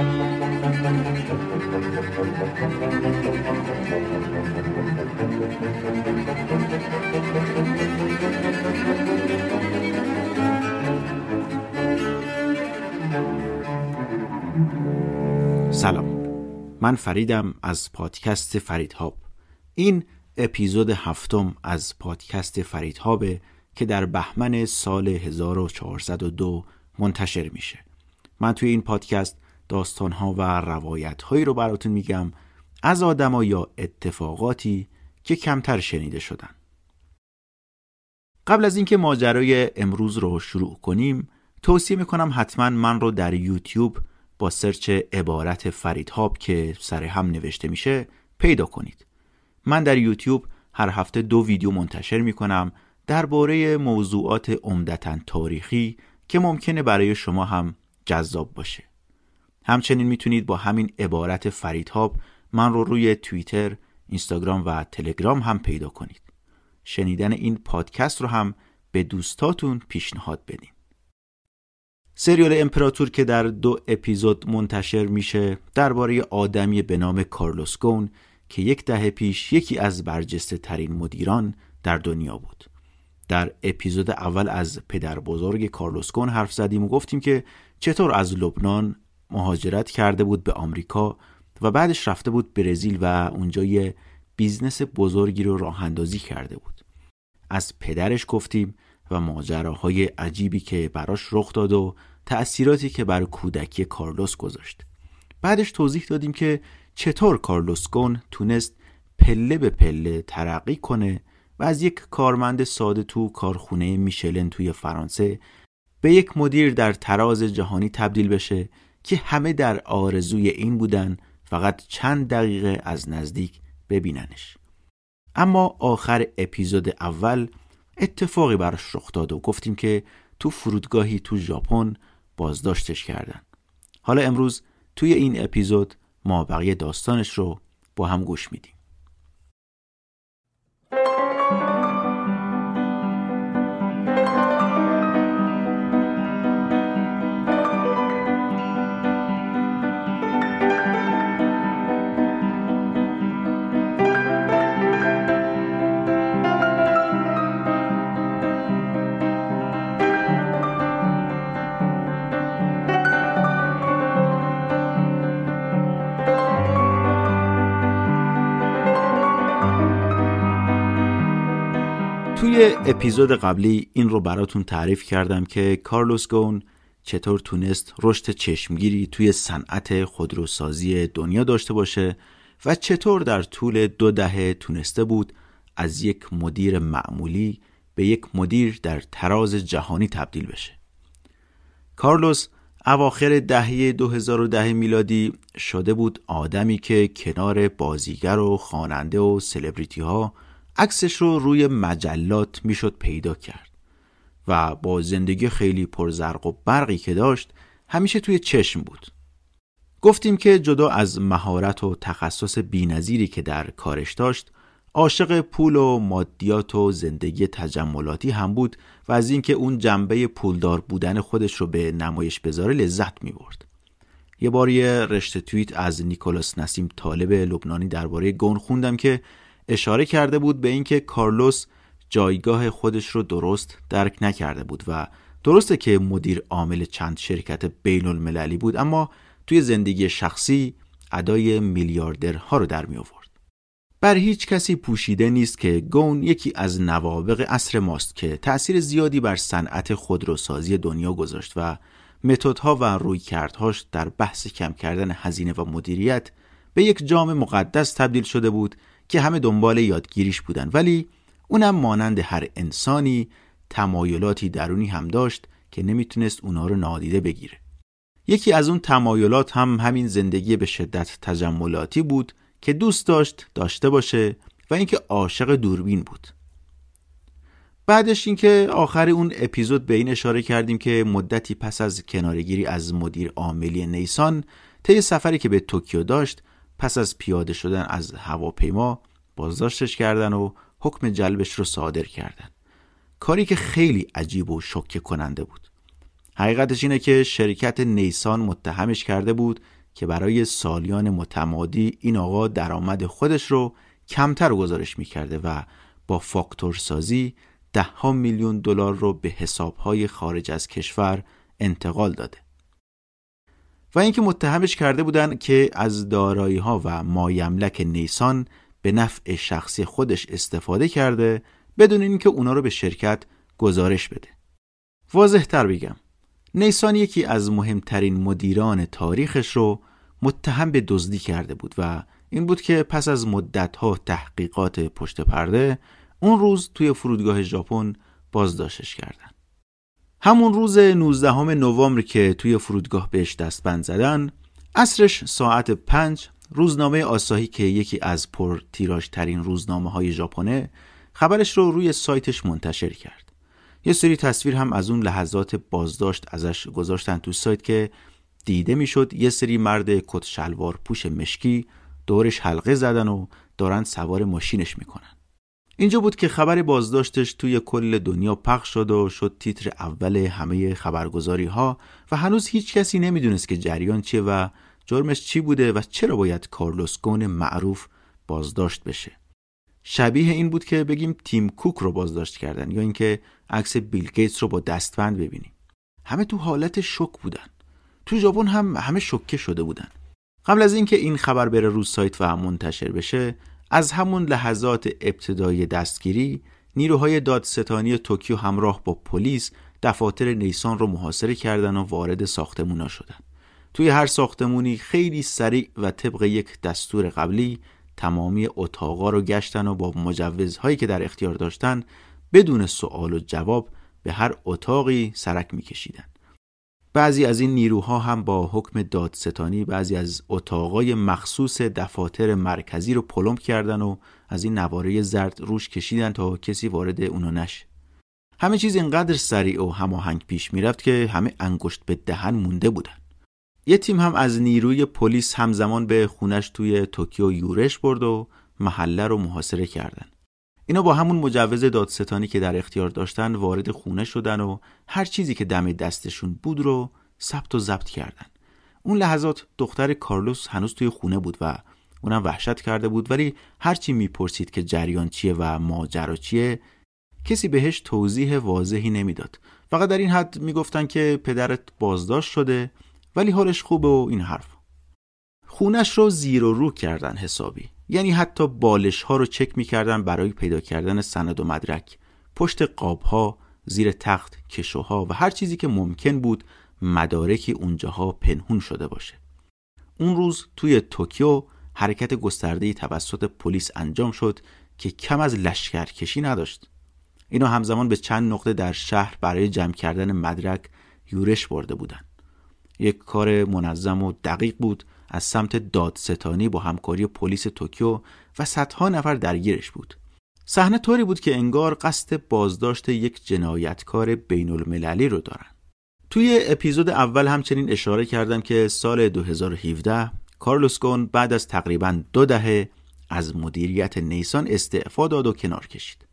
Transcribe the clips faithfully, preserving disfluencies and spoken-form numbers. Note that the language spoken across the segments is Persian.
سلام، من فریدم از پادکست فریدهاب. این اپیزود هفتم از پادکست فریدهاب که در بهمن سال هزار و چهارصد و دو منتشر میشه. من توی این پادکست داستان‌ها و روایت‌هایی رو براتون میگم از آدم‌ها یا اتفاقاتی که کمتر شنیده شدن. قبل از اینکه ماجرای امروز رو شروع کنیم، توصیه میکنم حتما من رو در یوتیوب با سرچ عبارت فریدهاب که سر هم نوشته میشه پیدا کنید. من در یوتیوب هر هفته دو ویدیو منتشر میکنم درباره موضوعات عمدتاً تاریخی که ممکنه برای شما هم جذاب باشه. همچنین میتونید با همین عبارت فریدهاب من رو روی توییتر، اینستاگرام و تلگرام هم پیدا کنید. شنیدن این پادکست رو هم به دوستاتون پیشنهاد بدین. سریال امپراتور که در دو اپیزود منتشر میشه درباره آدمی به نام کارلوس گون که یک دهه پیش یکی از برجسته ترین مدیران در دنیا بود. در اپیزود اول از پدر بزرگ کارلوس گون حرف زدیم و گفتیم که چطور از لبنان مهاجرت کرده بود به آمریکا و بعدش رفته بود برزیل و اونجا یه بیزنس بزرگی رو راه اندازی کرده بود. از پدرش گفتیم و ماجراهای عجیبی که براش رخ داد و تأثیراتی که بر کودکی کارلوس گذاشت. بعدش توضیح دادیم که چطور کارلوس گون تونست پله به پله ترقی کنه و از یک کارمند ساده تو کارخونه میشلن توی فرانسه به یک مدیر در طراز جهانی تبدیل بشه که همه در آرزوی این بودن فقط چند دقیقه از نزدیک ببیننش. اما آخر اپیزود اول اتفاقی براش رخ داد و گفتیم که تو فرودگاهی تو ژاپن بازداشتش کردن. حالا امروز توی این اپیزود ما بقیه داستانش رو با هم گوش میدیم. توی اپیزود قبلی این رو براتون تعریف کردم که کارلوس گون چطور تونست رشد چشمگیری توی صنعت خودروسازی دنیا داشته باشه و چطور در طول دو دهه تونسته بود از یک مدیر معمولی به یک مدیر در طراز جهانی تبدیل بشه. کارلوس اواخر دهه دو هزار و ده میلادی شده بود آدمی که کنار بازیگر و خواننده و سلبریتی ها عکسش رو روی مجلات میشد پیدا کرد و با زندگی خیلی پرزرق و برقی که داشت همیشه توی چشم بود. گفتیم که جدا از مهارت و تخصص بی‌نظیری که در کارش داشت، عاشق پول و مادیات و زندگی تجملاتی هم بود و از اینکه اون جنبه پولدار بودن خودش رو به نمایش بذاره لذت می‌برد. یه بار یه رشته توییت از نیکولاس نسیم طالب لبنانی درباره گون خوندم که اشاره کرده بود به اینکه کارلوس جایگاه خودش رو درست درک نکرده بود و درسته که مدیر عامل چند شرکت بین المللی بود، اما توی زندگی شخصی ادای میلیاردرها رو در می آورد. بر هیچ کسی پوشیده نیست که گون یکی از نوابغ عصر ماست که تأثیر زیادی بر صنعت خودروسازی دنیا گذاشت و متدها و رویکردهاش در بحث کم کردن هزینه و مدیریت به یک جام مقدس تبدیل شده بود که همه دنبال یادگیریش بودن، ولی اونم مانند هر انسانی تمایلاتی درونی هم داشت که نمیتونست اونا رو نادیده بگیره. یکی از اون تمایلات هم همین زندگی به شدت تجملاتی بود که دوست داشت داشته باشه و اینکه عاشق دوربین بود. بعدش اینکه آخر اون اپیزود به این اشاره کردیم که مدتی پس از کنارگیری از مدیر عاملی نیسان طی سفری که به توکیو داشت، پس از پیاده شدن از هواپیما بازداشتش کردن و حکم جلبش رو صادر کردن. کاری که خیلی عجیب و شوکه کننده بود. حقیقتش اینه که شرکت نیسان متهمش کرده بود که برای سالیان متمادی این آقا درآمد خودش رو کمتر گزارش می‌کرده و با فاکتورسازی ده ها میلیون دلار رو به حساب‌های خارج از کشور انتقال داده. و اینکه متهمش کرده بودن که از دارایی‌ها و مایملک نیسان به نفع شخصی خودش استفاده کرده بدون اینکه اونا رو به شرکت گزارش بده. واضح تر بگم، نیسان یکی از مهمترین مدیران تاریخش رو متهم به دزدی کرده بود و این بود که پس از مدت‌ها تحقیقات پشت پرده اون روز توی فرودگاه ژاپن بازداشتش کردن. همون روز نوزدهم نوامبر که توی فرودگاه بهش دستبند زدن، عصرش ساعت پنج روزنامه آساهی که یکی از پرتیراژترین روزنامه‌های ژاپنه خبرش رو روی سایتش منتشر کرد. یه سری تصویر هم از اون لحظات بازداشت ازش گذاشتن تو سایت که دیده میشد یه سری مرد کت شلوار پوش مشکی دورش حلقه زدن و دارن سوار ماشینش میکنن. اینجا بود که خبر بازداشتش توی کل دنیا پخش شد و شد تیتر اول همه خبرگزاری ها و هنوز هیچ کسی نمیدونست که جریان چیه و جرمش چی بوده و چرا باید کارلوس گون معروف بازداشت بشه. شبیه این بود که بگیم تیم کوک رو بازداشت کردن یا اینکه عکس بیل گیتس رو با دستبند ببینیم. همه تو حالت شوک بودن. تو ژاپن هم همه شوکه شده بودن. قبل از اینکه این خبر بره رو سایت و منتشر بشه، از همون لحظات ابتدایی دستگیری نیروهای دادستانی توکیو همراه با پلیس دفاتر نیسان رو محاصره کردن و وارد ساختمونا شدن. توی هر ساختمونی خیلی سریع و طبق یک دستور قبلی تمامی اتاقا رو گشتن و با مجوزهایی که در اختیار داشتن بدون سوال و جواب به هر اتاقی سرک می‌کشیدن. بعضی از این نیروها هم با حکم دادستانی بعضی از اتاقای مخصوص دفاتر مرکزی رو پلمب کردن و از این نواره زرد روش کشیدن تا کسی وارد اونا نشه. همه چیز اینقدر سریع و هماهنگ پیش میرفت که همه انگشت به دهن مونده بودن. یه تیم هم از نیروی پلیس همزمان به خونش توی توکیو یورش برد و محله رو محاصره کردن. اینا با همون مجوز دادستانی که در اختیار داشتن وارد خونه شدن و هر چیزی که دم دستشون بود رو ثبت و ضبط کردن. اون لحظات دختر کارلوس هنوز توی خونه بود و اونم وحشت کرده بود، ولی هر چی میپرسید که جریان چیه و ماجرا چیه کسی بهش توضیح واضحی نمیداد. فقط در این حد میگفتن که پدرت بازداشت شده ولی حالش خوبه و این حرف. خونش رو زیر و رو کردن حسابی. یعنی حتی بالش ها رو چک می‌کردن برای پیدا کردن سند و مدرک، پشت قاب‌ها، زیر تخت، کشوها و هر چیزی که ممکن بود مدارکی اونجاها پنهون شده باشه. اون روز توی توکیو حرکت گسترده‌ای توسط پلیس انجام شد که کم از لشکرکشی نداشت. اینا همزمان به چند نقطه در شهر برای جمع کردن مدرک یورش برده بودن. یک کار منظم و دقیق بود. از سمت دادستانی با همکاری پلیس توکیو و صدها نفر درگیرش بود. صحنه طوری بود که انگار قصد بازداشت یک جنایتکار بین‌المللی رو دارن. توی اپیزود اول همچنین اشاره کردم که سال دو هزار و هفده کارلوس گون بعد از تقریباً دو دهه از مدیریت نیسان استعفا داد و کنار کشید.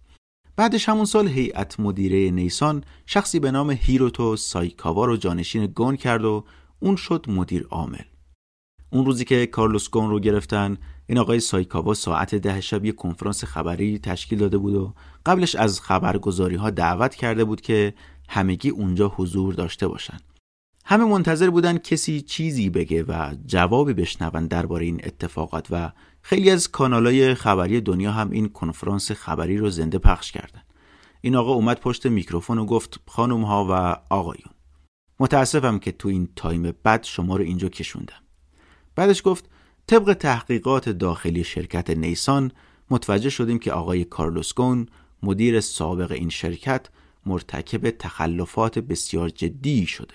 بعدش همون سال هیئت مدیره نیسان شخصی به نام هیروتو سایکاوا رو جانشین گون کرد و اون شد مدیر عامل. اون روزی که کارلوس گون رو گرفتن، این آقای سایکاوا ساعت ده شب یک کنفرانس خبری تشکیل داده بود و قبلش از خبرگزاری‌ها دعوت کرده بود که همگی اونجا حضور داشته باشن. همه منتظر بودن کسی چیزی بگه و جوابی بشنون درباره این اتفاقات و خیلی از کانال‌های خبری دنیا هم این کنفرانس خبری رو زنده پخش کردن. این آقا اومد پشت میکروفون و گفت خانم‌ها و آقایون، متأسفم که تو این تایم بد شما رو اینجا کشوندم. بعدش گفت طبق تحقیقات داخلی شرکت نیسان متوجه شدیم که آقای کارلوس گون مدیر سابق این شرکت مرتکب تخلفات بسیار جدی شده.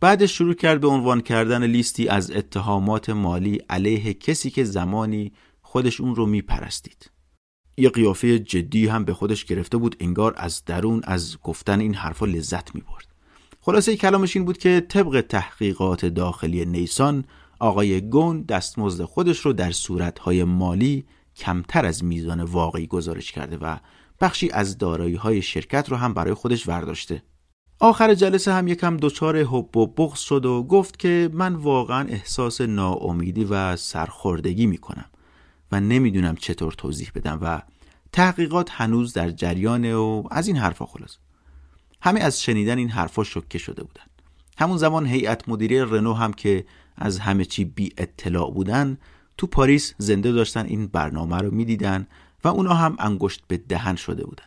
بعدش شروع کرد به عنوان کردن لیستی از اتهامات مالی علیه کسی که زمانی خودش اون رو میپرستید. یه قیافه جدی هم به خودش گرفته بود، انگار از درون از گفتن این حرفا لذت میبرد. خلاصه کلامش این بود که طبق تحقیقات داخلی نیسان آقای گون دستمزد خودش رو در صورت‌های مالی کمتر از میزان واقعی گزارش کرده و بخشی از دارایی‌های شرکت رو هم برای خودش ورداشته. آخر جلسه هم یکم دوچار حب و بغض شد و گفت که من واقعا احساس ناامیدی و سرخوردگی میکنم و نمیدونم چطور توضیح بدم و تحقیقات هنوز در جریانه و از این حرفا. خلاص همه از شنیدن این حرفا شوکه شده بودن. همون زمان هیئت مدیره رنو هم که از همه چی بی اطلاع بودن تو پاریس زنده داشتن این برنامه رو میدیدن و اونا هم انگشت به دهن شده بودن.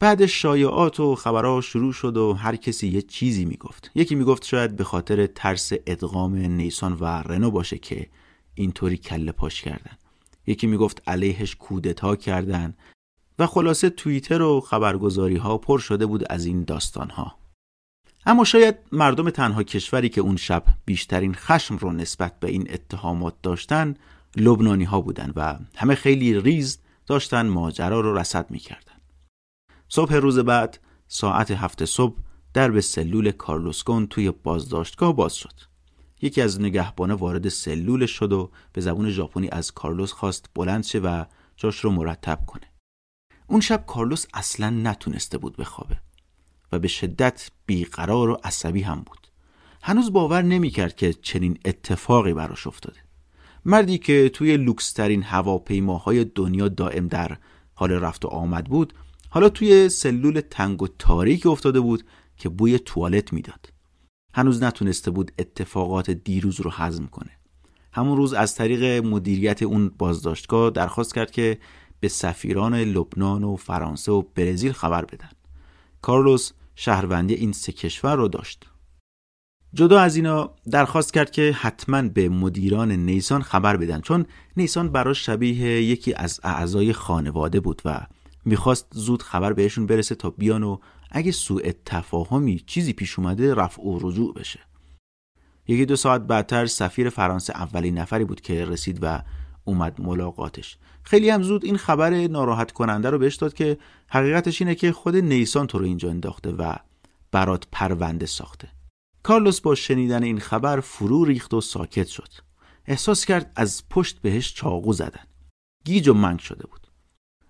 بعد شایعات و خبرها شروع شد و هر کسی یه چیزی میگفت. یکی میگفت شاید به خاطر ترس ادغام نیسان و رنو باشه که اینطوری کله پاش کردن. یکی میگفت علیهش کودتا کردن و خلاصه توییتر و خبرگزاری ها پر شده بود از این داستان ها. اما شاید مردم تنها کشوری که اون شب بیشترین خشم رو نسبت به این اتهامات داشتن لبنانی ها بودن و همه خیلی ریز داشتن ماجرا رو رصد میکردن. صبح روز بعد ساعت هفت صبح درب سلول کارلوس گون توی بازداشتگاه باز شد. یکی از نگهبانا وارد سلول شد و به زبون ژاپنی از کارلوس خواست بلند شه و جاش رو مرتب کنه. اون شب کارلوس اصلاً نتونسته بود بخوابه و به شدت بیقرار و عصبی هم بود. هنوز باور نمی‌کرد که چنین اتفاقی براش افتاده. مردی که توی لوکس‌ترین هواپیماهای دنیا دائم در حال رفت و آمد بود، حالا توی سلول تنگ و تاریک افتاده بود که بوی توالت میداد. هنوز نتونسته بود اتفاقات دیروز رو هضم کنه. همون روز از طریق مدیریت اون بازداشتگاه درخواست کرد که به سفیران لبنان و فرانسه و برزیل خبر بدن. کارلوس شهروندی این سه کشور رو داشت. جدا از اینا درخواست کرد که حتما به مدیران نیسان خبر بدن، چون نیسان براش شبیه یکی از اعضای خانواده بود و میخواست زود خبر بهشون برسه تا بیان و اگه سوء تفاهمی چیزی پیش اومده رفع و رجوع بشه. یکی دو ساعت بعدتر سفیر فرانسه اولین نفری بود که رسید و اومد ملاقاتش. خیلی هم زود این خبر ناراحت کننده رو بهش داد که حقیقتش اینه که خود نیسان تو رو اینجا انداخته و برات پرونده ساخته. کارلوس با شنیدن این خبر فرو ریخت و ساکت شد. احساس کرد از پشت بهش چاقو زدن. گیج و منگ شده بود.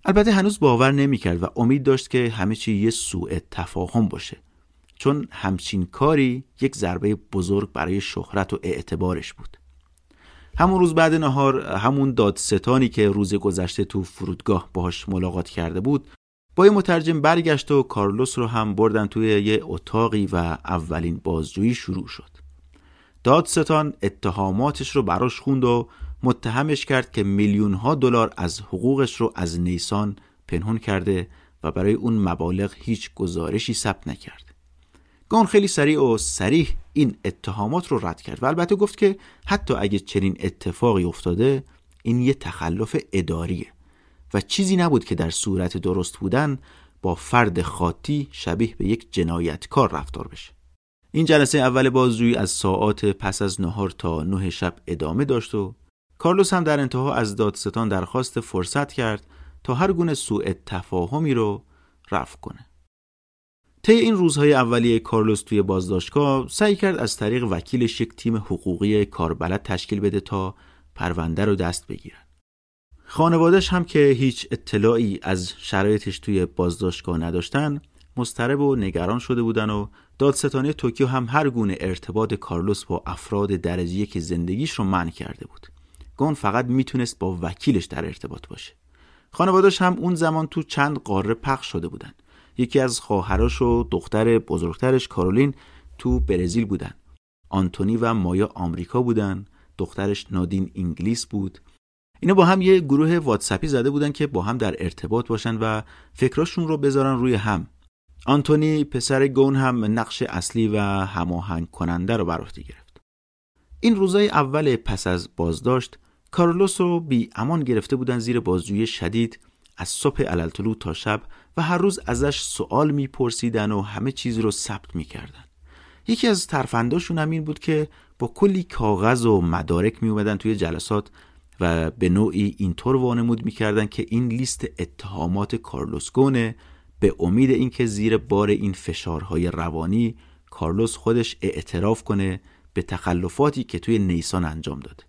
البته هنوز باور نمی‌کرد و امید داشت که همه چی یه سوء تفاهم باشه، چون همچین کاری یک ضربه بزرگ برای شهرت و اعتبارش بود. همون روز بعد نهار همون دادستانی که روز گذشته تو فرودگاه باهاش ملاقات کرده بود با یه مترجم برگشت و کارلوس رو هم بردن توی یه اتاقی و اولین بازجویی شروع شد. دادستان اتهاماتش رو براش خوند و متهمش کرد که میلیون‌ها دلار از حقوقش رو از نیسان پنهان کرده و برای اون مبالغ هیچ گزارشی ثبت نکرد. گون خیلی سریع و صریح این اتهامات رو رد کرد و البته گفت که حتی اگه چنین اتفاقی افتاده این یه تخلف اداریه و چیزی نبود که در صورت درست بودن با فرد خاطی شبیه به یک جنایتکار رفتار بشه. این جلسه اول بازجویی از ساعات پس از نهار تا نه شب ادامه داشت و کارلوس هم در انتها از دادستان درخواست فرصت کرد تا هر گونه سوء تفاهمی رو رفع کنه. طی این روزهای اولیه کارلوس توی بازداشتگاه سعی کرد از طریق وکیلش یک تیم حقوقی کاربلد تشکیل بده تا پرونده رو دست بگیرن. خانواده‌اش هم که هیچ اطلاعی از شرایطش توی بازداشتگاه نداشتن، مضطرب و نگران شده بودن و دادستانی توکیو هم هر گونه ارتباط کارلوس با افراد درجی که زندگیش رو منع کرده بود. گون فقط میتونست با وکیلش در ارتباط باشه. خانواده‌اش هم اون زمان تو چند قاره پخش شده بودن. یکی از خواهرش و دختر بزرگترش کارولین تو برزیل بودن. آنتونی و مایا آمریکا بودن. دخترش نادین انگلیس بود. اینا با هم یه گروه واتسپی زده بودن که با هم در ارتباط باشن و فکراشون رو بذارن روی هم. آنتونی پسر گون هم نقش اصلی و هماهنگ کننده رو بر عهده گرفت. این روزای اول پس از بازداشت کارلوس رو بی امان گرفته بودن زیر بازجویی شدید از صبح علالطلوع تا شب و هر روز ازش سوال میپرسیدن و همه چیز رو ثبت میکردن. یکی از ترفنداشون هم این بود که با کلی کاغذ و مدارک میومدن توی جلسات و به نوعی اینطور وانمود میکردن که این لیست اتهامات کارلوس گونه، به امید اینکه زیر بار این فشارهای روانی کارلوس خودش اعتراف کنه به تخلفاتی که توی نیسان انجام داده.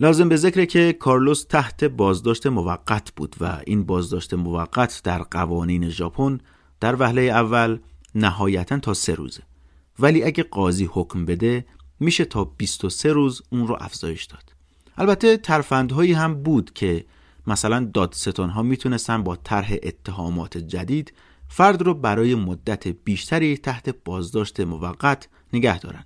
لازم به ذکره که کارلوس تحت بازداشت موقت بود و این بازداشت موقت در قوانین ژاپن در وهله اول نهایتاً تا سه روزه. ولی اگه قاضی حکم بده میشه تا بیست و سه روز اون رو افزایش داد. البته ترفندهایی هم بود که مثلا دادستان‌ها میتونستن با طرح اتهامات جدید فرد رو برای مدت بیشتری تحت بازداشت موقت نگه دارن.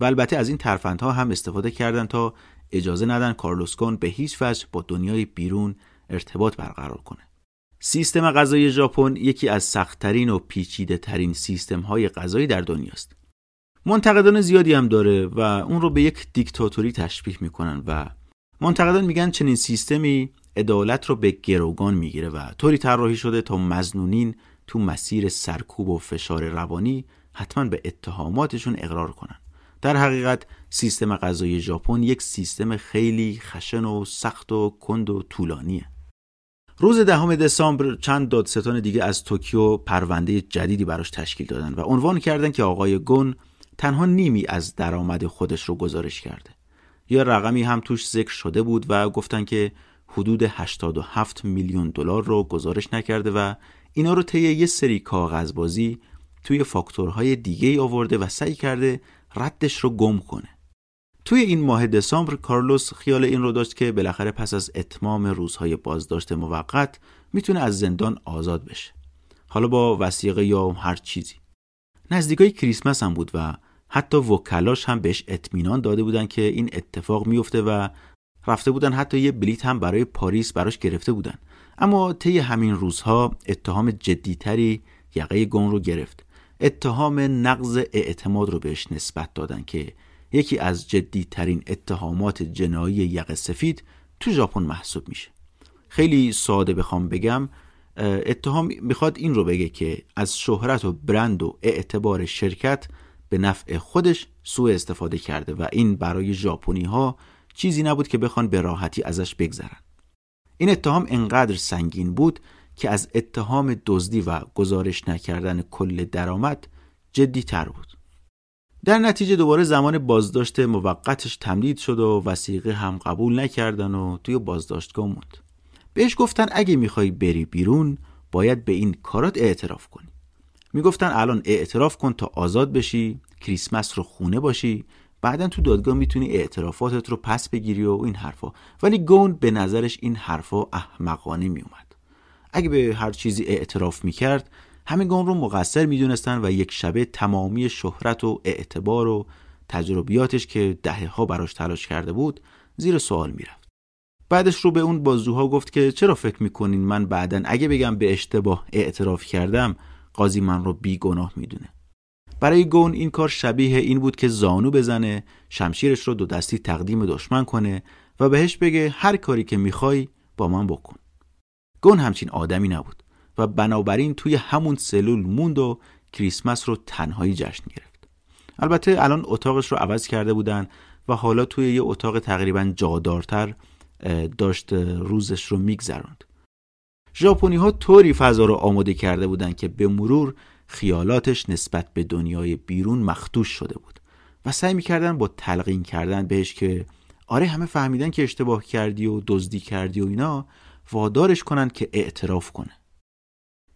و البته از این ترفندها هم استفاده کردن تا اجازه ندن کارلوس گون به هیچ وجه با دنیای بیرون ارتباط برقرار کنه. سیستم غذایی ژاپن یکی از سخت‌ترین و پیچیده‌ترین سیستم‌های غذایی در دنیاست. منتقدان زیادی هم داره و اون رو به یک دیکتاتوری تشبیه می‌کنن و منتقدان میگن چنین سیستمی عدالت رو به گروگان میگیره و طوری طراحی شده تا مظنونین تو مسیر سرکوب و فشار روانی حتما به اتهاماتشون اقرار کنن. در حقیقت سیستم قضایی ژاپن یک سیستم خیلی خشن و سخت و کند و طولانیه. روز دهم دسامبر چند دادستان دیگه از توکیو پرونده جدیدی براش تشکیل دادن و عنوان کردن که آقای گون تنها نیمی از درآمد خودش رو گزارش کرده. یا رقمی هم توش ذکر شده بود و گفتن که حدود هشتاد و هفت میلیون دلار رو گزارش نکرده و اینا رو طی یه سری کاغذبازی توی فاکتورهای دیگه آورده و سعی کرده ردش رو گم کنه. توی این ماه دسامبر کارلوس خیال این رو داشت که بالاخره پس از اتمام روزهای بازداشت موقت میتونه از زندان آزاد بشه. حالا با وثیقه یا هر چیزی. نزدیکای کریسمس هم بود و حتی وکلاش هم بهش اطمینان داده بودن که این اتفاق میفته و رفته بودن حتی یه بلیت هم برای پاریس براش گرفته بودن. اما طی همین روزها اتهام جدیتری یقه گون رو گرفت. اتهام نقض اعتماد رو بهش نسبت دادن که یکی از جدیترین اتهامات جنایی یقه سفید تو ژاپن محسوب میشه. خیلی ساده بخوام بگم، اتهام میخواد این رو بگه که از شهرت و برند و اعتبار شرکت به نفع خودش سوء استفاده کرده و این برای ژاپنی‌ها چیزی نبود که بخوان به راحتی ازش بگذرن. این اتهام انقدر سنگین بود که از اتهام دزدی و گزارش نکردن کل درآمد جدی‌تر بود. در نتیجه دوباره زمان بازداشت موقتش تمدید شد و وثیقه هم قبول نکردن و توی بازداشتگاه موند. بهش گفتن اگه میخوای بری بیرون باید به این کارات اعتراف کنی. میگفتن الان اعتراف کن تا آزاد بشی، کریسمس رو خونه باشی، بعدن تو دادگاه میتونی اعترافاتت رو پس بگیری و این حرفا. ولی گون به نظرش این حرفا احمقانه میومد. اگه به هر چیزی اعتراف میکرد همه گون رو مقصر میدونستن و یک شبه تمامی شهرت و اعتبار و تجربیاتش که دهه‌ها براش تلاش کرده بود زیر سوال میرفت. بعدش رو به اون بازوها گفت که چرا فکر میکنین من بعدن اگه بگم به اشتباه اعتراف کردم قاضی من رو بیگناه میدونه. برای گون این کار شبیه این بود که زانو بزنه، شمشیرش رو دو دستی تقدیم دشمن کنه و بهش بگه هر کاری که میخوای با من بکن. گون همچین آدمی نبود و بنابراین توی همون سلول موند و کریسمس رو تنهایی جشن گرفت. البته الان اتاقش رو عوض کرده بودن و حالا توی یه اتاق تقریباً جادارتر داشت روزش رو میگذروند. ژاپنی‌ها طوری فضا رو آماده کرده بودن که به مرور خیالاتش نسبت به دنیای بیرون مخدوش شده بود و سعی می‌کردن با تلقین کردن بهش که آره همه فهمیدن که اشتباه کردی و دزدی کردی و اینا وادارش کنن که اعتراف کنه.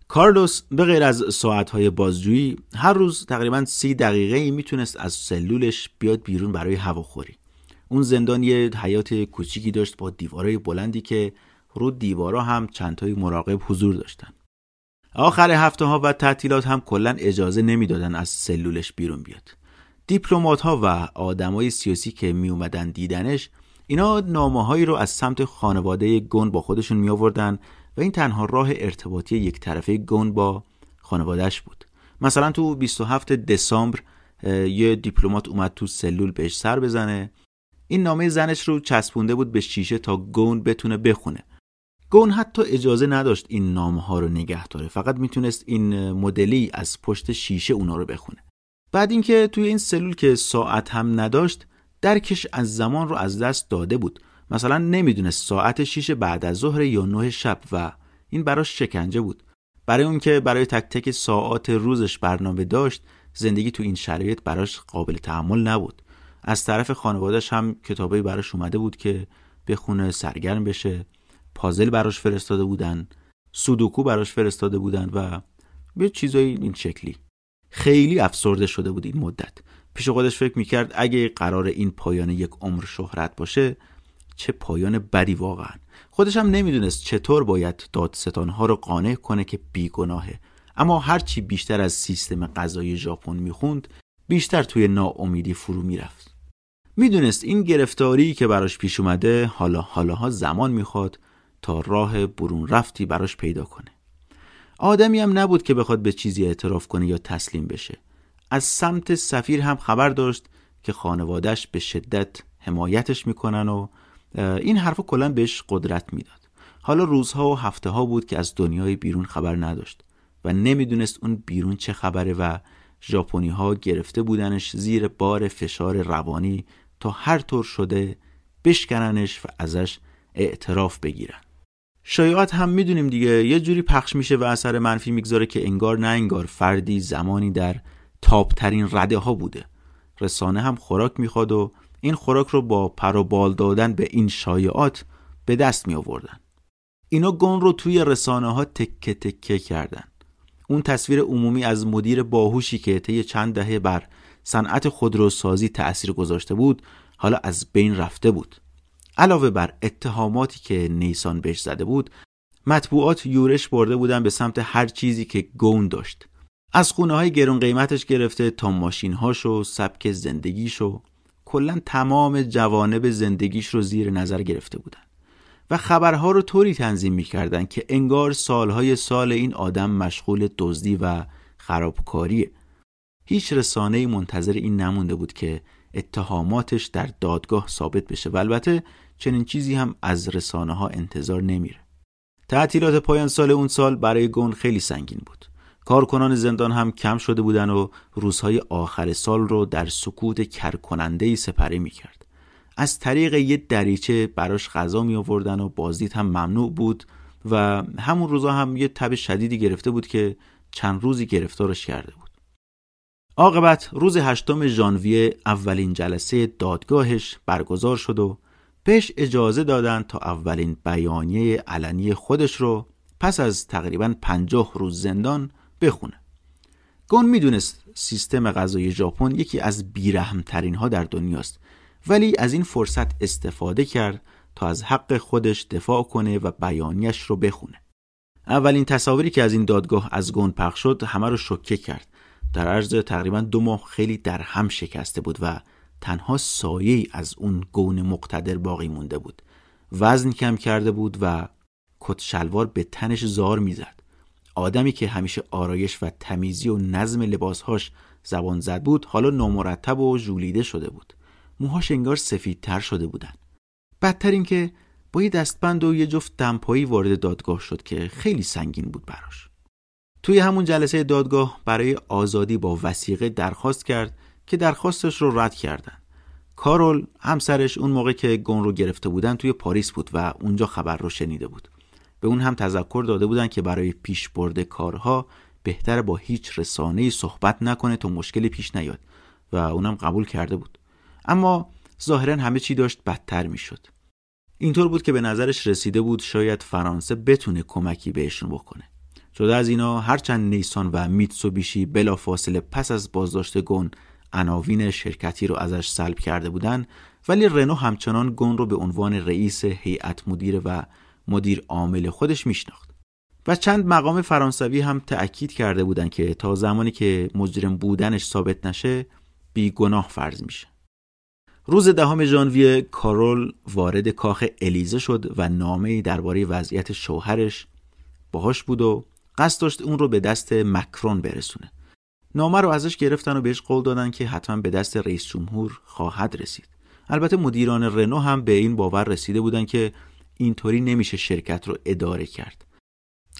کارلوس به غیر از ساعت‌های بازجویی هر روز تقریباً سی دقیقه‌ای میتونست از سلولش بیاد بیرون برای هواخوری. اون زندان یه حیاط کوچیکی داشت با دیوارای بلندی که رو دیوارا هم چند تای مراقب حضور داشتن. آخر هفته ها و تعطیلات هم کلا اجازه نمیدادن از سلولش بیرون بیاد. دیپلمات ها و آدمای سیاسی که می اومدن دیدنش، اینا نامه‌هایی رو از سمت خانواده گون با خودشون می آوردن و این تنها راه ارتباطی یک طرفه گون با خانواده‌اش بود. مثلا تو بیست و هفتم دسامبر یه دیپلمات اومد تو سلول بهش سر بزنه. این نامه زنش رو چسبونده بود به شیشه تا گون بتونه بخونه. گون حتی اجازه نداشت این نامه ها رو نگه داره، فقط میتونست این مدلی از پشت شیشه اونا رو بخونه. بعد اینکه توی این سلول که ساعت هم نداشت، درکش از زمان رو از دست داده بود. مثلا نمیدونست ساعت شیش بعد از ظهر یا نه شب و این براش شکنجه بود. برای اون که برای تک تک ساعات روزش برنامه داشت، زندگی تو این شرایط براش قابل تحمل نبود. از طرف خانواده‌اش هم کتابی براش اومده بود که بخونه سرگرم بشه، پازل براش فرستاده بودن، سودوکو براش فرستاده بودن و یه چیزای این شکلی. خیلی افسرده شده بود این مدت. پیش خودش فکر میکرد اگه قرار این پایان یک عمر شهرت باشه چه پایان بدی واقعا. خودش هم نمیدونست چطور باید دادستانها رو قانع کنه که بیگناهه، اما هرچی بیشتر از سیستم قضایی ژاپن میخوند بیشتر توی ناامیدی فرو میرفت. میدونست این گرفتاری که براش پیش اومده حالا حالاها زمان میخواد تا راه برون رفتی براش پیدا کنه. آدمی هم نبود که بخواد به چیزی اعتراف کنه یا تسلیم بشه. از سمت سفیر هم خبر داشت که خانواده‌اش به شدت حمایتش میکنن و این حرفو کلا بهش قدرت میداد. حالا روزها و هفته ها بود که از دنیای بیرون خبر نداشت و نمیدونست اون بیرون چه خبره و ژاپنی ها گرفته بودنش زیر بار فشار روانی تا هر طور شده بشکننش و ازش اعتراف بگیرن. شایعات هم میدونیم دیگه، یه جوری پخش میشه و اثر منفی میگذاره که انگار نه انگار فردی زمانی در تاپ ترین رده ها بوده. رسانه هم خوراک میخواد و این خوراک رو با پر و بال دادن به این شایعات به دست می آوردن. اینا گون رو توی رسانه ها تکه تکه کردن. اون تصویر عمومی از مدیر باهوشی که طی چند دهه بر صنعت خودروسازی تأثیر گذاشته بود حالا از بین رفته بود. علاوه بر اتهاماتی که نیسان بهش زده بود، مطبوعات یورش برده بودن به سمت هر چیزی که گون داشت، از خونه‌های گرون قیمتش گرفته تا ماشین‌هاش و سبک زندگیش و کلاً تمام جوانب زندگیش رو زیر نظر گرفته بودن و خبرها رو طوری تنظیم می‌کردن که انگار سالهای سال این آدم مشغول دزدی و خرابکاریه. هیچ رسانه‌ای منتظر این نمونده بود که اتهاماتش در دادگاه ثابت بشه و البته چنین چیزی هم از رسانه‌ها انتظار نمیره. تعطیلات پایان سال اون سال برای گون خیلی سنگین بود. کارکنان زندان هم کم شده بودن و روزهای آخر سال رو در سکوت کرکننده‌ای سپری می‌کرد. از طریق یه دریچه براش غذا می آوردن و بازدید هم ممنوع بود و همون روزا هم یه تب شدیدی گرفته بود که چند روزی گرفتارش کرده بود. عاقبت روز هشتم ژانویه اولین جلسه دادگاهش برگزار شد و بهش اجازه دادن تا اولین بیانیه علنی خودش رو پس از تقریباً پنجاه روز زندان بخونه. گون میدونست سیستم قضایی ژاپن یکی از بیرحمترین ها در دنیاست، ولی از این فرصت استفاده کرد تا از حق خودش دفاع کنه و بیانیش رو بخونه. اولین تصاویری که از این دادگاه از گون پخش شد همه رو شوکه کرد. در عرض تقریباً دو ماه خیلی در هم شکسته بود و تنها سایه‌ای از اون گون مقتدر باقی مونده بود. وزن کم کرده بود و کت شلوار به تنش زار میزد. آدمی که همیشه آرایش و تمیزی و نظم لباسهاش زبان زد بود حالا نامرتب و ژولیده شده بود. موهاش انگار سفیدتر شده بودن. بدتر این که با یه دستبند و یه جفت دمپایی وارد دادگاه شد که خیلی سنگین بود براش. توی همون جلسه دادگاه برای آزادی با وثیقه درخواست کرد که درخواستش رو رد کردن. کارول همسرش اون موقع که گون رو گرفته بودن توی پاریس بود و اونجا خبر رو شنیده بود. به اون هم تذکر داده بودن که برای پیش برد کارها بهتره با هیچ رسانه‌ای صحبت نکنه تا مشکلی پیش نیاد و اونم قبول کرده بود. اما ظاهراً همه چی داشت بدتر میشد. اینطور بود که به نظرش رسیده بود شاید فرانسه بتونه کمکی بهشون بکنه. جدا از اینا هرچند نیسان و میتسوبیشی بلافاصله پس از بازداشت گون عناوین شرکتی رو ازش سلب کرده بودن، ولی رنو همچنان گون رو به عنوان رئیس هیئت مدیره و مدیر عامل خودش میشناخت و چند مقام فرانسوی هم تأکید کرده بودن که تا زمانی که مجرم بودنش ثابت نشه بیگناه فرض میشه. روز دهم ژانویه کارول وارد کاخ الیزه شد و نامه‌ای درباره وضعیت شوهرش باهاش بود و قصد داشت اون رو به دست مکرون برسونه. نامه رو ازش گرفتن و بهش قول دادن که حتما به دست رئیس جمهور خواهد رسید. البته مدیران رنو هم به این باور رسیده بودن که اینطوری نمیشه شرکت رو اداره کرد.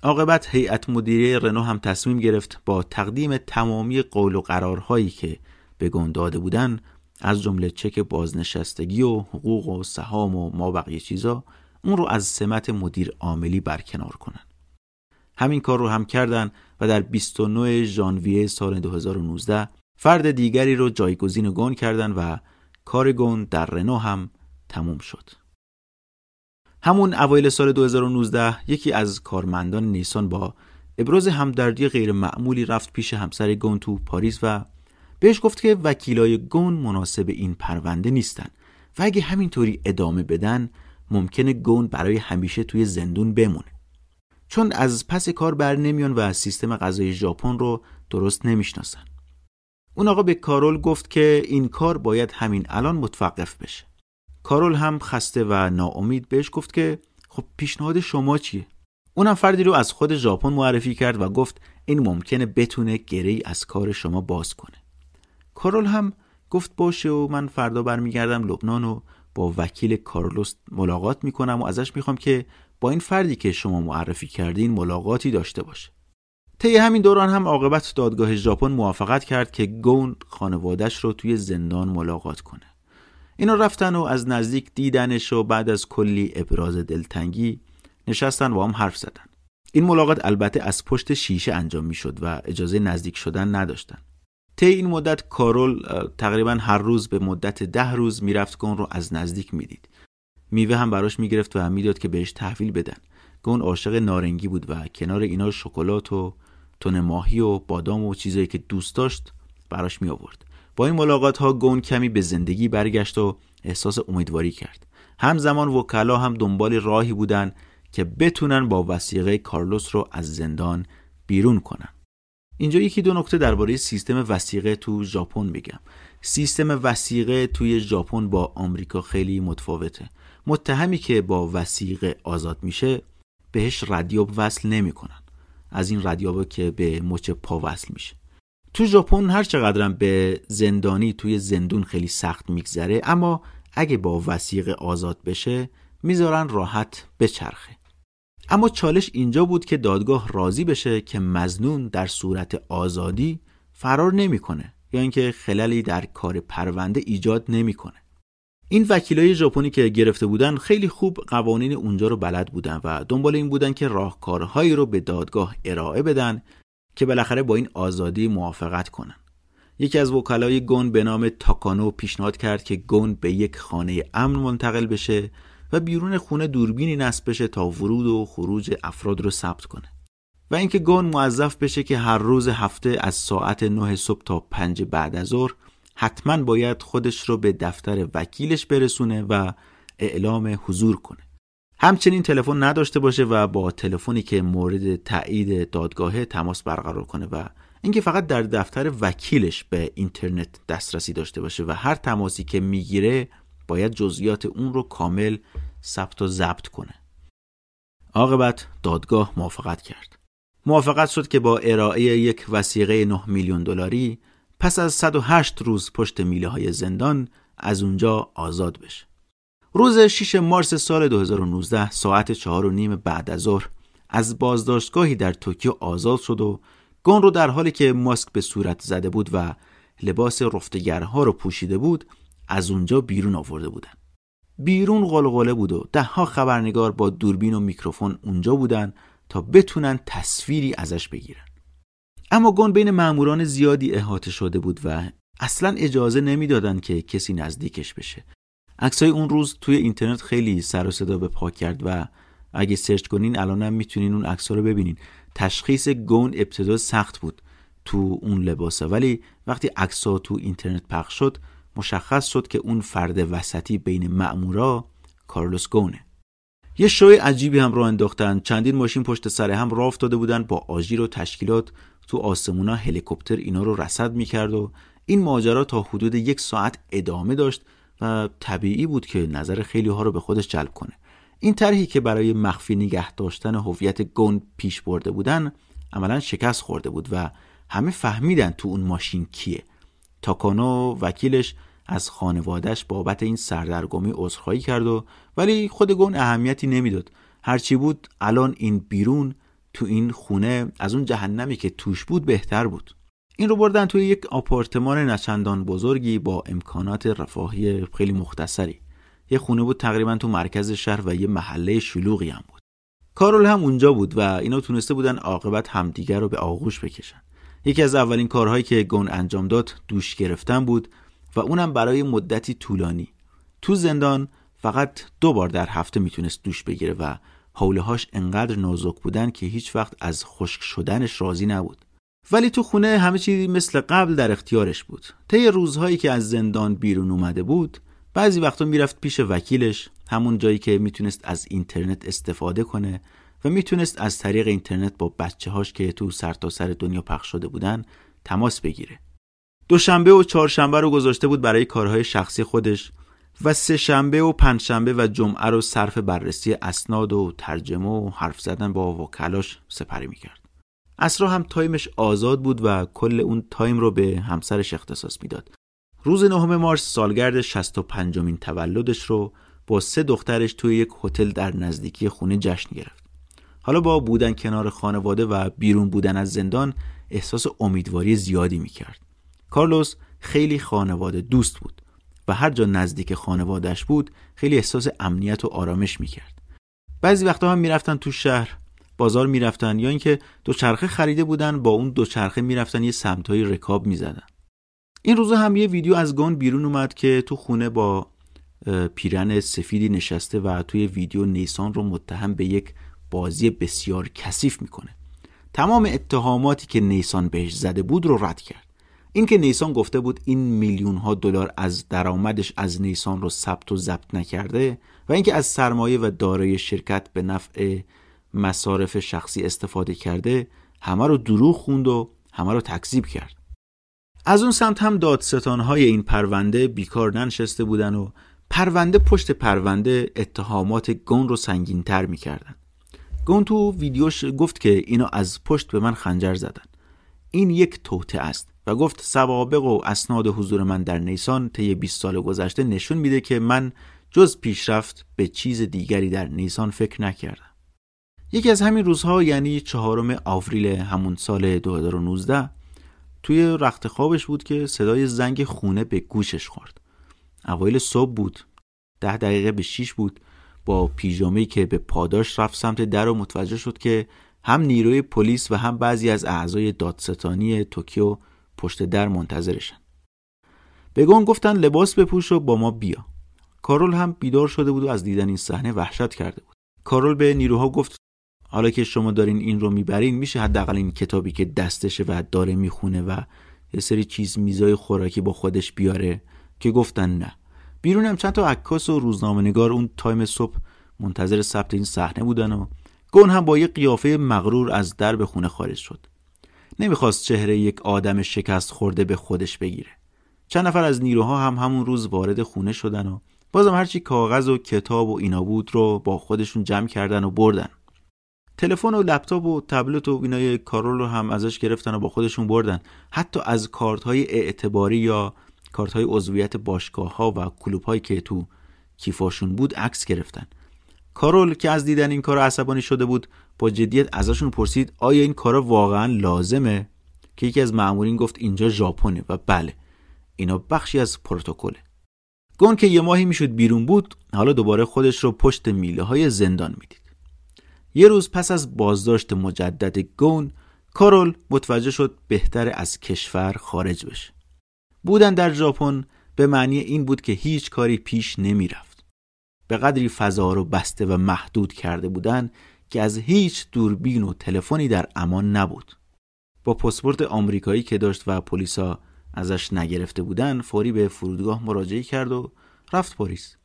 عاقبت هیئت مدیره رنو هم تصمیم گرفت با تقدیم تمامی قول و قرارهایی که به گون داده بودن، از جمله چک بازنشستگی و حقوق و سهام و ما بقیه چیزا، اون رو از سمت مدیر عاملی برکنار کنن. همین کار رو هم کردن و در بیست و نه ژانویه سال دو هزار و نوزده فرد دیگری رو جایگزین گون کردن و کار گون در رنو هم تموم شد. همون اوایل سال دو هزار و نوزده یکی از کارمندان نیسان با ابراز همدردی غیر معمولی رفت پیش همسر گون تو پاریس و بهش گفت که وکیلای گون مناسب این پرونده نیستن و اگه همینطوری ادامه بدن ممکنه گون برای همیشه توی زندون بمونه، چون از پس کار بر نمیان و سیستم قضایی ژاپن رو درست نمیشناسن. اون آقا به کارول گفت که این کار باید همین الان متوقف بشه. کارول هم خسته و ناامید بهش گفت که خب پیشنهاد شما چیه؟ اونم فردی رو از خود ژاپن معرفی کرد و گفت این ممکنه بتونه گره‌ای از کار شما باز کنه. کارول هم گفت باشه و من فردا برمیگردم لبنان و با وکیل کارلوس ملاقات میکنم و ازش میخوام که با این فردی که شما معرفی کردین ملاقاتی داشته باشه. طی همین دوران هم عاقبت دادگاه ژاپن موافقت کرد که گون خانواده‌اش رو توی زندان ملاقات کنه. اینا رفتن و از نزدیک دیدنش و بعد از کلی ابراز دلتنگی نشستن و هم حرف زدن. این ملاقات البته از پشت شیشه انجام میشد و اجازه نزدیک شدن نداشتن. طی این مدت کارول تقریبا هر روز به مدت ده روز میرفت گون رو از نزدیک میدید. میوه هم براش میگرفت و هم میداد که بهش تحویل بدن. گون عاشق نارنگی بود و کنار اینا شکلات و تن ماهی و بادام و چیزایی که دوست داشت براش می آورد. با این ملاقات ها گون کمی به زندگی برگشت و احساس امیدواری کرد. همزمان وکلا هم دنبال راهی بودن که بتونن با وثیقه کارلوس رو از زندان بیرون کنن. اینجا یکی دو نکته درباره سیستم وثیقه تو ژاپن میگم. سیستم وثیقه توی ژاپن با آمریکا خیلی متفاوته. متهمی که با وثیقه آزاد میشه بهش ردیاب وصل نمیکنن. از این ردیابا که به مچ پا وصل میشه. تو ژاپن هر چقدرم به زندانی توی زندون خیلی سخت میگذره، اما اگه با وثیقه آزاد بشه میذارن راحت بچرخه. اما چالش اینجا بود که دادگاه راضی بشه که مظنون در صورت آزادی فرار نمیکنه یا اینکه خللی در کار پرونده ایجاد نمیکنه. این وکیلای ژاپنی که گرفته بودن خیلی خوب قوانین اونجا رو بلد بودن و دنبال این بودن که راهکارهایی رو به دادگاه ارائه بدن که بالاخره با این آزادی موافقت کنن. یکی از وکلای گون به نام تاکانو پیشنهاد کرد که گون به یک خانه امن منتقل بشه و بیرون خونه دوربینی نصب بشه تا ورود و خروج افراد رو ثبت کنه و اینکه گون موظف بشه که هر روز هفته از ساعت نه صبح تا پنج بعد از ظهر حتما باید خودش رو به دفتر وکیلش برسونه و اعلام حضور کنه. همچنین تلفن نداشته باشه و با تلفنی که مورد تایید دادگاه تماس برقرار کنه و اینکه فقط در دفتر وکیلش به اینترنت دسترسی داشته باشه و هر تماسی که میگیره باید جزئیات اون رو کامل ثبت و ضبط کنه. عاقبت دادگاه موافقت کرد. موافقت شد که با ارائه یک وثیقه نه میلیون دلاری پس از صد و هشت روز پشت میله های زندان از اونجا آزاد بشه. روز ششم مارس سال دو هزار و نوزده ساعت چهار و نیم بعد از ظهر از بازداشتگاهی در توکیو آزاد شد و گون رو در حالی که ماسک به صورت زده بود و لباس رفتگرها رو پوشیده بود از اونجا بیرون آورده بودن. بیرون غلغله بود و ده ها خبرنگار با دوربین و میکروفون اونجا بودن تا بتونن تصویری ازش بگیرن. اما گون بین ماموران زیادی احاطه شده بود و اصلا اجازه نمیدادن که کسی نزدیکش بشه. عکسای اون روز توی اینترنت خیلی سر و صدا به پا کرد و اگه سرچ کنین الانم میتونین اون عکس‌ها رو ببینین. تشخیص گون ابتدا سخت بود تو اون لباسه، ولی وقتی عکس‌ها تو اینترنت پخش شد مشخص شد که اون فرد وسطی بین مأمورا کارلوس گونه. یه شوی عجیبی هم رو انداختن. چندین ماشین پشت سر هم راه افتاده بودن، با آژیر و تشکیلات تو آسمونا هلیکوپتر اینا رو رصد می‌کرد و این ماجرا تا حدود یک ساعت ادامه داشت و طبیعی بود که نظر خیلی ها رو به خودش جلب کنه. این طرحی که برای مخفی نگه داشتن هویت گون پیش برده بودن عملاً شکست خورده بود و همه فهمیدن تو اون ماشین کیه. تاکانو وکیلش از خانوادهش بابت این سردرگمی عذرخواهی کرد و ولی خود گون اهمیتی نمیداد. هرچی بود الان این بیرون تو این خونه از اون جهنمی که توش بود بهتر بود. این رو بردن توی یک آپارتمان نچندان بزرگی با امکانات رفاهی خیلی مختصری. یه خونه بود تقریبا تو مرکز شهر و یه محله شلوغی هم بود. کارول هم اونجا بود و اینا تونسته بودن عاقبت همدیگر رو به آغوش بکشن. یکی از اولین کارهایی که گون انجام داد دوش گرفتن بود و اونم برای مدتی طولانی. تو زندان فقط دو بار در هفته میتونست دوش بگیره و حوله‌هاش انقدر نازک بودن که هیچ وقت از خشک شدنش راضی نبود. ولی تو خونه همه چیز مثل قبل در اختیارش بود. طی روزهایی که از زندان بیرون اومده بود، بعضی وقتا میرفت پیش وکیلش، همون جایی که میتونست از اینترنت استفاده کنه و میتونست از طریق اینترنت با بچه‌هاش که تو سرتاسر دنیا پخش شده بودن تماس بگیره. دوشنبه و چهارشنبه رو گذاشته بود برای کارهای شخصی خودش و سه شنبه و پنج شنبه و جمعه رو صرف بررسی اسناد و ترجمه و حرف زدن با وکلاش سپری میکرد. عصرها هم تایمش آزاد بود و کل اون تایم رو به همسرش اختصاص میداد. روز نهم مارس سالگرد شصت و پنجمین تولدش رو با سه دخترش توی یک هتل در نزدیکی خونه جشن گرفت. حالا با بودن کنار خانواده و بیرون بودن از زندان احساس امیدواری زیادی میکرد. کارلوس خیلی خانواده دوست بود و هر جا نزدیک خانوادهش بود خیلی احساس امنیت و آرامش میکرد. بعضی وقتا هم میرفتن تو شهر، بازار میرفتن یا اینکه دوچرخه خریده بودن با اون دوچرخه میرفتن یه سمتای رکاب میزدن. این روزا هم یه ویدیو از گون بیرون اومد که تو خونه با پیرن سفیدی نشسته و توی ویدیو نیسان رو متهم به یک بازی بسیار کثیف میکنه. تمام اتهاماتی که نیسان بهش زده بود رو رد کرد. این که نیسان گفته بود این میلیون ها دلار از درآمدش از نیسان رو ثبت و ضبط نکرده و اینکه از سرمایه و دارایی شرکت به نفع مصارف شخصی استفاده کرده، همه رو دروغ خوند و همه رو تکذیب کرد. از اون سمت هم دادستان‌های این پرونده بیکار ننشسته بودن و پرونده پشت پرونده اتهامات گون رو سنگین‌تر می‌کردن. گون تو ویدیوش گفت که اینا از پشت به من خنجر زدن. این یک توطئه است و گفت سوابق و اسناد حضور من در نیسان طی بیست سال گذشته نشون میده که من جز پیشرفت به چیز دیگری در نیسان فکر نکردم. یکی از همین روزها، یعنی چهارم آوریل همون سال دو هزار و نوزده، توی رخت خوابش بود که صدای زنگ خونه به گوشش خورد. اوایل صبح بود، ده دقیقه به شیش بود. با پیژامه‌ای که به پاداش رفت سمت در و متوجه شد که هم نیروی پلیس و هم بعضی از اعضای دادستانی توکیو پشت در منتظرشن. به گون گفتن لباس بپوش و با ما بیا. کارول هم بیدار شده بود و از دیدن این صحنه وحشت کرده بود. کارول به نیروها گفت حالا که شما دارین این رو میبرین، میشه حداقل این کتابی که دستشه و داره میخونه و یه سری چیز میزای خوراکی با خودش بیاره؟ که گفتن نه. بیرونم چند تا عکاس و روزنامه‌نگار اون تایم صبح منتظر ثبت این صحنه بودن و گون هم با یه قیافه مغرور از در به خونه خارج شد. نمیخواست چهره یک آدم شکست خورده به خودش بگیره. چند نفر از نیروها هم همون روز وارد خونه شدن و بازم هرچی کاغذ و کتاب و اینا بود رو با خودشون جمع کردن و بردن. تلفن و لپتاپ و تبلت و اینای کارول رو هم ازش گرفتن و با خودشون بردن. حتی از کارت‌های اعتباری یا کارت‌های عضویت باشگاه‌ها و کلوب‌هایی که تو کیفاشون بود عکس گرفتن. کارول که از دیدن این کارا عصبانی شده بود، با جدیت ازشون پرسید آیا این کارا واقعا لازمه؟ که یکی از مأمورین گفت اینجا ژاپنه و بله، اینا بخشی از پروتکله. گون که یه ماهی میشد بیرون بود، حالا دوباره خودش رو پشت میله‌های زندان میدید. یه روز پس از بازداشت مجدد گون، کارول متوجه شد بهتر از کشور خارج بشه. بودن در ژاپن به معنی این بود که هیچ کاری پیش نمی رفت. به قدری فضا رو بسته و محدود کرده بودن که از هیچ دوربین و تلفنی در امان نبود. با پاسپورت آمریکایی که داشت و پلیسا ازش نگرفته بودن، فوری به فرودگاه مراجعه کرد و رفت پاریس.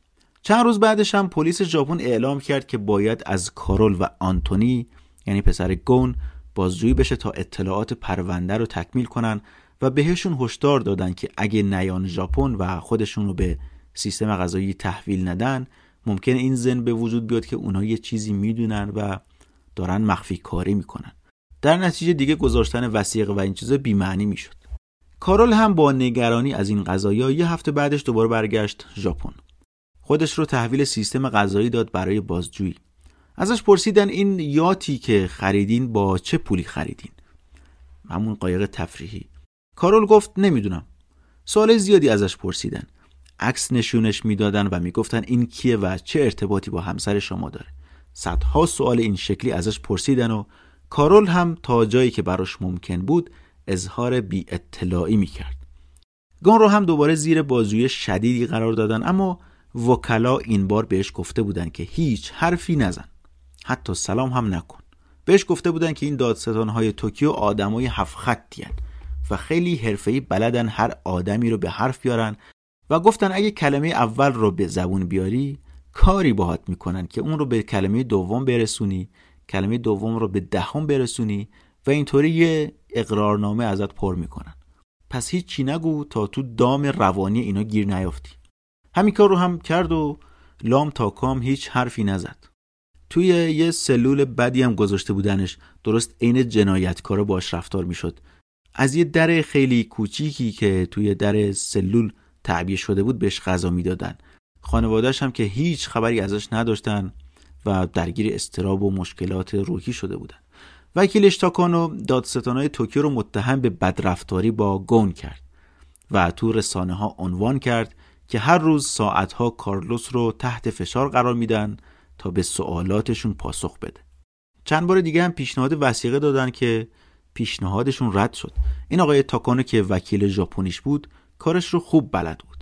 چند روز بعدش هم پلیس ژاپن اعلام کرد که باید از کارول و آنتونی، یعنی پسر گون، بازجویی بشه تا اطلاعات پرونده رو تکمیل کنن و بهشون هشدار دادن که اگه نیان ژاپن و خودشون رو به سیستم قضایی تحویل ندن، ممکنه این ذهن به وجود بیاد که اونها یه چیزی میدونن و دارن مخفی کاری میکنن. در نتیجه دیگه گذاشتن وثیقه و این چیزا بی‌معنی میشد. کارول هم با نگرانی از این قضایا یه هفته بعدش دوباره برگشت ژاپن. خودش رو تحویل سیستم قضایی داد برای بازجویی. ازش پرسیدن این یاتی که خریدین با چه پولی خریدین؟ همون قایق تفریحی. کارول گفت نمیدونم. سوال زیادی ازش پرسیدن. عکس نشونش میدادن و میگفتن این کیه و چه ارتباطی با همسر شما داره. صدها سوال این شکلی ازش پرسیدن و کارول هم تا جایی که براش ممکن بود اظهار بی اطلاعی میکرد. گون رو هم دوباره زیر بازجویی شدیدی قرار دادن، اما وکلا این بار بهش گفته بودن که هیچ حرفی نزن. حتی سلام هم نکن. بهش گفته بودن که این دادستان‌های توکیو آدمای هفت خطی‌ان و خیلی حرفه‌ای بلدن هر آدمی رو به حرف بیارن و گفتن اگه کلمه اول رو به زبون بیاری کاری باهات میکنن که اون رو به کلمه دوم برسونی، کلمه دوم رو به دهم برسونی و اینطوری یه اقرارنامه ازت پر میکنن. پس هیچی نگو تا تو دام روانی اینا گیر نیافتی. همین کار رو هم کرد و لام تا کام هیچ حرفی نزد. توی یه سلول بدی هم گذاشته بودنش، درست عین جنایتکارا باش رفتار میشد. از یه در خیلی کوچیکی که توی در سلول تعبیه شده بود بهش غذا میدادن. خانواده‌اش هم که هیچ خبری ازش نداشتن و درگیر اضطراب و مشکلات روحی شده بودن. وکیل اشتاکانو دادستان‌های توکیو رو متهم به بدرفتاری با گون کرد و تو رسانه‌ها عنوان کرد که هر روز ساعت‌ها کارلوس رو تحت فشار قرار میدن تا به سوالاتشون پاسخ بده. چند بار دیگه هم پیشنهاد وثیقه دادن که پیشنهادشون رد شد. این آقای تاکانو که وکیل ژاپنیش بود کارش رو خوب بلد بود.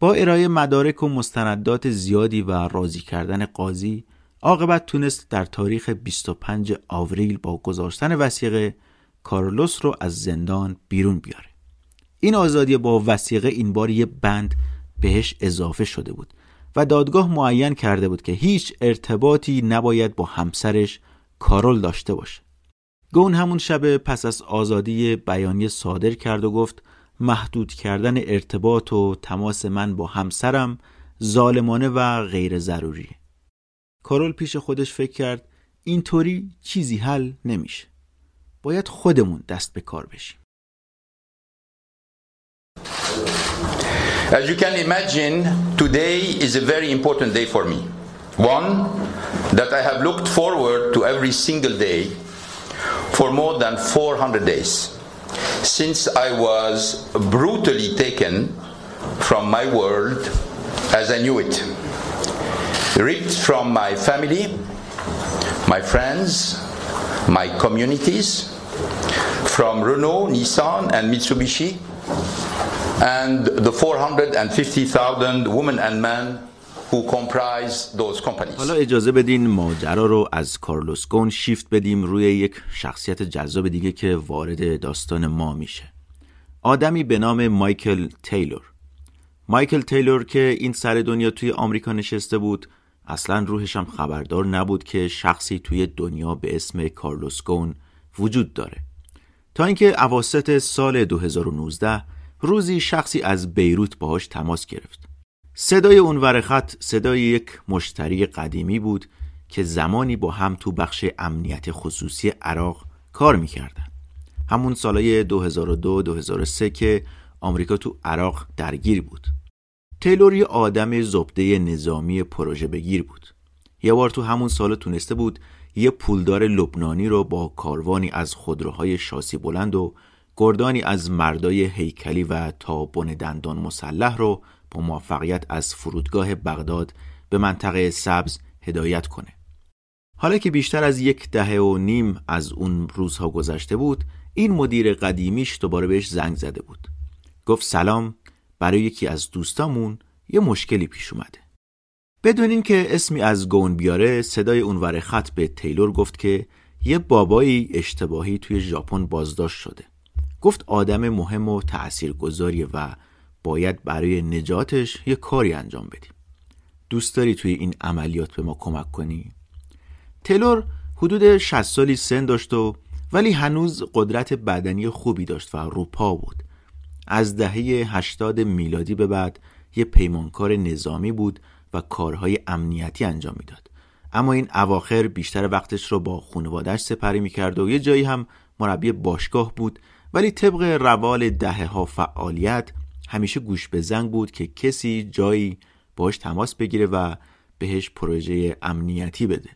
با ارائه مدارک و مستندات زیادی و راضی کردن قاضی عاقبت تونست در تاریخ بیست و پنجم آوریل با گذاشتن وثیقه کارلوس رو از زندان بیرون بیاره. این آزادی با وثیقه این بار یه بند بهش اضافه شده بود و دادگاه معین کرده بود که هیچ ارتباطی نباید با همسرش کارول داشته باشه. گون همون شب پس از آزادی بیانیه صادر کرد و گفت محدود کردن ارتباط و تماس من با همسرم ظالمانه و غیر ضروریه. کارول پیش خودش فکر کرد اینطوری چیزی حل نمیشه. باید خودمون دست به کار بشیم. As you can imagine, today is a very important day for me. One that I have looked forward to every single day for more than four hundred days since I was brutally taken from my world as I knew it. Ripped from my family, my friends, my communities, from Renault, Nissan and Mitsubishi, and the four hundred fifty thousand women and men who comprise those companies. حالا اجازه بدین ماجرا رو از کارلوس گون شیفت بدیم روی یک شخصیت جذاب دیگه که وارد داستان ما میشه. آدمی به نام مایکل تیلور. مایکل تیلور که این سر دنیا توی آمریکا نشسته بود، اصلا روحش هم خبردار نبود که شخصی توی دنیا به اسم کارلوس گون وجود داره. تا اینکه اواسط سال دو هزار و نوزده روزی شخصی از بیروت باهاش تماس گرفت. صدای اونور خط صدای یک مشتری قدیمی بود که زمانی با هم تو بخش امنیت خصوصی عراق کار میکردن. همون سالای دو هزار و دو تا دو هزار و سه که آمریکا تو عراق درگیر بود. تیلوری آدم زبده نظامی پروژه بگیر بود. یه بار تو همون سال تونسته بود یه پولدار لبنانی رو با کاروانی از خودروهای شاسی بلند و گردانی از مردای هیکلی و تا بن دندان مسلح رو با موفقیت از فرودگاه بغداد به منطقه سبز هدایت کنه. حالا که بیشتر از یک دهه و نیم از اون روزها گذشته بود، این مدیر قدیمیش دوباره بهش زنگ زده بود. گفت سلام، برای یکی از دوستامون یه مشکلی پیش اومده. بدون این که اسمی از گون بیاره، صدای اونور خط به تیلور گفت که یه بابایی اشتباهی توی ژاپن بازداشت شده. گفت آدم مهم و تأثیرگذاریه و باید برای نجاتش یه کاری انجام بدیم. دوست داری توی این عملیات به ما کمک کنی؟ تیلور حدود شصت سالی سن داشت و ولی هنوز قدرت بدنی خوبی داشت و روپا بود. از دهه هشتاد میلادی به بعد یه پیمانکار نظامی بود و کارهای امنیتی انجام میداد. اما این اواخر بیشتر وقتش رو با خانواده‌اش سپری میکرد و یه جایی هم مربی باشگاه بود، ولی طبق روال دهه‌ها فعالیت همیشه گوش به زنگ بود که کسی جایی باش تماس بگیره و بهش پروژه امنیتی بده.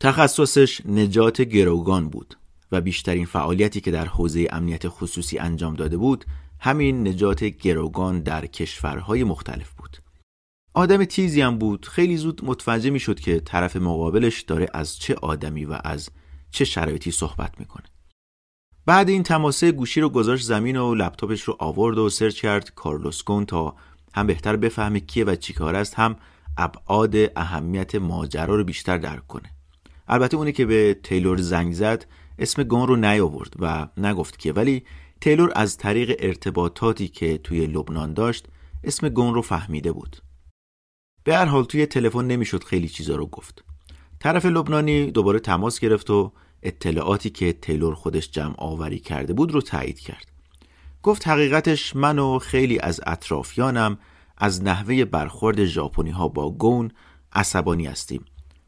تخصصش نجات گروگان بود و بیشترین فعالیتی که در حوزه امنیت خصوصی انجام داده بود همین نجات گروگان در کشورهای مختلف بود. آدم تیزی هم بود. خیلی زود متوجه می شد که طرف مقابلش داره از چه آدمی و از چه شرایطی صحبت میکنه. بعد این تماسه گوشی رو گذاشت زمین و لپتاپش رو آورد و سرچ کرد کارلوس گون تا هم بهتر بفهمه کیه و چیکار است، هم ابعاد اهمیت ماجرا رو بیشتر درک کنه. البته اونی که به تیلور زنگ زد اسم گون رو نیاورد و نگفت که، ولی تیلور از طریق ارتباطاتی که توی لبنان داشت اسم گون رو فهمیده بود. به هر حال توی تلفن نمیشد خیلی چیزا رو گفت. طرف لبنانی دوباره تماس گرفت و اطلاعاتی که تیلور خودش جمع آوری کرده بود رو تایید کرد. گفت حقیقتش من و خیلی از اطرافیانم از نحوه برخورد ژاپنی‌ها با گون عصبانی هستیم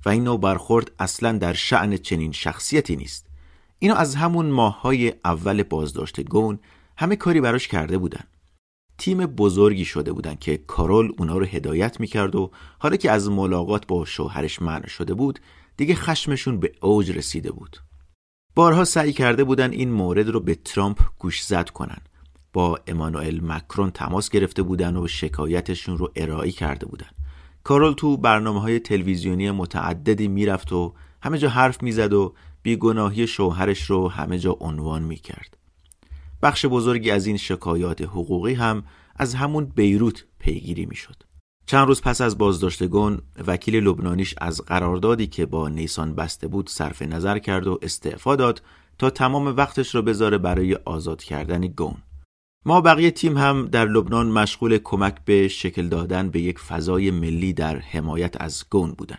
و این نوع برخورد اصلاً در شأن چنین شخصیتی نیست. اینو از همون ماه‌های اول بازداشت گون همه کاری براش کرده بودن. تیم بزرگی شده بودن که کارول اونا رو هدایت میکرد و حالا که از ملاقات با شوهرش منع شده بود دیگه خشمشون به اوج رسیده بود. بارها سعی کرده بودن این مورد رو به ترامپ گوشزد کنن. با امانوئل مکرون تماس گرفته بودن و شکایتشون رو ارائه کرده بودن. کارول تو برنامه‌های تلویزیونی متعددی میرفت و همه جا حرف میزد و بیگناهی شوهرش رو همه جا عنوان میکرد. بخش بزرگی از این شکایات حقوقی هم از همون بیروت پیگیری میشد. چند روز پس از بازداشت گون، وکیل لبنانیش از قراردادی که با نیسان بسته بود صرف نظر کرد و استعفا داد تا تمام وقتش رو بذاره برای آزاد کردن گون. ما بقیه تیم هم در لبنان مشغول کمک به شکل دادن به یک فضای ملی در حمایت از گون بودن.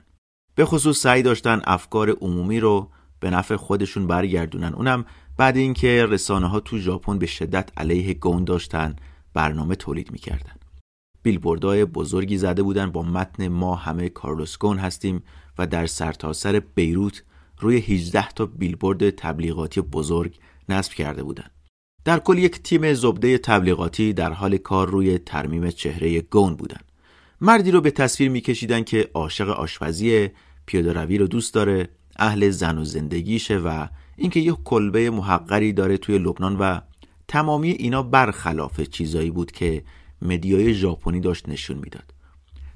به خصوص سعی داشتن افکار عمومی رو به نفع خودشون برگردونن، اونم بعد اینکه رسانه‌ها تو ژاپن به شدت علیه گون داشتن برنامه تولید می‌کردن. بیلبوردهای بزرگی زده بودن با متن ما همه کارلوس گون هستیم و در سرتاسر بیروت روی هجده تا بیلبورد تبلیغاتی بزرگ نصب کرده بودن. در کل یک تیم زبده تبلیغاتی در حال کار روی ترمیم چهره گون بودن. مردی رو به تصویر می‌کشیدن که عاشق آشپزی، پیاده‌روی رو دوست داره، اهل زن و زندگیشه و اینکه یک کلبه محقری داره توی لبنان و تمامی اینا برخلاف چیزایی بود که مدیای ژاپنی داشت نشون میداد.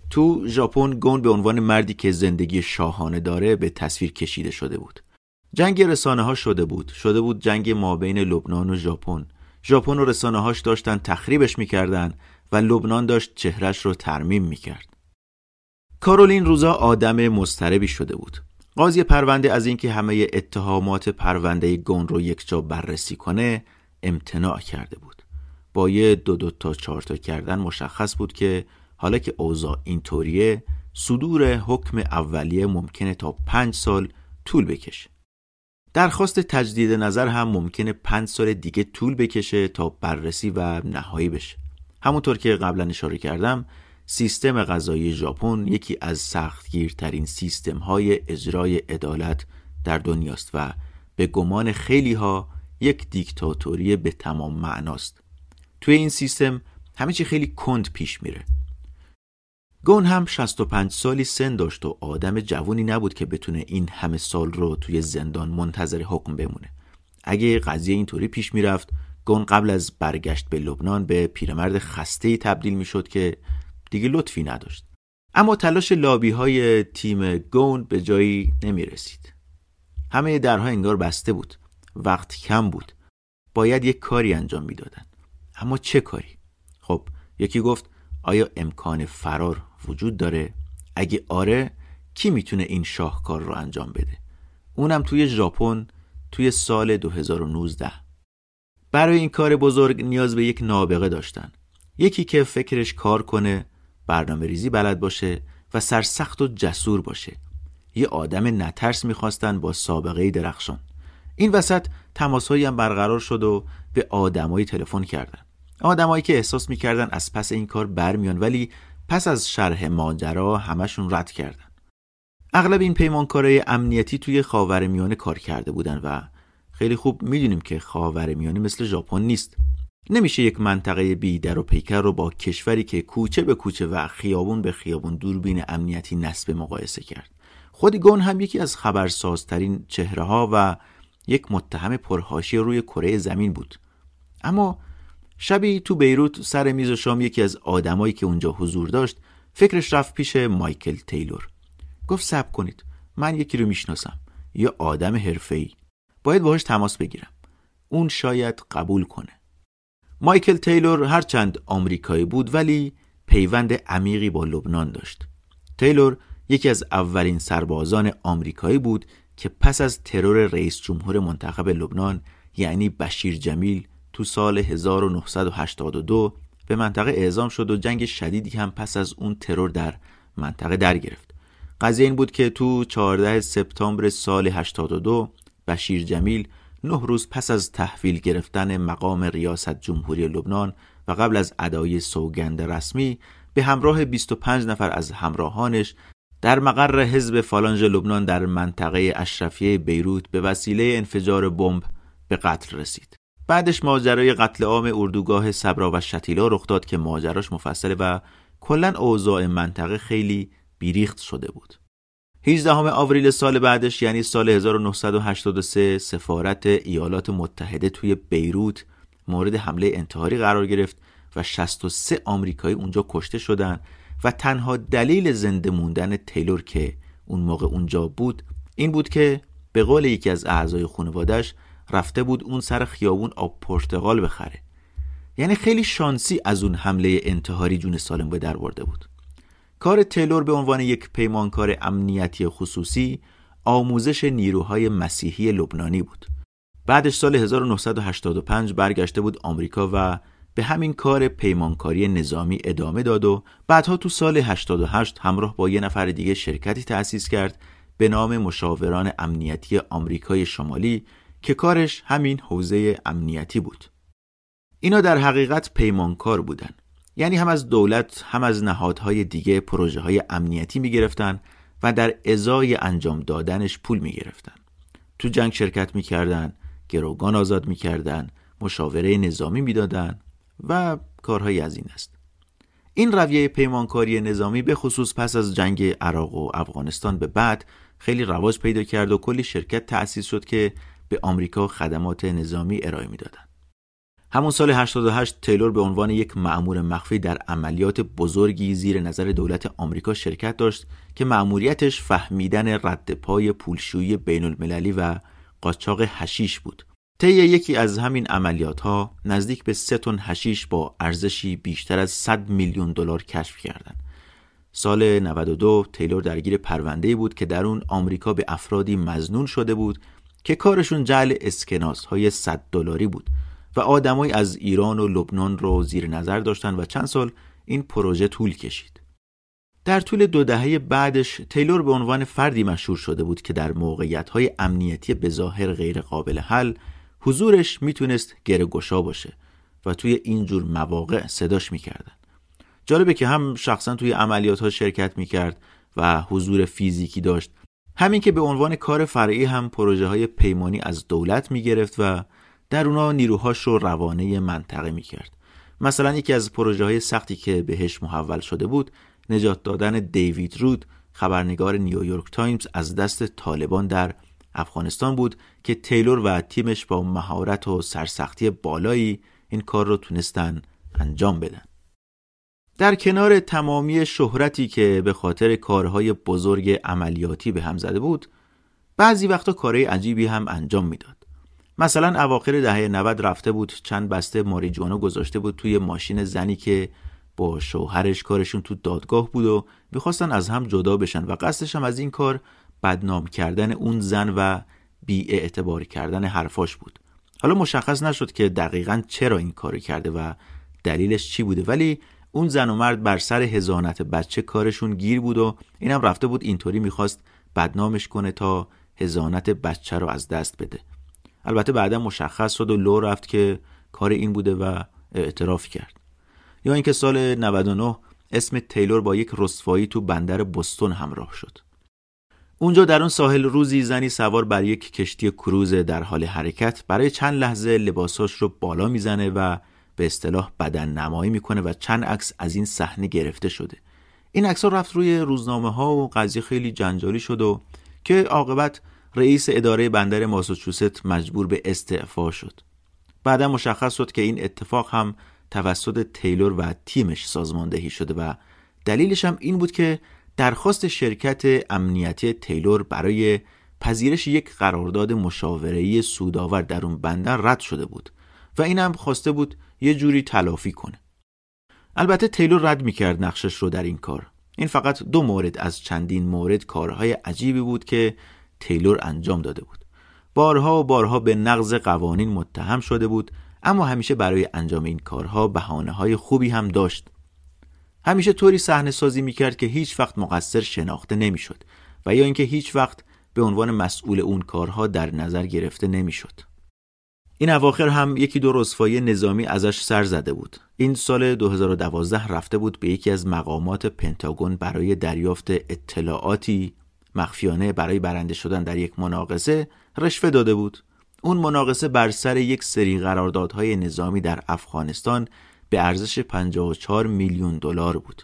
تو ژاپن گون به عنوان مردی که زندگی شاهانه داره به تصویر کشیده شده بود. جنگ رسانه‌ها شده بود، شده بود جنگ مابین لبنان و ژاپن. ژاپن و رسانه‌هاش داشتن تخریبش میکردن و لبنان داشت چهرش رو ترمیم میکرد. کارولین روزا آدم مضطربی شده بود. قاضی پرونده از اینکه همه اتهامات پرونده گون رو یکجا بررسی کنه امتناع کرده بود. با یه دو دو تا چهار تا کردن مشخص بود که حالا که اوضاع اینطوریه صدور حکم اولیه ممکنه تا پنج سال طول بکشه. درخواست تجدید نظر هم ممکنه پنج سال دیگه طول بکشه تا بررسی و نهایی بشه. همونطور که قبلا اشاره کردم سیستم قضایی ژاپن یکی از سختگیرترین سیستم‌های اجرای عدالت در دنیاست و به گمان خیلی‌ها یک دیکتاتوری به تمام معناست. توی این سیستم همه چی خیلی کند پیش میره. گون هم شصت و پنج سالی سن داشت و آدم جوانی نبود که بتونه این همه سال رو توی زندان منتظر حکم بمونه. اگه قضیه اینطوری پیش میرفت، گون قبل از برگشت به لبنان به پیرمرد خسته‌ای تبدیل میشد که دیگه لطفی نداشت. اما تلاش لابی‌های تیم گون به جایی نمی‌رسید. همه درها انگار بسته بود. وقت کم بود. باید یک کاری انجام می‌دادن. اما چه کاری؟ خب یکی گفت آیا امکان فرار وجود داره؟ اگه آره کی میتونه این شاهکار رو انجام بده؟ اونم توی ژاپن توی سال دو هزار و نوزده. برای این کار بزرگ نیاز به یک نابغه داشتن. یکی که فکرش کار کنه، برنامه ریزی بلد باشه و سرسخت و جسور باشه. یه آدم نترس میخواستن با سابقه درخشان. این وسط تماسهایی هم برقرار شد و به آدمایی تلفن کردن. آدمایی که احساس میکردن از پس این کار برمیان، ولی پس از شرح ماجرا همشون رد کردن. اغلب این پیمانکارای امنیتی توی خاورمیانه کار کرده بودن و خیلی خوب میدونیم که خاورمیانه مثل ژاپن نیست. نمیشه یک منطقه بی در و پیکر رو با کشوری که کوچه به کوچه و خیابون به خیابون دوربین امنیتی نصب مقایسه کرد. خود گون هم یکی از خبرسازترین چهره ها و یک متهم پرحاشیه روی کره زمین بود. اما شبی تو بیروت سر میز شام یکی از آدمایی که اونجا حضور داشت فکرش رفت پیش مایکل تیلور. گفت صبر کنید، من یکی رو میشناسم، یه آدم حرفه‌ای، باید باهاش تماس بگیرم، اون شاید قبول کنه. مایکل تیلور هرچند آمریکایی بود ولی پیوند عمیقی با لبنان داشت. تیلور یکی از اولین سربازان آمریکایی بود که پس از ترور رئیس جمهور منتخب لبنان یعنی بشیر جمیل تو سال هزار و نهصد و هشتاد و دو به منطقه اعزام شد و جنگ شدیدی هم پس از اون ترور در منطقه در گرفت. قضیه این بود که تو چهاردهم سپتامبر سال هشتاد و دو بشیر جمیل نه روز پس از تحویل گرفتن مقام ریاست جمهوری لبنان و قبل از ادای سوگند رسمی به همراه بیست و پنج نفر از همراهانش در مقر حزب فالانژ لبنان در منطقه اشرفیه بیروت به وسیله انفجار بمب به قتل رسید. بعدش ماجرای قتل عام اردوگاه صبرا و شتیلا رخ داد که ماجراش مفصله و کلا اوضاع منطقه خیلی بیریخت شده بود. هجدهم آوریل سال بعدش یعنی سال هزار و نهصد و هشتاد و سه سفارت ایالات متحده توی بیروت مورد حمله انتحاری قرار گرفت و شصت و سه آمریکایی اونجا کشته شدن و تنها دلیل زنده موندن تیلور که اون موقع اونجا بود این بود که به قول یکی از اعضای خانواده‌اش رفته بود اون سر خیابون آب پرتقال بخره. یعنی خیلی شانسی از اون حمله انتحاری جون سالم به در برده بود. کار تیلور به عنوان یک پیمانکار امنیتی خصوصی آموزش نیروهای مسیحی لبنانی بود. بعدش سال هزار و نهصد و هشتاد و پنج برگشته بود آمریکا و به همین کار پیمانکاری نظامی ادامه داد و بعدها تو سال هشتاد و هشت همراه با یه نفر دیگه شرکتی تأسیس کرد به نام مشاوران امنیتی آمریکای شمالی که کارش همین حوزه امنیتی بود. اینا در حقیقت پیمانکار بودن. یعنی هم از دولت هم از نهادهای دیگه پروژه‌های امنیتی می‌گرفتن و در ازای انجام دادنش پول می‌گرفتن. تو جنگ شرکت می‌کردن، گروگان آزاد می‌کردن، مشاوره نظامی می‌دادن و کارهای از این است. این رویه پیمانکاری نظامی به خصوص پس از جنگ عراق و افغانستان به بعد خیلی رواج پیدا کرد و کلی شرکت تأسیس شد که به آمریکا خدمات نظامی ارائه می‌دادن. همون سال هشتاد و هشت تیلور به عنوان یک مأمور مخفی در عملیات بزرگی زیر نظر دولت آمریکا شرکت داشت که مأموریتش فهمیدن ردپای پولشویی بین‌المللی و قاچاق حشیش بود. طی یکی از همین عملیات‌ها نزدیک به سه تن حشیش با ارزشی بیشتر از صد میلیون دلار کشف کردند. سال نود و دو تیلور درگیر پرونده‌ای بود که در اون آمریکا به افرادی مظنون شده بود که کارشون جعل اسکناس‌های صد دلاری بود و آدمای از ایران و لبنان رو زیر نظر داشتن و چند سال این پروژه طول کشید. در طول دو دهه بعدش تیلور به عنوان فردی مشهور شده بود که در موقعیت‌های امنیتی به ظاهر غیر قابل حل حضورش میتونست گره‌گشا باشه و توی این جور مواقع صداش میکردن. جالبه که هم شخصا توی عملیات‌ها شرکت میکرد و حضور فیزیکی داشت، همین که به عنوان کار فرعی هم پروژه‌های پیمانی از دولت میگرفت و در اونا نیروهاش رو روانه منطقه میکرد. مثلا یکی از پروژه های سختی که بهش محول شده بود نجات دادن دیوید رود خبرنگار نیویورک تایمز از دست طالبان در افغانستان بود که تیلور و تیمش با مهارت و سرسختی بالایی این کار رو تونستن انجام بدن. در کنار تمامی شهرتی که به خاطر کارهای بزرگ عملیاتی به هم زده بود، بعضی وقتا کارهای عجیبی هم انجام میداد. مثلا اواخر دهه نود رفته بود چند بسته ماریجوانا گذاشته بود توی ماشین زنی که با شوهرش کارشون تو دادگاه بود و میخواستن از هم جدا بشن و قصدش هم از این کار بدنام کردن اون زن و بی اعتبار کردن حرفاش بود. حالا مشخص نشد که دقیقاً چرا این کارو کرده و دلیلش چی بوده، ولی اون زن و مرد بر سر حضانت بچه کارشون گیر بود و اینم رفته بود اینطوری میخواست بدنامش کنه تا حضانت بچه رو از دست بده. البته بعدا مشخص شد و لو رفت که کار این بوده و اعتراف کرد. یا اینکه سال نود و نه اسم تیلور با یک رسوایی تو بندر بوستون همراه شد. اونجا در اون ساحل روزی زنی سوار بر یک کشتی کروز در حال حرکت برای چند لحظه لباساش رو بالا میزنه و به اصطلاح بدن نمایی میکنه و چند عکس از این صحنه گرفته شده. این عکس‌ها رفت روی روزنامه ها و قضیه خیلی جنجالی شد و که عاقبت رئیس اداره بندر ماساچوست مجبور به استعفا شد. بعدا مشخص شد که این اتفاق هم توسط تیلور و تیمش سازماندهی شده و دلیلش هم این بود که درخواست شرکت امنیتی تیلور برای پذیرش یک قرارداد مشاوره‌ای سودآور در اون بندر رد شده بود و این هم خواسته بود یه جوری تلافی کنه. البته تیلور رد میکرد نقشش رو در این کار. این فقط دو مورد از چندین مورد کارهای عجیبی بود که تیلور انجام داده بود. بارها و بارها به نقض قوانین متهم شده بود، اما همیشه برای انجام این کارها بهانه‌های خوبی هم داشت. همیشه طوری صحنه سازی می‌کرد که هیچ وقت مقصر شناخته نمی‌شد و یا اینکه هیچ وقت به عنوان مسئول اون کارها در نظر گرفته نمی‌شد. این اواخر هم یکی دو رسوایی نظامی ازش سر زده بود. این سال دو هزار و دوازده رفته بود به یکی از مقامات پنتاگون برای دریافت اطلاعاتی مخفیانه برای برنده شدن در یک مناقصه رشوه داده بود. اون مناقصه بر سر یک سری قراردادهای نظامی در افغانستان به ارزش پنجاه و چهار میلیون دلار بود.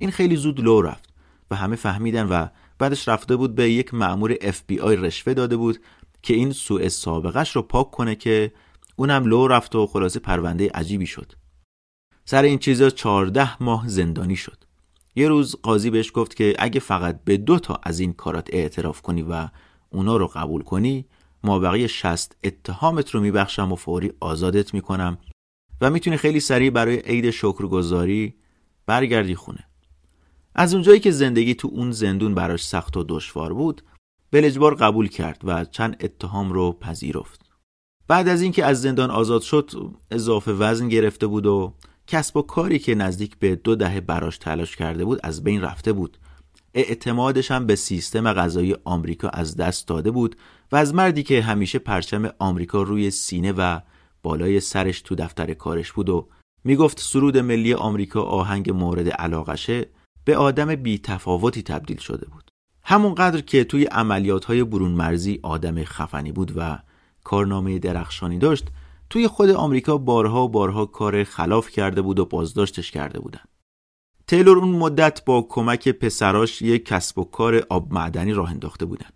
این خیلی زود لو رفت و همه فهمیدن و بعدش رفته بود به یک مأمور اف بی آی رشوه داده بود که این سوء سابقش رو پاک کنه که اونم لو رفت و خلاصه پرونده عجیبی شد. سر این چیزا چهارده ماه زندانی شد. یه روز قاضی بهش گفت که اگه فقط به دو تا از این کارات اعتراف کنی و اونا رو قبول کنی، مابقی شصت اتهامت رو میبخشم و فوری آزادت میکنم و میتونی خیلی سریع برای عید شکرگزاری برگردی خونه. از اونجایی که زندگی تو اون زندون براش سخت و دشوار بود، بلجبار قبول کرد و چند اتهام رو پذیرفت. بعد از اینکه از زندان آزاد شد، اضافه وزن گرفته بود و کسب و کاری که نزدیک به دو دهه براش تلاش کرده بود از بین رفته بود. اعتمادش هم به سیستم قضایی آمریکا از دست داده بود و از مردی که همیشه پرچم آمریکا روی سینه و بالای سرش تو دفتر کارش بود و میگفت سرود ملی آمریکا آهنگ مورد علاقشه، به آدم بی تفاوتی تبدیل شده بود. همونقدر که توی عملیات‌های برون مرزی آدم خفنی بود و کارنامه درخشانی داشت، توی خود آمریکا بارها و بارها کار خلاف کرده بود و بازداشتش کرده بودن. تیلور اون مدت با کمک پسراش یک کسب و کار آب معدنی راه انداخته بودن.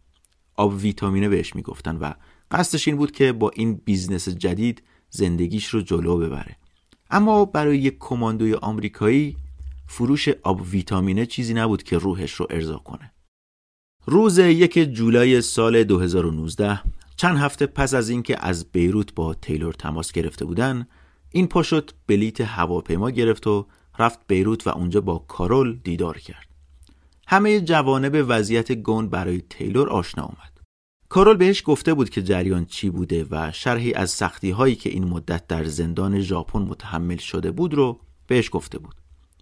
آب ویتامینه بهش میگفتن و قصدش این بود که با این بیزنس جدید زندگیش رو جلو ببره. اما برای یک کماندوی آمریکایی فروش آب ویتامینه چیزی نبود که روحش رو ارضا کنه. روز یک جولای سال دو هزار و نوزده، چند هفته پس از اینکه از بیروت با تیلور تماس گرفته بودن، این پا شد بلیت هواپیما گرفت و رفت بیروت و اونجا با کارول دیدار کرد. همه جوانب وضعیت گون برای تیلور آشنا اومد. کارول بهش گفته بود که جریان چی بوده و شرحی از سختی‌هایی که این مدت در زندان ژاپن متحمل شده بود رو بهش گفته بود.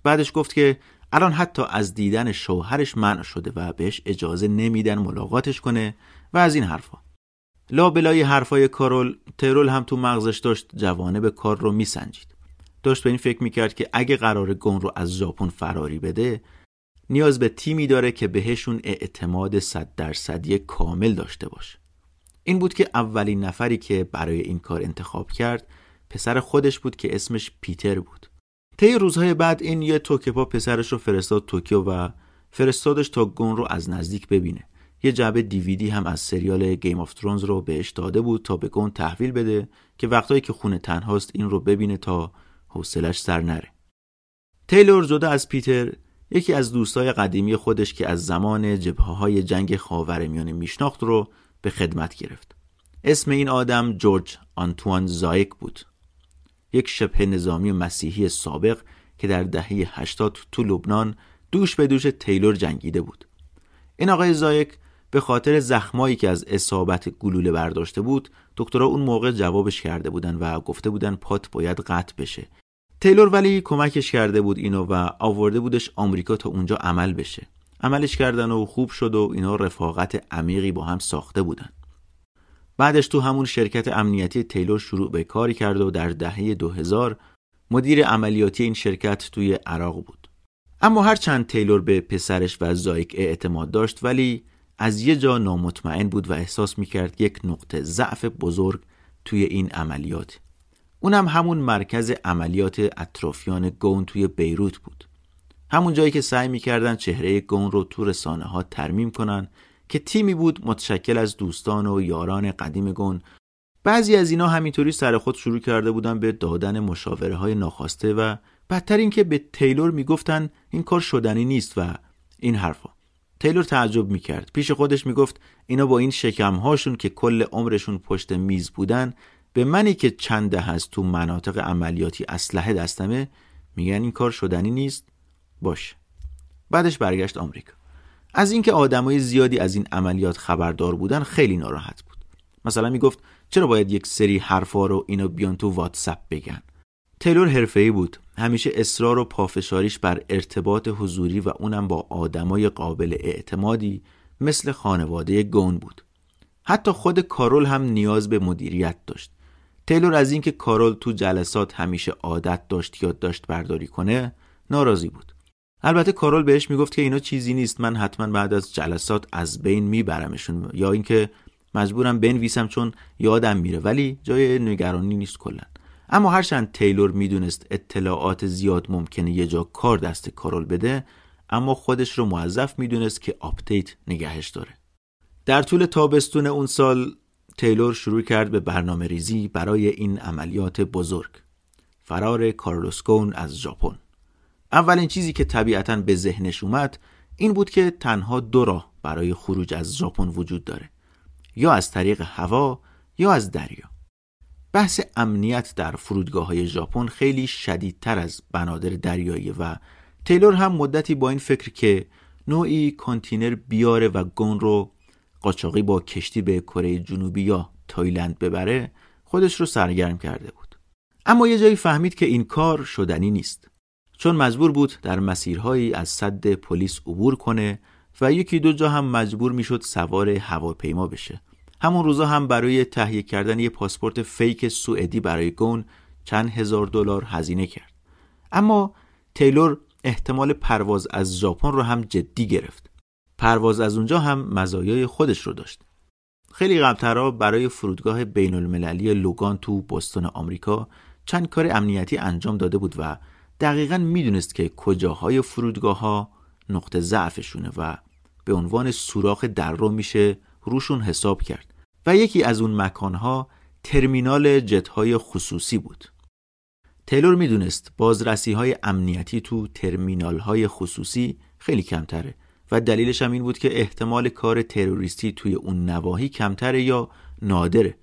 بعدش گفت که الان حتی از دیدن شوهرش منع شده و بهش اجازه نمیدن ملاقاتش کنه و از این حرفا. لابلای حرفای کارول، تیلور هم تو مغزش داشت جوانب کار رو میسنجید. داشت به این فکر میکرد که اگه قرار گون رو از ژاپن فراری بده، نیاز به تیمی داره که بهشون اعتماد صد درصدی کامل داشته باشه. این بود که اولین نفری که برای این کار انتخاب کرد پسر خودش بود که اسمش پیتر بود. طی روزهای بعد این یه توکپا پسرش رو فرستاد توکیو و فرستادش تا گون رو از نزدیک ببینه. یه جعبه دیویدی هم از سریال گیم آف ترونز رو بهش داده بود تا به گون تحویل بده که وقتایی که خونه تنهاست این رو ببینه تا حوصله‌اش سر نره. تیلور جدا از پیتر، یکی از دوستای قدیمی خودش که از زمان جبهه‌های جنگ خاورمیانه میشناخت رو به خدمت گرفت. اسم این آدم جورج آنتوان زایک بود. یک شبه نظامی مسیحی سابق که در دهه هشتاد تو لبنان دوش به دوش تیلور جنگیده بود. این آقای زایک به خاطر زخمایی که از اصابت گلوله برداشته بود، دکترها اون موقع جوابش کرده بودن و گفته بودن پات باید قطع بشه. تیلور ولی کمکش کرده بود اینو و آورده بودش آمریکا تا اونجا عمل بشه. عملش کردن و خوب شد و اینا رفاقت عمیقی با هم ساخته بودن. بعدش تو همون شرکت امنیتی تیلور شروع به کار کرد و در دهه دو هزار مدیر عملیاتی این شرکت توی عراق بود. اما هرچند تیلور به پسرش و زایک اعتماد داشت، ولی از یه جا نامطمئن بود و احساس میکرد یک نقطه ضعف بزرگ توی این عملیات. اونم همون مرکز عملیات اطرافیان گون توی بیروت بود. همون جایی که سعی میکردن چهره گون رو تو رسانه ها ترمیم کنن، که تیمی بود متشکل از دوستان و یاران قدیم گون. بعضی از اینا همینطوری سر خود شروع کرده بودن به دادن مشاوره های ناخواسته و بدتر این که به تیلور میگفتن این کار شدنی نیست و این حرفا. تیلور تعجب میکرد. پیش خودش میگفت اینا با این شکمهاشون که کل عمرشون پشت میز بودن، به منی که چنده هست تو مناطق عملیاتی اسلحه دستمه میگن این کار شدنی نیست. باش. بعدش برگشت آمریکا. از اینکه آدمای زیادی از این عملیات خبردار بودن خیلی ناراحت بود. مثلا میگفت چرا باید یک سری حرفا رو اینا بیان تو واتساپ بگن. تیلور حرفه‌ای بود. همیشه اصرار و پافشاریش بر ارتباط حضوری و اونم با آدمای قابل اعتمادی مثل خانواده گون بود. حتی خود کارول هم نیاز به مدیریت داشت. تیلور از اینکه کارول تو جلسات همیشه عادت داشت یادداشت برداری کنه ناراضی بود. البته کارول بهش میگفت که اینا چیزی نیست، من حتما بعد از جلسات از بین میبرمشون، یا اینکه مجبورم بنویسم چون یادم میره، ولی جای نگرانی نیست کلا. اما هرچند تیلور میدونست اطلاعات زیاد ممکنه یه جا کار دست کارول بده، اما خودش رو موظف میدونست که آپدیت نگهش داره. در طول تابستون اون سال تیلور شروع کرد به برنامه ریزی برای این عملیات بزرگ. فرار کارلوس گون از ژاپن. اولین چیزی که طبیعتاً به ذهنش اومد این بود که تنها دو راه برای خروج از ژاپن وجود داره، یا از طریق هوا یا از دریا. بحث امنیت در فرودگاه‌های ژاپن خیلی شدیدتر از بنادر دریایی و تیلور هم مدتی با این فکر که نوعی کانتینر بیاره و گون رو قاچاقی با کشتی به کره جنوبی یا تایلند ببره خودش رو سرگرم کرده بود. اما یه جایی فهمید که این کار شدنی نیست، چون مجبور بود در مسیرهایی از سد پلیس عبور کنه و یکی دو جا هم مجبور میشد سوار هواپیما بشه. همون روزا هم برای تهیه کردن یه پاسپورت فیک سوئدی برای گون چند هزار دلار هزینه کرد. اما تیلور احتمال پرواز از ژاپن رو هم جدی گرفت. پرواز از اونجا هم مزایای خودش رو داشت. خیلی قبل‌ترا برای فرودگاه بین‌المللی لوگان تو بوستون آمریکا چند کار امنیتی انجام داده بود و دقیقاً میدونست که کجاهای فرودگاه‌ها نقطه ضعفشونه و به عنوان سوراخ در رو میشه روشون حساب کرد. و یکی از اون مکانها ترمینال جت‌های خصوصی بود. تیلور میدونست بازرسی‌های امنیتی تو ترمینال‌های خصوصی خیلی کمتره و دلیلش هم این بود که احتمال کار تروریستی توی اون نواحی کمتره یا نادره.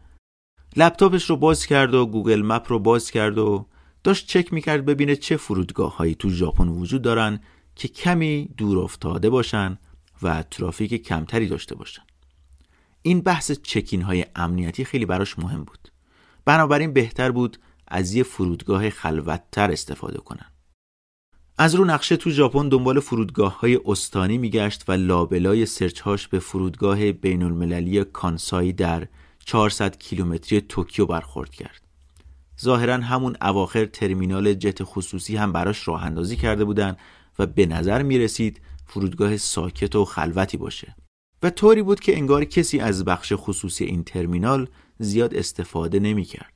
لپتاپش رو باز کرد و گوگل مپ رو باز کرد و داشت چک میکرد ببینه چه فرودگاه‌هایی تو ژاپن وجود دارن که کمی دور افتاده باشن و ترافیک کمتری داشته باشن. این بحث چکین‌های امنیتی خیلی براش مهم بود. بنابراین بهتر بود از یه فرودگاه خلوت‌تر استفاده کنن. از رو نقشه تو ژاپن دنبال فرودگاه‌های استانی میگشت و لابلای سرچ‌هاش به فرودگاه بین‌المللی کانسای در چهارصد کیلومتری توکیو برخورد کرد. ظاهراً همون اواخر ترمینال جت خصوصی هم براش راه اندازی کرده بودن و به نظر میرسید فرودگاه ساکت و خلوتی باشه و طوری بود که انگار کسی از بخش خصوصی این ترمینال زیاد استفاده نمی‌کرد.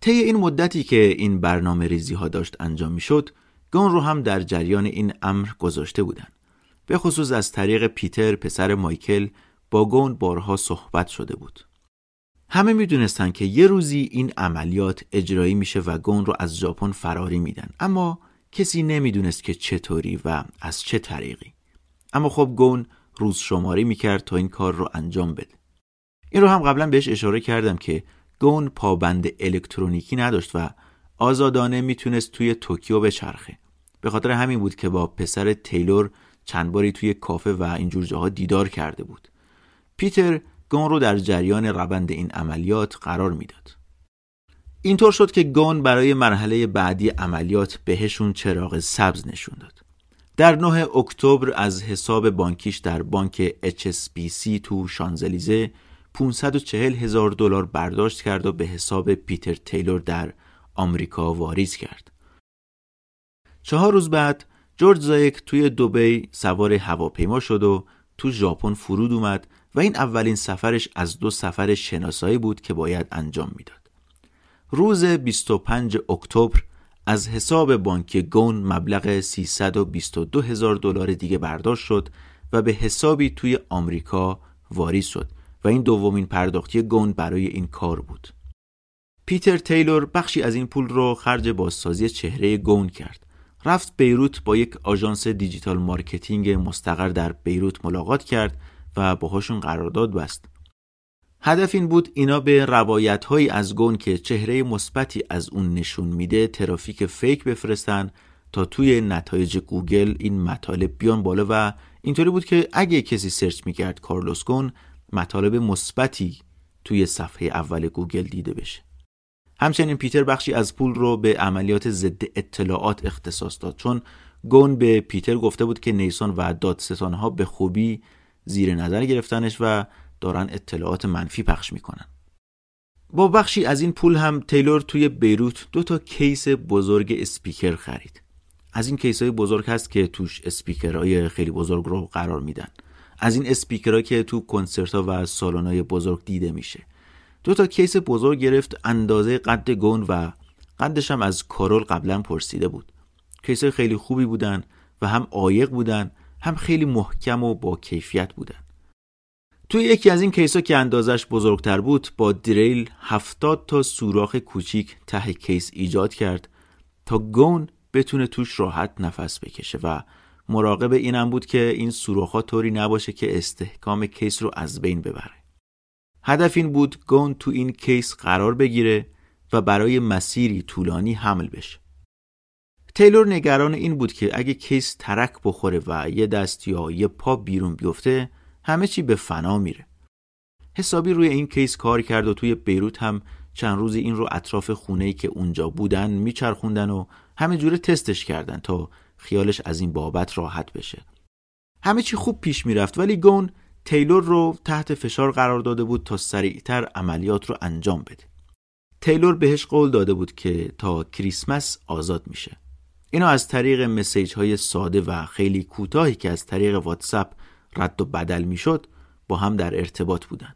طی این مدتی که این برنامه ریزی ها داشت انجام می شد، گون رو هم در جریان این امر گذاشته بودن. به خصوص از طریق پیتر پسر مایکل با گون بارها صحبت شده بود. همه می دونستن که یه روزی این عملیات اجرایی میشه و گون رو از ژاپن فراری میدن، اما کسی نمی دونست که چطوری و از چه طریقی. اما خب گون روز شماری می کرد تا این کار رو انجام بده. این رو هم قبلا بهش اشاره کردم که گون پابند الکترونیکی نداشت و آزادانه میتونست توی توکیو بچرخه. به خاطر همین بود که با پسر تیلور چند باری توی کافه و اینجور جاها دیدار کرده بود. پیتر گون رو در جریان روند این عملیات قرار میداد. اینطور شد که گون برای مرحله بعدی عملیات بهشون چراغ سبز نشون داد. در نه اکتبر از حساب بانکیش در بانک اچ اس بی سی تو شانزلیزه پانصد و چهل هزار دلار برداشت کرد و به حساب پیتر تیلور در آمریکا واریز کرد. چهار روز بعد جورج زایک توی دبی سوار هواپیما شد و تو ژاپن فرود اومد و این اولین سفرش از دو سفر شناسایی بود که باید انجام میداد. روز بیست و پنجم اکتبر از حساب بانک گون مبلغ سیصد و بیست و دو هزار دلار دیگه برداشت شد و به حسابی توی آمریکا واریز شد و این دومین پرداختی گون برای این کار بود. پیتر تیلور بخشی از این پول رو خرج بازسازی چهره گون کرد. رفت بیروت، با یک آژانس دیجیتال مارکتینگ مستقر در بیروت ملاقات کرد و باهاشون قرارداد بست. هدف این بود اینا به روایت‌هایی از گون که چهره مثبتی از اون نشون میده ترافیک فیک بفرستن تا توی نتایج گوگل این مطالب بیان بالا و اینطوری بود که اگه کسی سرچ میکرد کارلوس گون، مطالب مثبتی توی صفحه اول گوگل دیده بشه. همچنین پیتر بخشی از پول رو به عملیات ضد اطلاعات اختصاص داد، چون گون به پیتر گفته بود که نیسان و دادستان‌ها به خوبی زیر نظر گرفتنش و دارن اطلاعات منفی پخش میکنن. با بخشی از این پول هم تیلور توی بیروت دو تا کیس بزرگ اسپیکر خرید. از این کیس‌های بزرگ هست که توش اسپیکرهای خیلی بزرگ رو قرار میدن. از این اسپیکرها که تو کنسرت‌ها و سالن‌های بزرگ دیده میشه. دو تا کیس بزرگ گرفت، اندازه قد گون و قدش هم از کارول قبلا پرسیده بود. کیس‌های خیلی خوبی بودن و هم عایق بودن، هم خیلی محکم و با کیفیت بودن. توی یکی از این کیس‌ها که اندازش بزرگتر بود، با دریل هفتاد تا سوراخ کوچیک ته کیس ایجاد کرد تا گون بتونه توش راحت نفس بکشه و مراقب اینم بود که این سوراخ‌ها طوری نباشه که استحکام کیس رو از بین ببره. هدف این بود گون تو این کیس قرار بگیره و برای مسیری طولانی حمل بشه. تیلور نگران این بود که اگه کیس ترک بخوره و یه دست یا یه پا بیرون بیفته، همه چی به فنا میره. حسابی روی این کیس کار کرد و توی بیروت هم چند روزی این رو اطراف خونه‌ای که اونجا بودن میچرخوندن و همه جوره تستش کردن تا خیالش از این بابت راحت بشه. همه چی خوب پیش میرفت، ولی گون تیلور رو تحت فشار قرار داده بود تا سریعتر عملیات رو انجام بده. تیلور بهش قول داده بود که تا کریسمس آزاد میشه. اینا از طریق مسیج‌های ساده و خیلی کوتاهی که از طریق واتساپ رد و بدل میشد با هم در ارتباط بودن.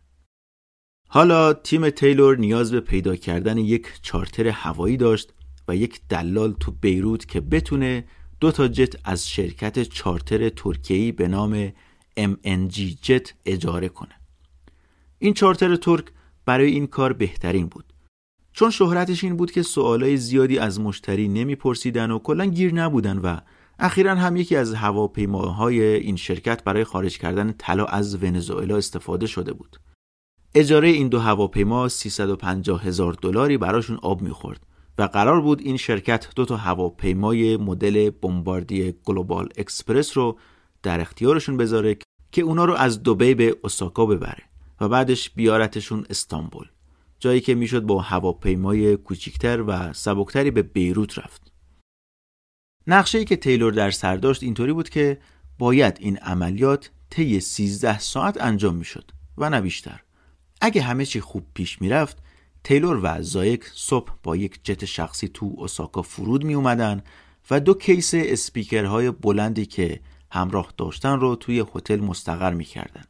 حالا تیم تیلور نیاز به پیدا کردن یک چارتر هوایی داشت و یک دلال تو بیروت که بتونه دو تا جت از شرکت چارتر ترکیه‌ای به نام ام ان جی Jet اجاره کنه. این چارتر ترک برای این کار بهترین بود، چون شهرتش این بود که سوالای زیادی از مشتری نمیپرسیدن و کلا گیر نبودن و اخیراً هم یکی از هواپیماهای این شرکت برای خارج کردن طلا از ونزوئلا استفاده شده بود. اجاره این دو هواپیما سیصد و پنجاه هزار دلاری براشون آب میخورد و قرار بود این شرکت دو تا هواپیمای مدل بمباردی گلوبال اکسپرس رو در اختیارشون بذاره که اونا رو از دبی به اوساکا ببره و بعدش بیارتشون استانبول، جایی که میشد با هواپیمای کوچیکتر و سبکتری به بیروت رفت. نقشه‌ای که تیلور در سر داشت اینطوری بود که باید این عملیات طی سیزده ساعت انجام میشد و نه بیشتر. اگه همه چی خوب پیش میرفت، تیلور و زایک صبح با یک جت شخصی تو اوساکا فرود می اومدن و دو کیس اسپیکرهای بلندی که همراه داشتن رو توی هتل مستقر می کردن.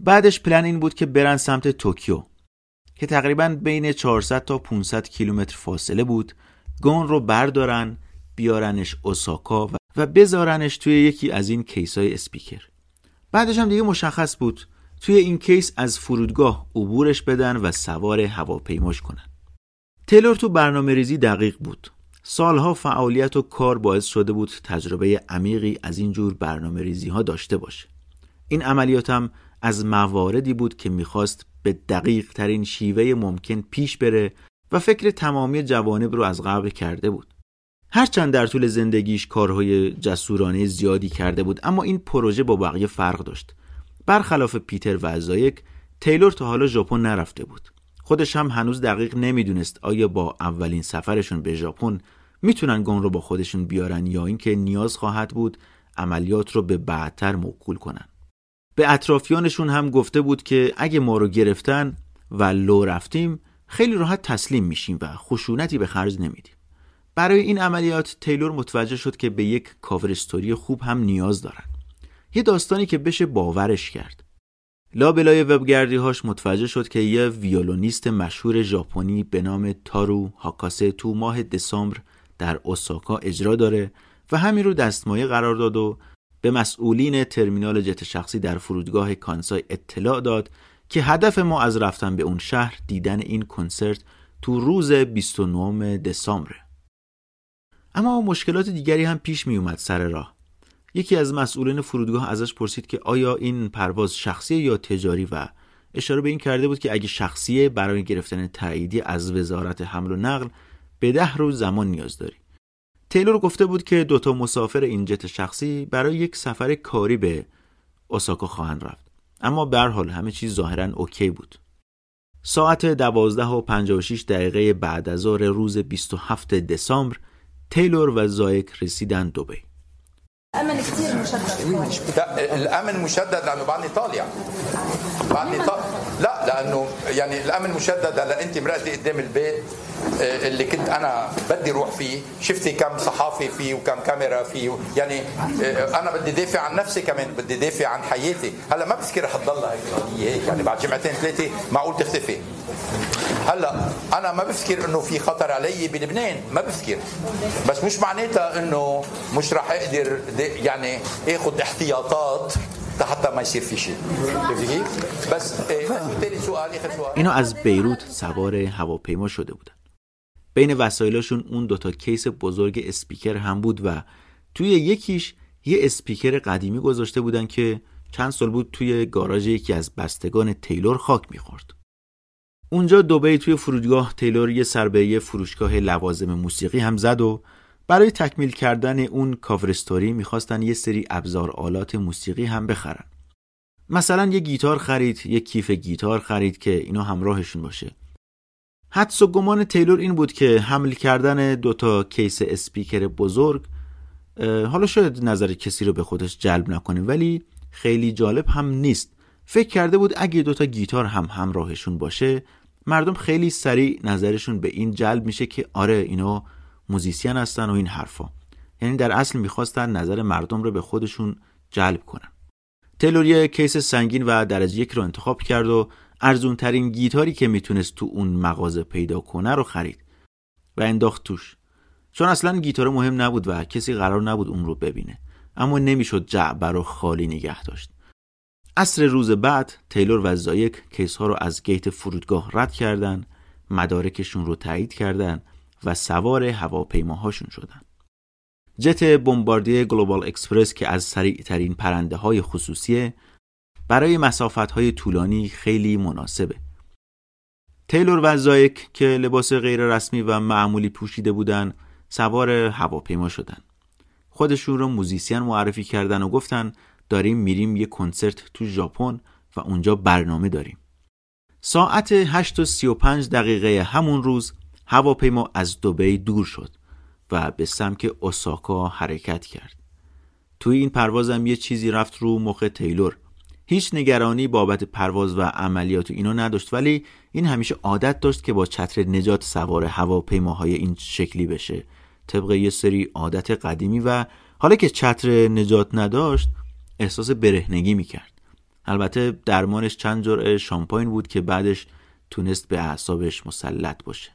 بعدش پلن این بود که برن سمت توکیو که تقریباً بین چهارصد تا پانصد کیلومتر فاصله بود. گون رو بردارن، بیارنش اوساکا و بذارنش توی یکی از این کیس‌های اسپیکر. بعدش هم دیگه مشخص بود توی این کیس از فرودگاه عبورش بدن و سوار هواپیماش کنن. تیلور تو برنامه ریزی دقیق بود. سالها فعالیت و کار باعث شده بود تجربه عمیقی از این جور برنامه ریزی ها داشته باشه. این عملیات هم از مواردی بود که میخواست به دقیق ترین شیوه ممکن پیش بره و فکر تمامی جوانب رو از قبل کرده بود. هرچند در طول زندگیش کارهای جسورانه زیادی کرده بود، اما این پروژه با بقیه فرق داشت. برخلاف پیتر و زایک، تیلور تا حالا ژاپن نرفته بود. خودش هم هنوز دقیق نمیدونست آیا با اولین سفرشون به ژاپن میتونن گون رو با خودشون بیارن یا اینکه نیاز خواهد بود عملیات رو به بعدتر موکول کنن. به اطرافیانشون هم گفته بود که اگه ما رو گرفتن و لو رفتیم، خیلی راحت تسلیم میشیم و خشونتی به خرج نمیدیم. برای این عملیات تیلور متوجه شد که به یک کاور استوری خوب هم نیاز دارن. یه داستانی که بشه باورش کرد. لابلای وبگردی‌هاش متوجه شد که یه ویولونیست مشهور ژاپنی به نام تارو هاکاسه تو ماه دسامبر در اوساکا اجرا داره و همین رو دستمایه قرار داد و به مسئولین ترمینال جت شخصی در فرودگاه کانسای اطلاع داد که هدف ما از رفتن به اون شهر دیدن این کنسرت تو روز بیست و نهم دسامبر. اما مشکلات دیگری هم پیش می اومد سر راه. یکی از مسئولین فرودگاه ازش پرسید که آیا این پرواز شخصی یا تجاری و اشاره به این کرده بود که اگه شخصیه برای گرفتن تاییدی از وزارت حمل و نقل به ده روز زمان نیاز داری. تیلور گفته بود که دوتا مسافر این جت شخصی برای یک سفر کاری به اوساکا خواهند رفت، اما به هر حال همه چیز ظاهراً اوکی بود. ساعت دوازده و پنجاه و شش دقیقه بعد از ظهر روز بیست و هفتم دسامبر تیلور و زایک رسیدند دبی. الامن كثير مشدد، الامن مشدد لانه بعد ايطاليا بعد ايطاليا لا لانه يعني الامن مشدد. هلا انت مراتي قدام البيت اللي كنت انا بدي روح فيه، شفتي كم صحافي فيه وكم كاميرا فيه، يعني انا بدي دافع عن نفسي كمان، بدي دافع عن حياتي. هلا ما بفكر رح تضلها هيك يعني بعد جمعتين ثلاثه معقول تختفي. هلا انا ما بفكر انه في خطر علي بلبنان، ما بفكر، بس مش معناتها انه مش رح اقدر يعني اخذ احتياطات حتى ما يصير في شيء. بس اینا از بیروت سوار هواپیما شده بودن. بین وسایلشون اون دوتا کیس بزرگ اسپیکر هم بود و توی یکیش یه اسپیکر قدیمی گذاشته بودن که چند سال بود توی گاراژ یکی از بستگان تیلور خاک می‌خورد. اونجا دبی توی فرودگاه تیلور یه سر به یه فروشگاه لوازم موسیقی هم زد و برای تکمیل کردن اون کاور استوری میخواستن یه سری ابزار آلات موسیقی هم بخرن. مثلا یه گیتار خرید، یه کیف گیتار خرید که اینا همراهشون باشه. حدس و گمان تیلور این بود که حمل کردن دوتا کیس اسپیکر بزرگ حالا شاید نظر کسی رو به خودش جلب نکنه ولی خیلی جالب هم نیست. فکر کرده بود اگه دوتا گیتار هم همراهشون باشه مردم خیلی سریع نظرشون به این جلب میشه که آره اینا موزیسین هستن و این حرفا. یعنی در اصل میخواستن نظر مردم رو به خودشون جلب کنن. تیلور یه کیس سنگین و درجه یک رو انتخاب کرد و ارزون ترین گیتاری که میتونست تو اون مغازه پیدا کنه رو خرید و انداخت توش. چون اصلا گیتار مهم نبود و کسی قرار نبود اون رو ببینه، اما نمیشد جعبه رو خالی نگه داشت. عصر روز بعد تیلور و زایک کیس ها رو از گیت فرودگاه رد کردن، مدارکشون رو تایید کردن و سوار هواپیماهاشون شدن. جت بمباردیه گلوبال اکسپرس که از سریعترین پرنده های خصوصیه برای مسافت های طولانی خیلی مناسبه. تیلور و زایک که لباس غیر رسمی و معمولی پوشیده بودن سوار هواپیما شدن. خودشون رو موزیسین معرفی کردن و گفتن داریم میریم یه کنسرت تو ژاپن و اونجا برنامه داریم. ساعت هشت و سی و پنج دقیقه همون روز هواپیما از دبی دور شد و به سمت اوساکا حرکت کرد. توی این پروازم یه چیزی رفت رو مخ تیلور. هیچ نگرانی بابت پرواز و عملیات و اینا نداشت ولی این همیشه عادت داشت که با چتر نجات سوار هواپیماهای این شکلی بشه، طبق یه سری عادت قدیمی، و حالا که چتر نجات نداشت احساس برهنگی میکرد. البته درمانش چند جرعه شامپاین بود که بعدش تونست به اعصابش مسلط باشه.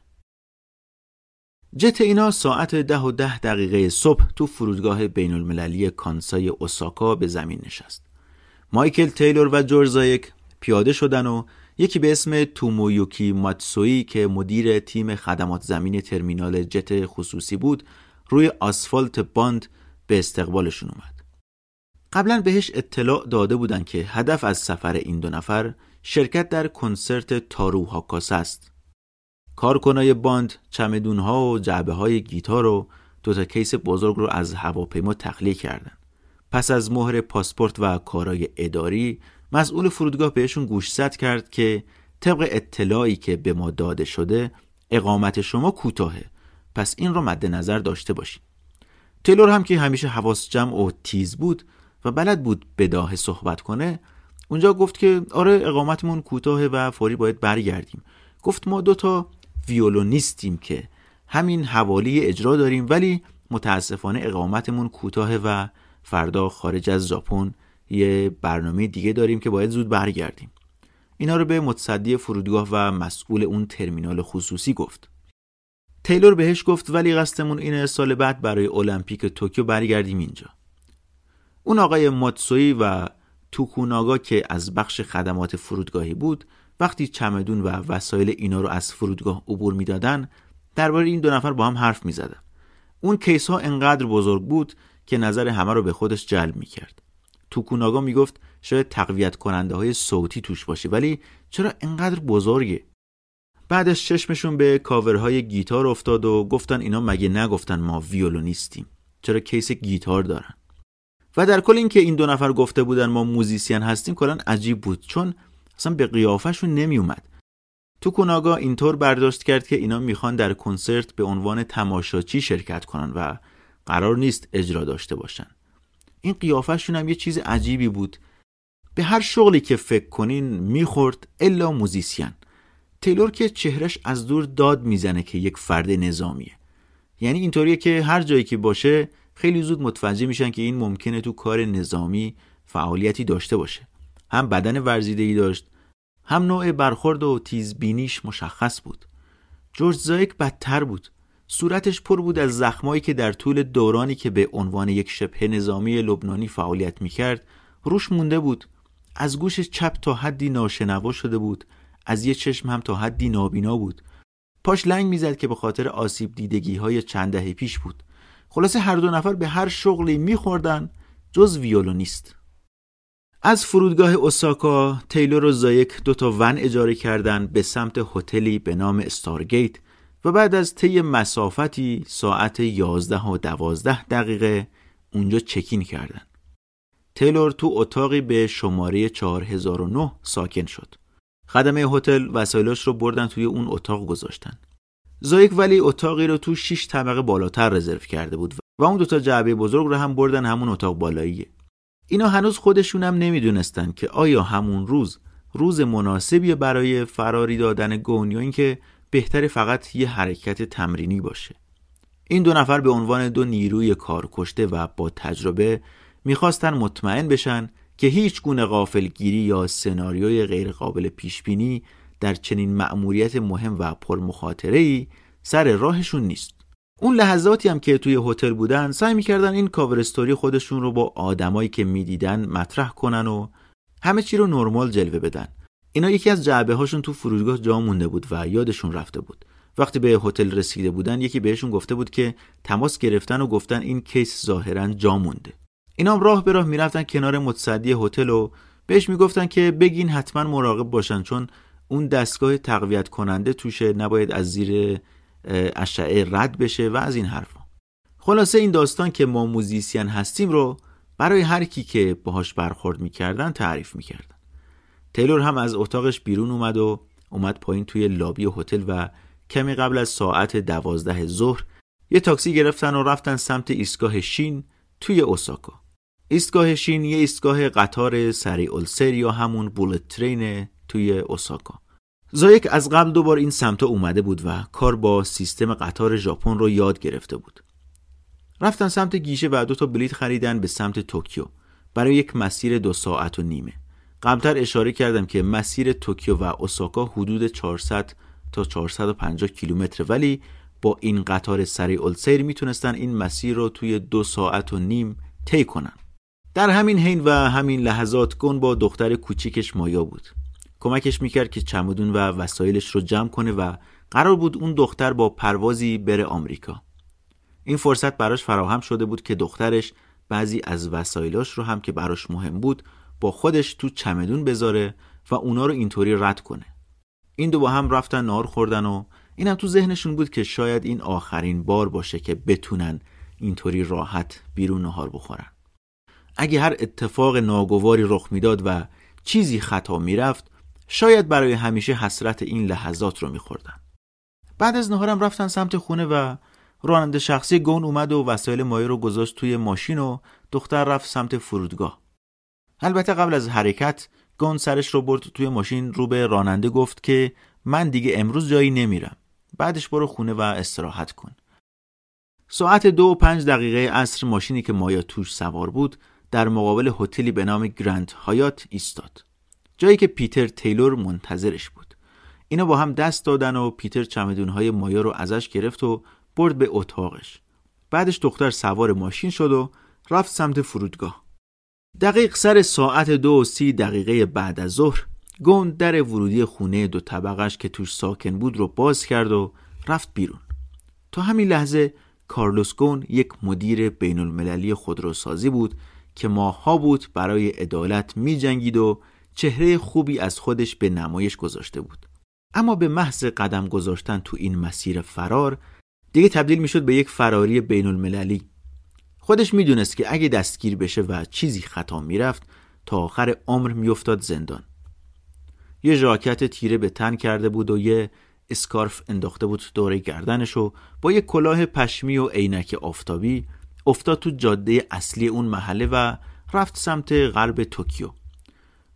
جت اینا ساعت ده و ده دقیقه صبح تو فرودگاه بین المللی کانسای اوساکا به زمین نشست. مایکل تیلور و جورج زایک پیاده شدن و یکی به اسم تومویوکی ماتسویی که مدیر تیم خدمات زمین ترمینال جت خصوصی بود روی آسفالت باند به استقبالشون اومد. قبلا بهش اطلاع داده بودن که هدف از سفر این دو نفر شرکت در کنسرت تارو هاکاسه است. کارکنای باند چمدون‌ها و جعبه‌های گیتار و دو تا کیس بزرگ رو از هواپیما تخلیه کردند. پس از مهر پاسپورت و کارای اداری، مسئول فرودگاه بهشون گوشزد کرد که طبق اطلاعی که به ما داده شده، اقامت شما کوتاهه. پس این رو مد نظر داشته باشید. تیلور هم که همیشه حواس جمع و تیز بود و بلد بود بداهه صحبت کنه، اونجا گفت که آره اقامتمون کوتاهه و فوری باید برگردیم. گفت ما دو تا ویولونیستیم که همین حوالی اجرا داریم ولی متاسفانه اقامتمون کوتاه و فردا خارج از ژاپن یه برنامه دیگه داریم که باید زود برگردیم. اینا رو به متصدی فرودگاه و مسئول اون ترمینال خصوصی گفت. تیلور بهش گفت ولی قصدمون اینه سال بعد برای المپیک توکیو برگردیم اینجا. اون آقای ماتسویی و توکوناگا که از بخش خدمات فرودگاهی بود وقتی چمدون و وسایل اینا رو از فرودگاه عبور میدادن درباره این دو نفر با هم حرف میزدن. اون کیس ها انقدر بزرگ بود که نظر همه رو به خودش جلب میکرد. توکوناگا میگفت شاید تقویت کننده های صوتی توش باشه ولی چرا انقدر بزرگه؟ بعدش چشمشون به کاورهای گیتار افتاد و گفتن اینا مگه نگفتن ما ویولونیستیم؟ چرا کیس گیتار دارن؟ و در کل این که این دو نفر گفته بودن ما موزیسین هستیم کلا عجیب بود، چون اصلا به قیافشون نمی اومد. تو کناگا اینطور برداشت کرد که اینا میخوان در کنسرت به عنوان تماشاچی شرکت کنن و قرار نیست اجرا داشته باشن. این قیافشون هم یه چیز عجیبی بود. به هر شغلی که فکر کنین میخورد الا موزیسین. تیلور که چهرش از دور داد میزنه که یک فرد نظامیه. یعنی اینطوریه که هر جایی که باشه خیلی زود متوجه میشن که این ممکنه تو کار نظامی فعالیتی داشته باشه. هم بدن ورزیده‌ای داشت، هم نوع برخورد و تیزبینیش مشخص بود. جورج زایک بدتر بود. صورتش پر بود از زخمایی که در طول دورانی که به عنوان یک شبه نظامی لبنانی فعالیت میکرد روش مونده بود. از گوش چپ تا حدی ناشنوا شده بود، از یه چشم هم تا حدی نابینا بود. پاش لنگ میزد که به خاطر آسیب دیدگی‌های چند دهه پیش بود. خلاصه هر دو نفر به هر شغلی میخوردن جز ویولونیست. از فرودگاه اوساکا تیلور و زایک دو تا ون اجاره کردن به سمت هتلی به نام استارگیت و بعد از طی مسافتی ساعت یازده و دوازده دقیقه اونجا چکین کردن. تیلور تو اتاقی به شماره چهار هزار و نه ساکن شد. خدمه هتل وسایلش رو بردن توی اون اتاق گذاشتن. زایک ولی اتاقی رو تو شش طبقه بالاتر رزرو کرده بود و اون دوتا جعبه بزرگ رو هم بردن همون اتاق بالاییه. اینا هنوز خودشون هم نمیدونستن که آیا همون روز روز مناسبی برای فراری دادن گون یا این که بهتره فقط یه حرکت تمرینی باشه. این دو نفر به عنوان دو نیروی کار کشته و با تجربه میخواستن مطمئن بشن که هیچ گونه غافلگیری یا سناریوی غیرقابل پیشبینی در چنین مأموریت مهم و پرمخاطره‌ای سر راهشون نیست. اون لحظاتی هم که توی هتل بودن سعی می‌کردن این کاور استوری خودشون رو با آدمایی که می‌دیدن مطرح کنن و همه چی رو نرمال جلوه بدن. اینا یکی از جعبه‌هاشون تو فرودگاه جا مونده بود و یادشون رفته بود. وقتی به هتل رسیده بودن یکی بهشون گفته بود که تماس گرفتن و گفتن این کیس ظاهراً جا مونده. اینا هم راه به راه می‌رفتن کنار متصدی هتل و بهش می‌گفتن که بگین حتماً مراقب باشن چون اون دستگاه تقویت کننده توشه، نباید از زیر اشعه رد بشه و از این حرفا. خلاصه این داستان که ما موزیسین هستیم رو برای هر کی که باهاش برخورد میکردن تعریف میکردن. تیلور هم از اتاقش بیرون اومد و اومد پایین توی لابی هتل و کمی قبل از ساعت دوازده ظهر یه تاکسی گرفتن و رفتن سمت ایستگاه شین توی اوساکا. ایستگاه شین یه ایستگاه قطار سریع السری یا همون بولت ترین توی اوساکا. زایک از قبل دوبار این سمتا اومده بود و کار با سیستم قطار ژاپن رو یاد گرفته بود. رفتن سمت گیشه و دو تا بلیت خریدن به سمت توکیو برای یک مسیر دو ساعت و نیمه. قبلتر اشاره کردم که مسیر توکیو و اوساکا حدود چهارصد تا چهارصد و پنجاه کیلومتر، ولی با این قطار سریع السیر میتونستن این مسیر رو توی دو ساعت و نیم طی کنن. در همین حین و همین لحظات گون با دختر کوچیکش مایا بود. کمکش میکرد که چمدون و وسایلش رو جمع کنه و قرار بود اون دختر با پروازی بره آمریکا. این فرصت براش فراهم شده بود که دخترش بعضی از وسایلاش رو هم که براش مهم بود با خودش تو چمدون بذاره و اونا رو اینطوری رد کنه. این دو با هم رفتن نهار خوردن و اینم تو ذهنشون بود که شاید این آخرین بار باشه که بتونن اینطوری راحت بیرون نهار بخورن. اگه هر اتفاق ناگواری رخ میداد و چیزی خطا میرفت شاید برای همیشه حسرت این لحظات رو می‌خوردن. بعد از نهارم رفتن سمت خونه و راننده شخصی گون اومد و وسایل مایه رو گذاشت توی ماشین و دختر رفت سمت فرودگاه. البته قبل از حرکت گون سرش رو برد توی ماشین، رو به راننده گفت که من دیگه امروز جایی نمیرم. بعدش برو خونه و استراحت کن. ساعت دو و پنج دقیقه عصر ماشینی که مایا توش سوار بود در مقابل هتلی به نام گرند هایات ایستاد. جایی که پیتر تیلور منتظرش بود. اینا با هم دست دادن و پیتر چمدون‌های مایا رو ازش گرفت و برد به اتاقش. بعدش دختر سوار ماشین شد و رفت سمت فرودگاه. دقیق سر ساعت دو و سی دقیقه بعد از ظهر گون در ورودی خونه دو طبقه‌اش که توش ساکن بود رو باز کرد و رفت بیرون. تا همین لحظه کارلوس گون یک مدیر بین‌المللی خودروسازی بود که ماها بود برای عدالت می‌جنگید و چهره خوبی از خودش به نمایش گذاشته بود. اما به محض قدم گذاشتن تو این مسیر فرار دیگه تبدیل میشد به یک فراری بین المللی. خودش میدونست که اگه دستگیر بشه و چیزی خطا میرفت تا آخر عمر میافتاد زندان. یه ژاکت تیره به تن کرده بود و یه اسکارف انداخته بود دوره گردنش و با یه کلاه پشمی و عینک آفتابی افتاد تو جاده اصلی اون محله و رفت سمت غرب توکیو.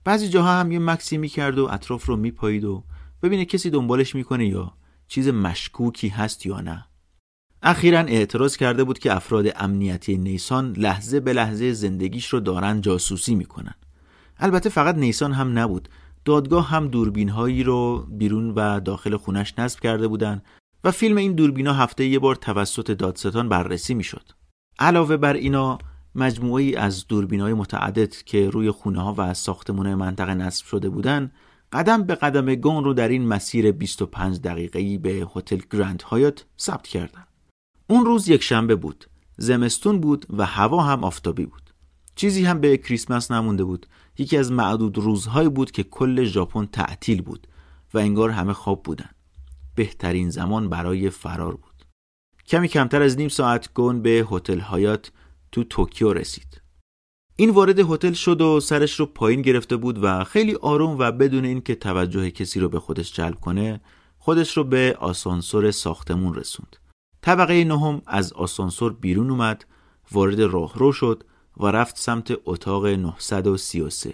بعضی جاها هم یه مکسی میکرد و اطراف رو میپایید و ببینه کسی دنبالش میکنه یا چیز مشکوکی هست یا نه. اخیراً اعتراض کرده بود که افراد امنیتی نیسان لحظه به لحظه زندگیش رو دارن جاسوسی میکنن. البته فقط نیسان هم نبود، دادگاه هم دوربین هایی رو بیرون و داخل خونش نصب کرده بودن و فیلم این دوربین ها هفته یه بار توسط دادستان بررسی میشد. علاوه بر اینا مجموعه ای از دوربین های متعدد که روی خونه ها و ساختمون های منطقه نصب شده بودن قدم به قدم گون رو در این مسیر بیست و پنج دقیقه‌ای به هتل گراند هایت ثبت کردن. اون روز یک شنبه بود، زمستون بود و هوا هم آفتابی بود. چیزی هم به کریسمس نمونده بود. یکی از معدود روزهایی بود که کل ژاپن تعطیل بود و انگار همه خواب بودن. بهترین زمان برای فرار بود. کمی کمتر از نیم ساعت گون به هتل هایات تو توکیو رسید. این وارد هتل شد و سرش رو پایین گرفته بود و خیلی آروم و بدون اینکه توجه کسی رو به خودش جلب کنه، خودش رو به آسانسور ساختمون رسوند. طبقه نهم از آسانسور بیرون اومد، وارد راهرو شد و رفت سمت اتاق نه سه سه،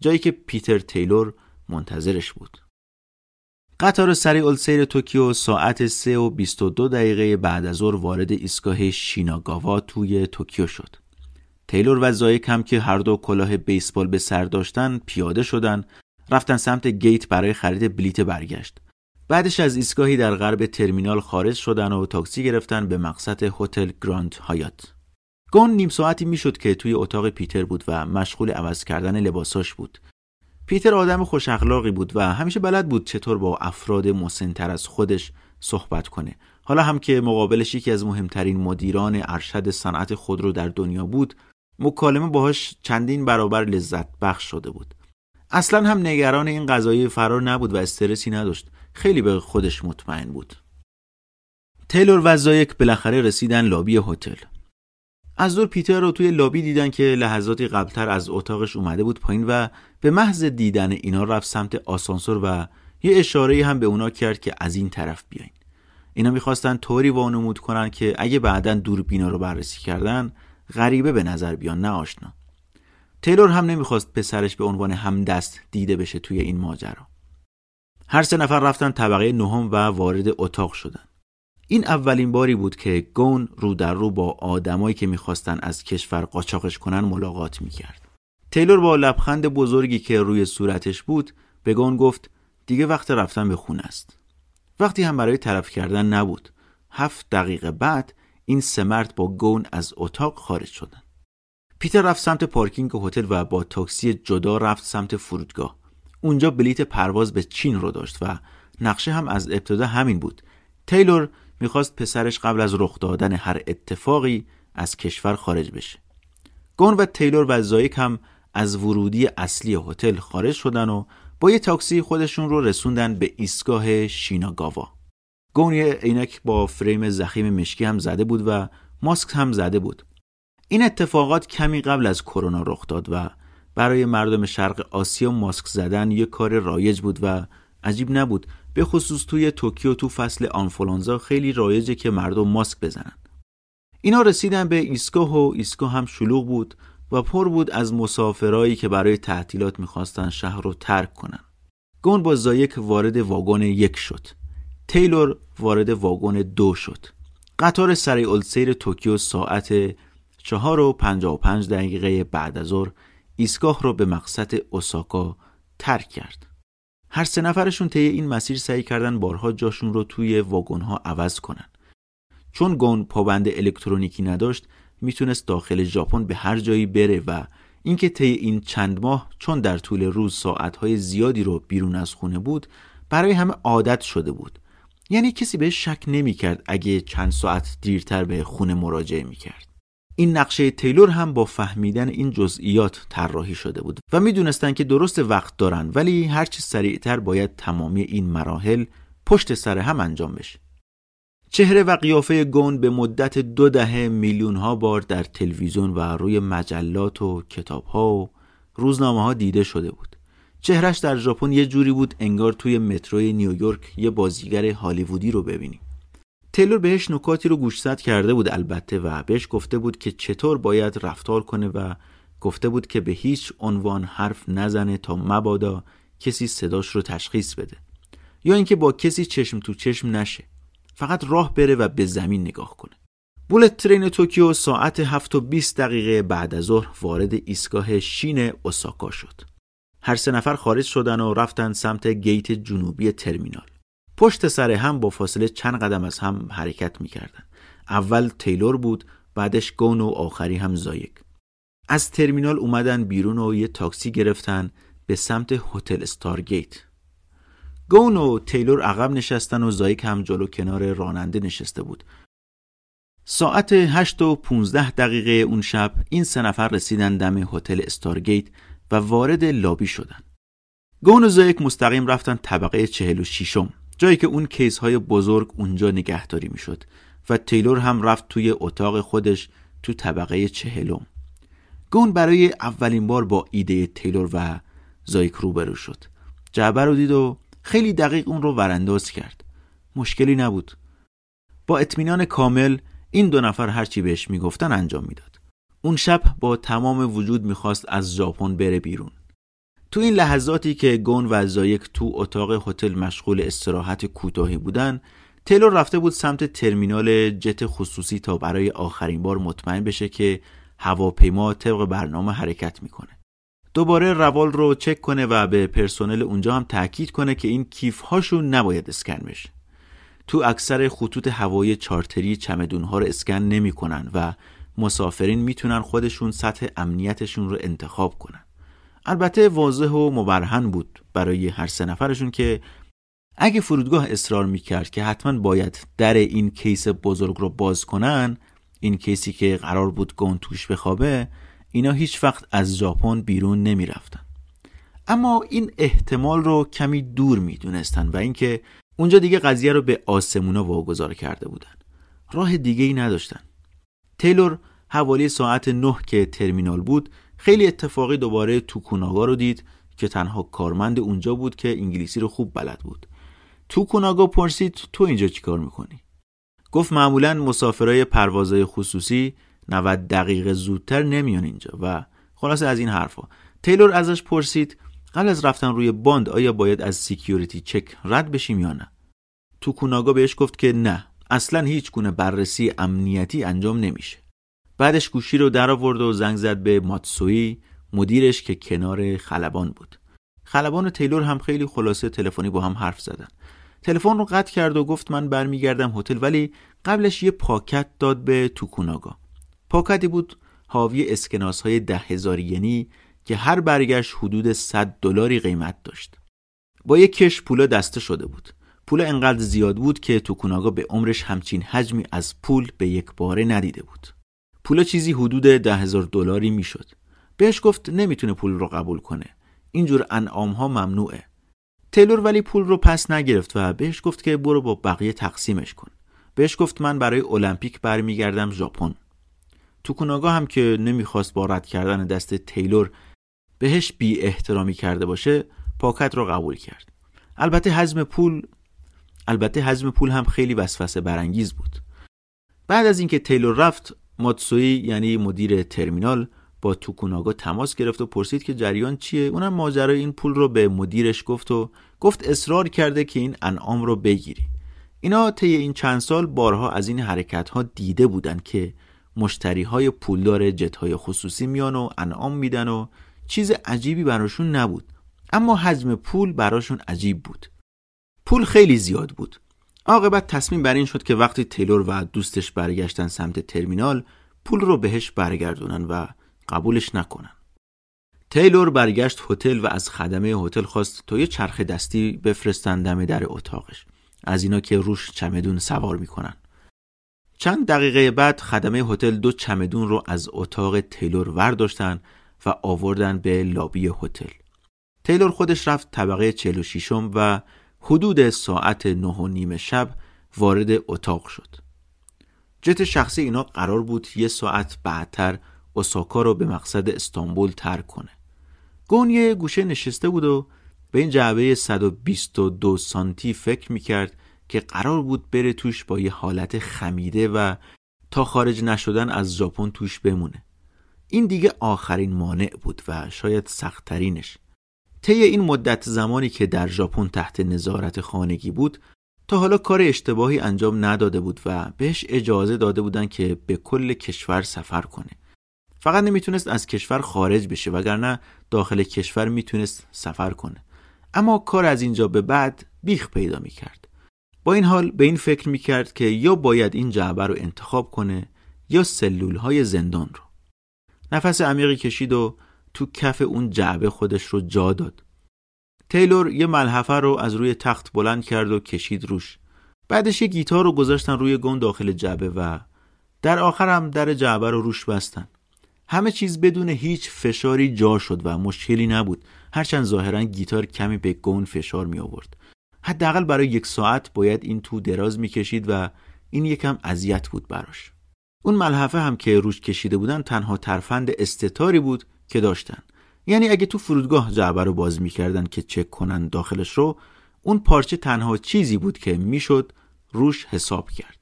جایی که پیتر تیلور منتظرش بود. قطار سریع السیر توکیو ساعت سه و بیست و دو دقیقه بعد از ظهر وارد ایستگاه شیناگاوا توی توکیو شد. تیلور و زایک هم که هر دو کلاه بیسبال به سر داشتن پیاده شدن، رفتن سمت گیت برای خرید بلیت برگشت. بعدش از ایستگاهی در غرب ترمینال خارج شدن و تاکسی گرفتن به مقصد هتل گراند هایات. گون نیم ساعتی میشد که توی اتاق پیتر بود و مشغول عوض کردن لباساش بود. پیتر آدم خوش اخلاقی بود و همیشه بلد بود چطور با افراد مسن‌تر از خودش صحبت کنه. حالا هم که مقابلش یکی از مهمترین مدیران ارشد صنعت خودرو در دنیا بود، مکالمه باهاش چندین برابر لذت بخش شده بود. اصلا هم نگران این قضیه فرار نبود و استرسی نداشت. خیلی به خودش مطمئن بود. تیلور و زایک بالاخره رسیدن لابی هتل. از دور پیتر رو توی لابی دیدن که لحظاتی قبلتر از اتاقش اومده بود پایین و به محض دیدن اینا رفت سمت آسانسور و یه اشاره‌ای هم به اونا کرد که از این طرف بیاین. اینا می‌خواستن طوری وانمود کنن که اگه بعداً دوربینا رو بررسی کردن غریبه به نظر بیان، نه آشنا. تیلور هم نمی‌خواست پسرش به عنوان همدست دیده بشه توی این ماجرا. هر سه نفر رفتن طبقه نهم و وارد اتاق شدن. این اولین باری بود که گون رو در رو با آدمایی که می‌خواستن از کشور قاچاقش کنن ملاقات می‌کرد. تیلور با لبخند بزرگی که روی صورتش بود به گون گفت دیگه وقت رفتن به خونه است. وقتی هم برای طرف کردن نبود. هفت دقیقه بعد این سه مرد با گون از اتاق خارج شدن. پیتر رفت سمت پارکینگ هتل و با تاکسی جدا رفت سمت فرودگاه. اونجا بلیت پرواز به چین رو داشت و نقشه هم از ابتدا همین بود. تیلور میخواست پسرش قبل از رخ دادن هر اتفاقی از کشور خارج بشه. گون و تیلور و زایک هم از ورودی اصلی هتل خارج شدن و با یه تاکسی خودشون رو رسوندن به ایستگاه شیناگاوا. گون یه عینک با فریم ضخیم مشکی هم زده بود و ماسک هم زده بود. این اتفاقات کمی قبل از کرونا رخ داد و برای مردم شرق آسیا ماسک زدن یک کار رایج بود و عجیب نبود. به خصوص توی توکیو تو فصل آنفولانزا خیلی رایجه که مردم ماسک بزنن. اینا رسیدن به ایستگاه و ایستگاه هم شلوغ بود و پر بود از مسافرایی که برای تعطیلات میخواستن شهر رو ترک کنن. گون با زایک وارد واگن یک شد. تیلور وارد واگن دو شد. قطار سریع السیر توکیو ساعت چهار و پنجاه و پنج دقیقه بعد از ظهر ایستگاه رو به مقصد اوساکا ترک کرد. هر سه نفرشون طی این مسیر سعی کردن بارها جاشون رو توی واگن‌ها عوض کنن. چون گون پابند الکترونیکی نداشت، میتونست داخل ژاپن به هر جایی بره و اینکه طی این چند ماه چون در طول روز ساعت‌های زیادی رو بیرون از خونه بود، برای همه عادت شده بود. یعنی کسی بهش شک نمی‌کرد اگه چند ساعت دیرتر به خونه مراجعه می‌کرد. این نقشه تیلور هم با فهمیدن این جزئیات طراحی شده بود و میدونستن که درست وقت دارن، ولی هرچه سریعتر باید تمامی این مراحل پشت سر هم انجام بشه. چهره و قیافه گون به مدت دو دهه میلیون‌ها بار در تلویزیون و روی مجلات و کتاب‌ها و روزنامه‌ها دیده شده بود. چهرهش در ژاپن یه جوری بود انگار توی متروی نیویورک یه بازیگر هالیوودی رو ببینیم. تیلور بهش نکاتی رو گوشزد کرده بود البته و بهش گفته بود که چطور باید رفتار کنه و گفته بود که به هیچ عنوان حرف نزنه تا مبادا کسی صداش رو تشخیص بده یا اینکه با کسی چشم تو چشم نشه، فقط راه بره و به زمین نگاه کنه. بولت ترین توکیو ساعت هفت و بیست دقیقه بعد از ظهر وارد ایستگاه شین اوساکا شد. هر سه نفر خارج شدن و رفتن سمت گیت جنوبی ترمینال. پشت سر هم با فاصله چند قدم از هم حرکت می‌کردن. اول تیلور بود، بعدش گون و آخری هم زایک. از ترمینال اومدن بیرون و یه تاکسی گرفتن به سمت هتل استارگیت. گون و تیلور عقب نشستن و زایک هم جلو کنار راننده نشسته بود. ساعت هشت و پانزده دقیقه اون شب این سه نفر رسیدن دم هتل استارگیت و وارد لابی شدن. گون و زایک مستقیم رفتن طبقه چهل و ششم، جایی که اون کیس های بزرگ اونجا نگهداری می شد و تیلور هم رفت توی اتاق خودش تو طبقه چهلم. گون برای اولین بار با ایده تیلور و زایک روبرو شد. جعبه رو دید و خیلی دقیق اون رو ورانداز کرد. مشکلی نبود. با اطمینان کامل این دو نفر هرچی بهش میگفتن انجام میداد. اون شب با تمام وجود میخواست از ژاپن بره بیرون. تو این لحظاتی که گون و زایک تو اتاق هتل مشغول استراحت کوتاهی بودن، تیلور رفته بود سمت ترمینال جت خصوصی تا برای آخرین بار مطمئن بشه که هواپیما طبق برنامه حرکت میکنه. دوباره روال رو چک کنه و به پرسنل اونجا هم تأکید کنه که این کیف‌هاشون نباید اسکن بشه. تو اکثر خطوط هوایی چارتری چمدون‌ها رو اسکن نمی‌کنن و مسافرین میتونن خودشون سطح امنیتشون رو انتخاب کنن. البته واضح و مبرهن بود برای هر سه نفرشون که اگه فرودگاه اصرار میکرد که حتما باید در این کیس بزرگ رو باز کنن، این کیسی که قرار بود گون توش بخوابه، اینا هیچ وقت از ژاپن بیرون نمی رفتن. اما این احتمال رو کمی دور می دونستن و اینکه اونجا دیگه قضیه رو به آسمونا واگذار کرده بودن. راه دیگه ای نداشتن. تیلور حوالی ساعت نه که ترمینال بود، خیلی اتفاقی دوباره توکوناگا رو دید که تنها کارمند اونجا بود که انگلیسی رو خوب بلد بود. توکوناگا پرسید تو اینجا چی کار میکنی؟ گفت معمولاً مسافرای پروازهای خصوصی نود دقیقه زودتر نمیان اینجا و خلاصه از این حرفا. تیلور ازش پرسید قبل از رفتن روی باند آیا باید از سکیوریتی چک رد بشیم یا نه؟ توکوناگا بهش گفت که نه، اصلا هیچ گونه بررسی امنیتی انجام نمیشه. بعدش گوشی رو در آورد و زنگ زد به ماتسویی مدیرش که کنار خلبان بود. خلبان و تیلور هم خیلی خلاصه تلفنی با هم حرف زدن. تلفن رو قطع کرد و گفت من برمیگردم هتل، ولی قبلش یه پاکت داد به توکوناگا. پاکتی بود حاوی اسکناس های ده هزار ینی که هر برگش حدود صد دلاری قیمت داشت. با یک کش پولا دسته شده بود. پولا انقدر زیاد بود که توکوناگا به عمرش همچین حجمی از پول به یک باره ندیده بود. پولا چیزی حدود ده هزار دلاری میشد. بهش گفت نمیتونه پول رو قبول کنه. اینجور انعام ها ممنوعه. تیلور ولی پول رو پس نگرفت و بهش گفت که برو با بقیه تقسیمش کن. بهش گفت من برای المپیک برمیگردم ژاپن. توکوناگا هم که نمیخواست با رد کردن دست تیلور بهش بی احترامی کرده باشه، پاکت رو قبول کرد. البته حجم پول البته حجم پول هم خیلی وسوسه برانگیز بود. بعد از اینکه تیلور رفت، ماتسویی یعنی مدیر ترمینال با توکوناگا تماس گرفت و پرسید که جریان چیه. اونم ماجرای این پول رو به مدیرش گفت و گفت اصرار کرده که این انعام رو بگیری. اینا طی این چند سال بارها از این حرکت‌ها دیده بودن که مشتری‌های پولدار جت‌های خصوصی میان و انعام میدن و چیز عجیبی براشون نبود، اما حجم پول براشون عجیب بود. پول خیلی زیاد بود. عاقبت تصمیم بر این شد که وقتی تیلور و دوستش برگشتن سمت ترمینال، پول رو بهش برگردونن و قبولش نکنن. تیلور برگشت هتل و از خدمه هتل خواست تا یه چرخ دستی بفرستن دم در اتاقش، از اینا که روش چمدون سوار میکنن. چند دقیقه بعد خدمه هتل دو چمدون رو از اتاق تیلور ورداشتن و آوردن به لابی هتل. تیلور خودش رفت طبقه چهل و ششم و حدود ساعت نه و نیم شب وارد اتاق شد. جت شخصی اینا قرار بود یه ساعت بعدتر اوساکا رو به مقصد استانبول ترک کنه. گون یه گوشه نشسته بود و به این جعبه صد و بیست و دو سانتی فکر میکرد که قرار بود بره توش با یه حالت خمیده و تا خارج نشدن از ژاپن توش بمونه. این دیگه آخرین مانع بود و شاید سخت‌ترینش. طی این مدت زمانی که در ژاپن تحت نظارت خانگی بود، تا حالا کار اشتباهی انجام نداده بود و بهش اجازه داده بودن که به کل کشور سفر کنه. فقط نمیتونست از کشور خارج بشه، وگرنه داخل کشور میتونست سفر کنه. اما کار از اینجا به بعد بیخ پیدا میکرد. با این حال به این فکر میکرد که یا باید این جعبه رو انتخاب کنه یا سلولهای زندان رو. نفس عمیقی کشید و تو کف اون جعبه خودش رو جا داد. تیلور یه ملحفه رو از روی تخت بلند کرد و کشید روش. بعدش یه گیتار رو گذاشتن روی گون داخل جعبه و در آخر هم در جعبه رو روش بستن. همه چیز بدون هیچ فشاری جا شد و مشکلی نبود، هرچند ظاهراً گیتار کمی به گون فشار می آورد. حداقل برای یک ساعت باید این تو دراز می کشید و این یکم اذیت بود براش. اون ملحفه هم که روش کشیده بودن تنها ترفند استتاری بود که داشتن. یعنی اگه تو فرودگاه جعبه رو باز می‌کردن که چک کنن داخلش رو، اون پارچه تنها چیزی بود که میشد روش حساب کرد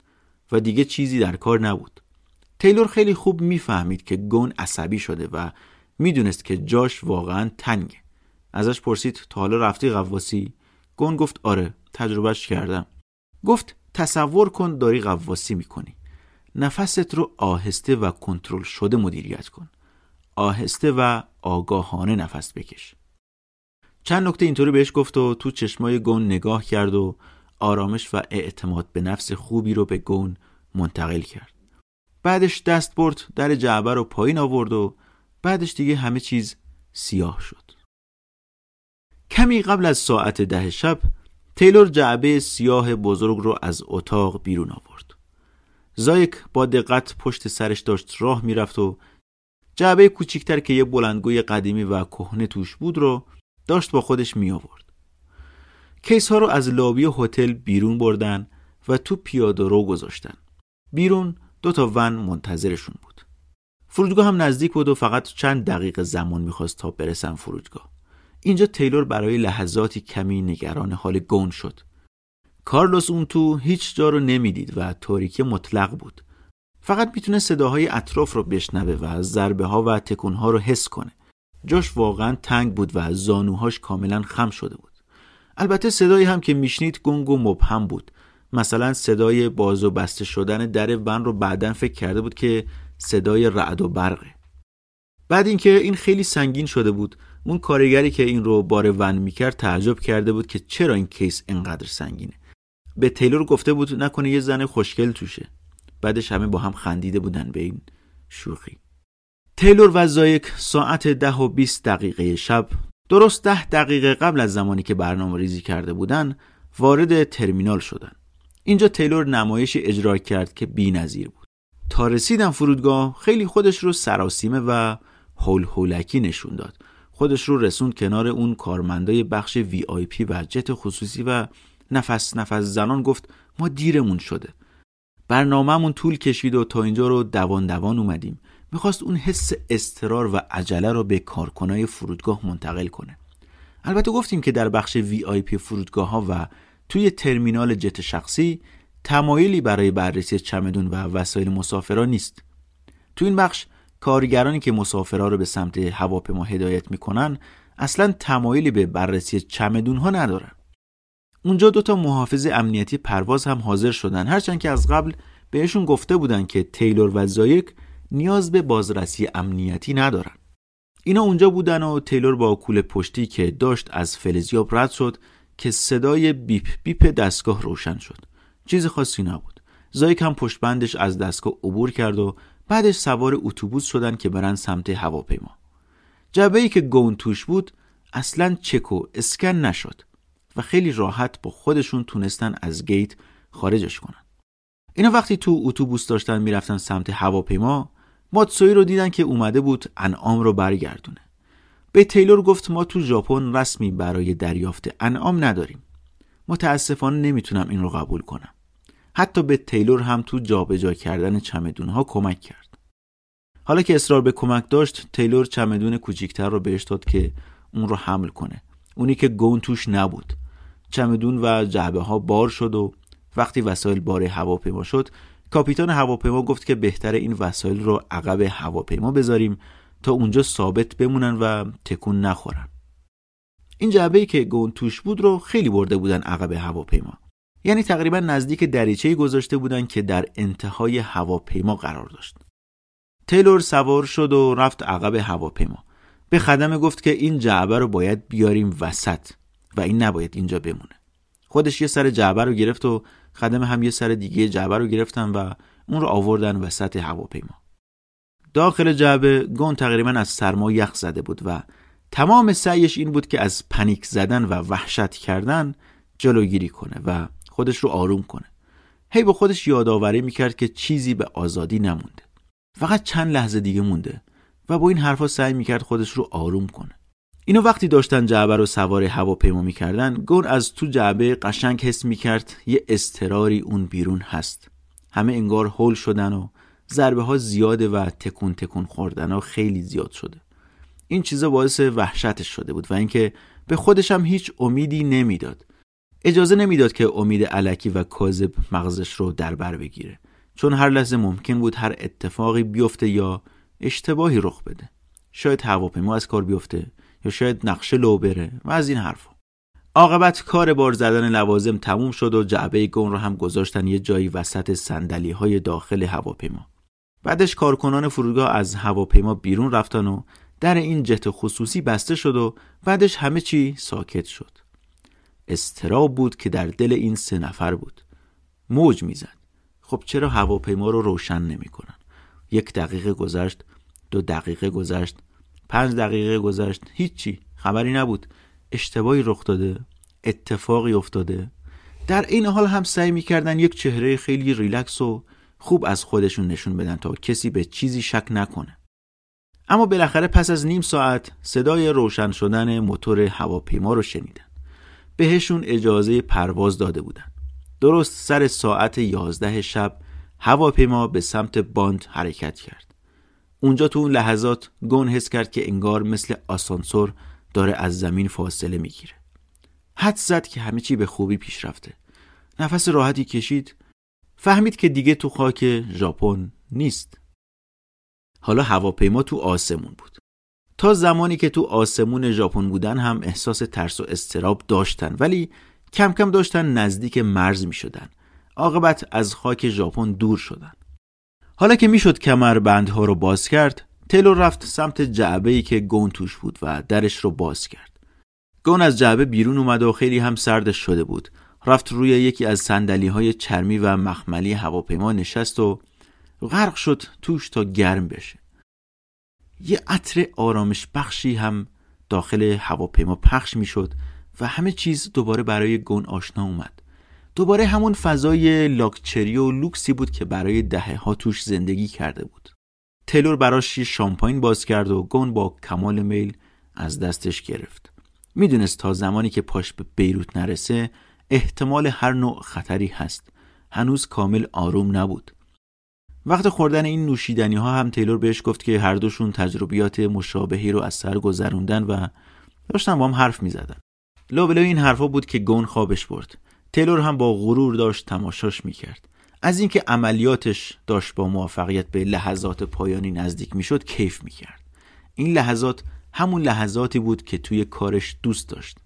و دیگه چیزی در کار نبود. تیلور خیلی خوب میفهمید که گون عصبی شده و میدونست که جاش واقعاً تنگه. ازش پرسید تا حالا رفتی غواصی؟ گون گفت آره، تجربهش کردم. گفت تصور کن داری غواصی می‌کنی. نفست رو آهسته و کنترل شده مدیریت کن. آهسته و آگاهانه نفس بکش. چند نکته اینطوری بهش گفت و تو چشمای گون نگاه کرد و آرامش و اعتماد به نفس خوبی رو به گون منتقل کرد. بعدش دست برد در جعبه رو پایین آورد و بعدش دیگه همه چیز سیاه شد. کمی قبل از ساعت ده شب تیلور جعبه سیاه بزرگ رو از اتاق بیرون آورد. زایک با دقت پشت سرش داشت راه میرفت و جعبه کوچیکتر که یه بلندگوی قدیمی و کهنه توش بود رو داشت با خودش می آورد. کیس ها رو از لابی هتل بیرون بردن و تو پیاده رو گذاشتن. بیرون دو تا ون منتظرشون بود. فرودگاه هم نزدیک بود و فقط چند دقیقه زمان می‌خواست تا برسن فرودگاه. اینجا تیلور برای لحظاتی کمی نگران حال گون شد. کارلوس اون تو هیچ جا رو نمیدید و تاریکی مطلق بود. فقط میتونه صداهای اطراف رو بشنوه و ضربه ها و تکون ها رو حس کنه. جاش واقعا تنگ بود و زانوهاش کاملا خم شده بود. البته صدایی هم که میشنید گنگ و مبهم بود. مثلا صدای باز و بسته شدن در ون رو بعداً فکر کرده بود که صدای رعد و برقه. بعد اینکه این خیلی سنگین شده بود، اون کارگری که این رو بار ون میکرد تعجب کرده بود که چرا این کیس اینقدر سنگینه. به تیلور گفته بود نکنه یه زن خوشگل توشه. بعدش همه با هم خندیده بودن به این شوخی. تیلور و زایک ساعت ده و بیست دقیقه شب، درست ده دقیقه قبل از زمانی که برنامه ریزی کرده بودن، وارد ترمینال شدن. اینجا تیلور نمایش اجرا کرد که بی نظیر بود. تا رسیدن فرودگاه خیلی خودش رو سراسیمه و هول هولکی نشون داد. خودش رو رسوند کنار اون کارمندای بخش وی آی پی و جت خصوصی و نفس نفس زنان گفت ما دیرمون شده. برنامه‌مون طول کشید و تا اینجا رو دوان دوان اومدیم. میخواست اون حس اضطرار و عجله رو به کارکنای فرودگاه منتقل کنه. البته گفتیم که در بخش وی آی پی فرودگاه‌ها و توی ترمینال جت شخصی تمایلی برای بررسی چمدون و وسایل مسافران نیست. تو این بخش کارگرانی که مسافرها رو به سمت هواپیما هدایت میکنن اصلاً تمایلی به بررسی چمدون‌ها ندارن. اونجا دوتا محافظ امنیتی پرواز هم حاضر شدن، هرچند که از قبل بهشون گفته بودن که تیلور و زایک نیاز به بازرسی امنیتی ندارن. اینا اونجا بودن و تیلور با کوله پشتی که داشت از فلزیاب رد شد که صدای بیپ بیپ دستگاه روشن شد. چیز خاصی نبود. زایک هم پشت بندش از دستگاه عبور کرد و بعدش سوار اتوبوس شدن که برن سمت هواپیما. جعبه‌ای که گون توش بود اصلاً چک و اسکن نشد و خیلی راحت با خودشون تونستن از گیت خارجش کنن. اینا وقتی تو اتوبوس داشتن میرفتن سمت هواپیما، ماتسویی رو دیدن که اومده بود انعام رو برگردونه. به تیلور گفت ما تو ژاپن رسمی برای دریافت انعام نداریم. متاسفانه نمیتونم این رو قبول کنم. حتی به تیلور هم تو جابجا کردن چمدون‌ها کمک کرد. حالا که اصرار به کمک داشت، تیلور چمدون کوچیک‌تر رو بهش داد که اون رو حمل کنه. اونی که گون توش نبود. چمدون و جعبه‌ها بار شد و وقتی وسایل بار هواپیما شد، کاپیتان هواپیما گفت که بهتره این وسایل رو عقب هواپیما بذاریم تا اونجا ثابت بمونن و تکون نخورن. این جعبه‌ای که گون توش بود رو خیلی برده بودن عقب هواپیما. یعنی تقریبا نزدیک دریچه‌ای گذاشته بودن که در انتهای هواپیما قرار داشت. تیلور سوار شد و رفت عقب هواپیما. به خدمه گفت که این جعبه رو باید بیاریم وسط و این نباید اینجا بمونه. خودش یه سر جعبه رو گرفت و خدمه هم یه سر دیگه جعبه رو گرفتن و اون رو آوردن وسط هواپیما. داخل جعبه گون تقریبا از سرما یخ زده بود و تمام سعیش این بود که از پنیک زدن و وحشت کردن جلوگیری کنه و خودش رو آروم کنه. هی به خودش یادآوری میکرد که چیزی به آزادی نمونده. فقط چند لحظه دیگه مونده و با این حرفا سعی میکرد خودش رو آروم کنه. اینو وقتی داشتن جعبه رو سوار هواپیما میکردن، گون از تو جعبه قشنگ حس میکرد یه اضطراری اون بیرون هست. همه انگار هول شدن و ضربه ها زیاده و تکون تکون خوردن ها خیلی زیاد شده. این چیزا باعث وحشتش شده بود و اینکه به خودش هم هیچ امیدی نمیداد. اجازه نمیداد که امید الکی و کاذب مغزش رو در بر بگیره، چون هر لحظه ممکن بود هر اتفاقی بیفته یا اشتباهی رخ بده. شاید هواپیما از کار بیفته یا شاید نقشه لو بره و از این حرفا. عاقبت کار بار زدن لوازم تموم شد و جعبه گون رو هم گذاشتن یه جایی وسط صندلی‌های داخل هواپیما. بعدش کارکنان فرودگاه از هواپیما بیرون رفتن و در این جت خصوصی بسته شد و بعدش همه چی ساکت شد. اضطراب بود که در دل این سه نفر بود. موج میزد. خب چرا هواپیما رو روشن نمی کنن؟ یک دقیقه گذشت، دو دقیقه گذشت، پنج دقیقه گذشت، هیچی، خبری نبود. اشتباهی رخ داده، اتفاقی افتاده. در این حال هم سعی می کردن یک چهره خیلی ریلکس و خوب از خودشون نشون بدن تا کسی به چیزی شک نکنه. اما بالاخره پس از نیم ساعت صدای روشن شدن موتور هواپیما رو شنیدن. بهشون اجازه پرواز داده بودن. درست سر ساعت یازده شب هواپیما به سمت باند حرکت کرد. اونجا تو اون لحظات گون حس کرد که انگار مثل آسانسور داره از زمین فاصله میگیره. حدس زد که همه چی به خوبی پیش رفته. نفس راحتی کشید. فهمید که دیگه تو خاک ژاپن نیست. حالا هواپیما تو آسمون بود. تا زمانی که تو آسمون ژاپن بودن هم احساس ترس و اضطراب داشتن، ولی کم کم داشتن نزدیک مرز می شدن. عاقبت از خاک ژاپن دور شدن. حالا که می شد کمربندها رو باز کرد، تیلور رفت سمت جعبه‌ای که گون توش بود و درش رو باز کرد. گون از جعبه بیرون اومد و خیلی هم سردش شده بود. رفت روی یکی از صندلی‌های چرمی و مخملی هواپیما نشست و غرق شد توش تا گرم بشه. یه عطر آرامش بخشی هم داخل هواپیما پخش می شد و همه چیز دوباره برای گون آشنا اومد. دوباره همون فضای لاکچری و لوکسی بود که برای دهه‌ها توش زندگی کرده بود. تیلور براش شامپاین باز کرد و گون با کمال میل از دستش گرفت. میدونست تا زمانی که پاش به بیروت نرسه احتمال هر نوع خطری هست. هنوز کامل آروم نبود. وقت خوردن این نوشیدنی ها هم تیلور بهش گفت که هر دوشون تجربیات مشابهی رو از سر گذروندن و داشتن با هم حرف می زدن. لابلو این حرفا بود که گون خوابش برد. تیلور هم با غرور داشت تماشاش میکرد. از اینکه عملیاتش داشت با موفقیت به لحظات پایانی نزدیک میشد کیف میکرد. این لحظات همون لحظاتی بود که توی کارش دوست داشت.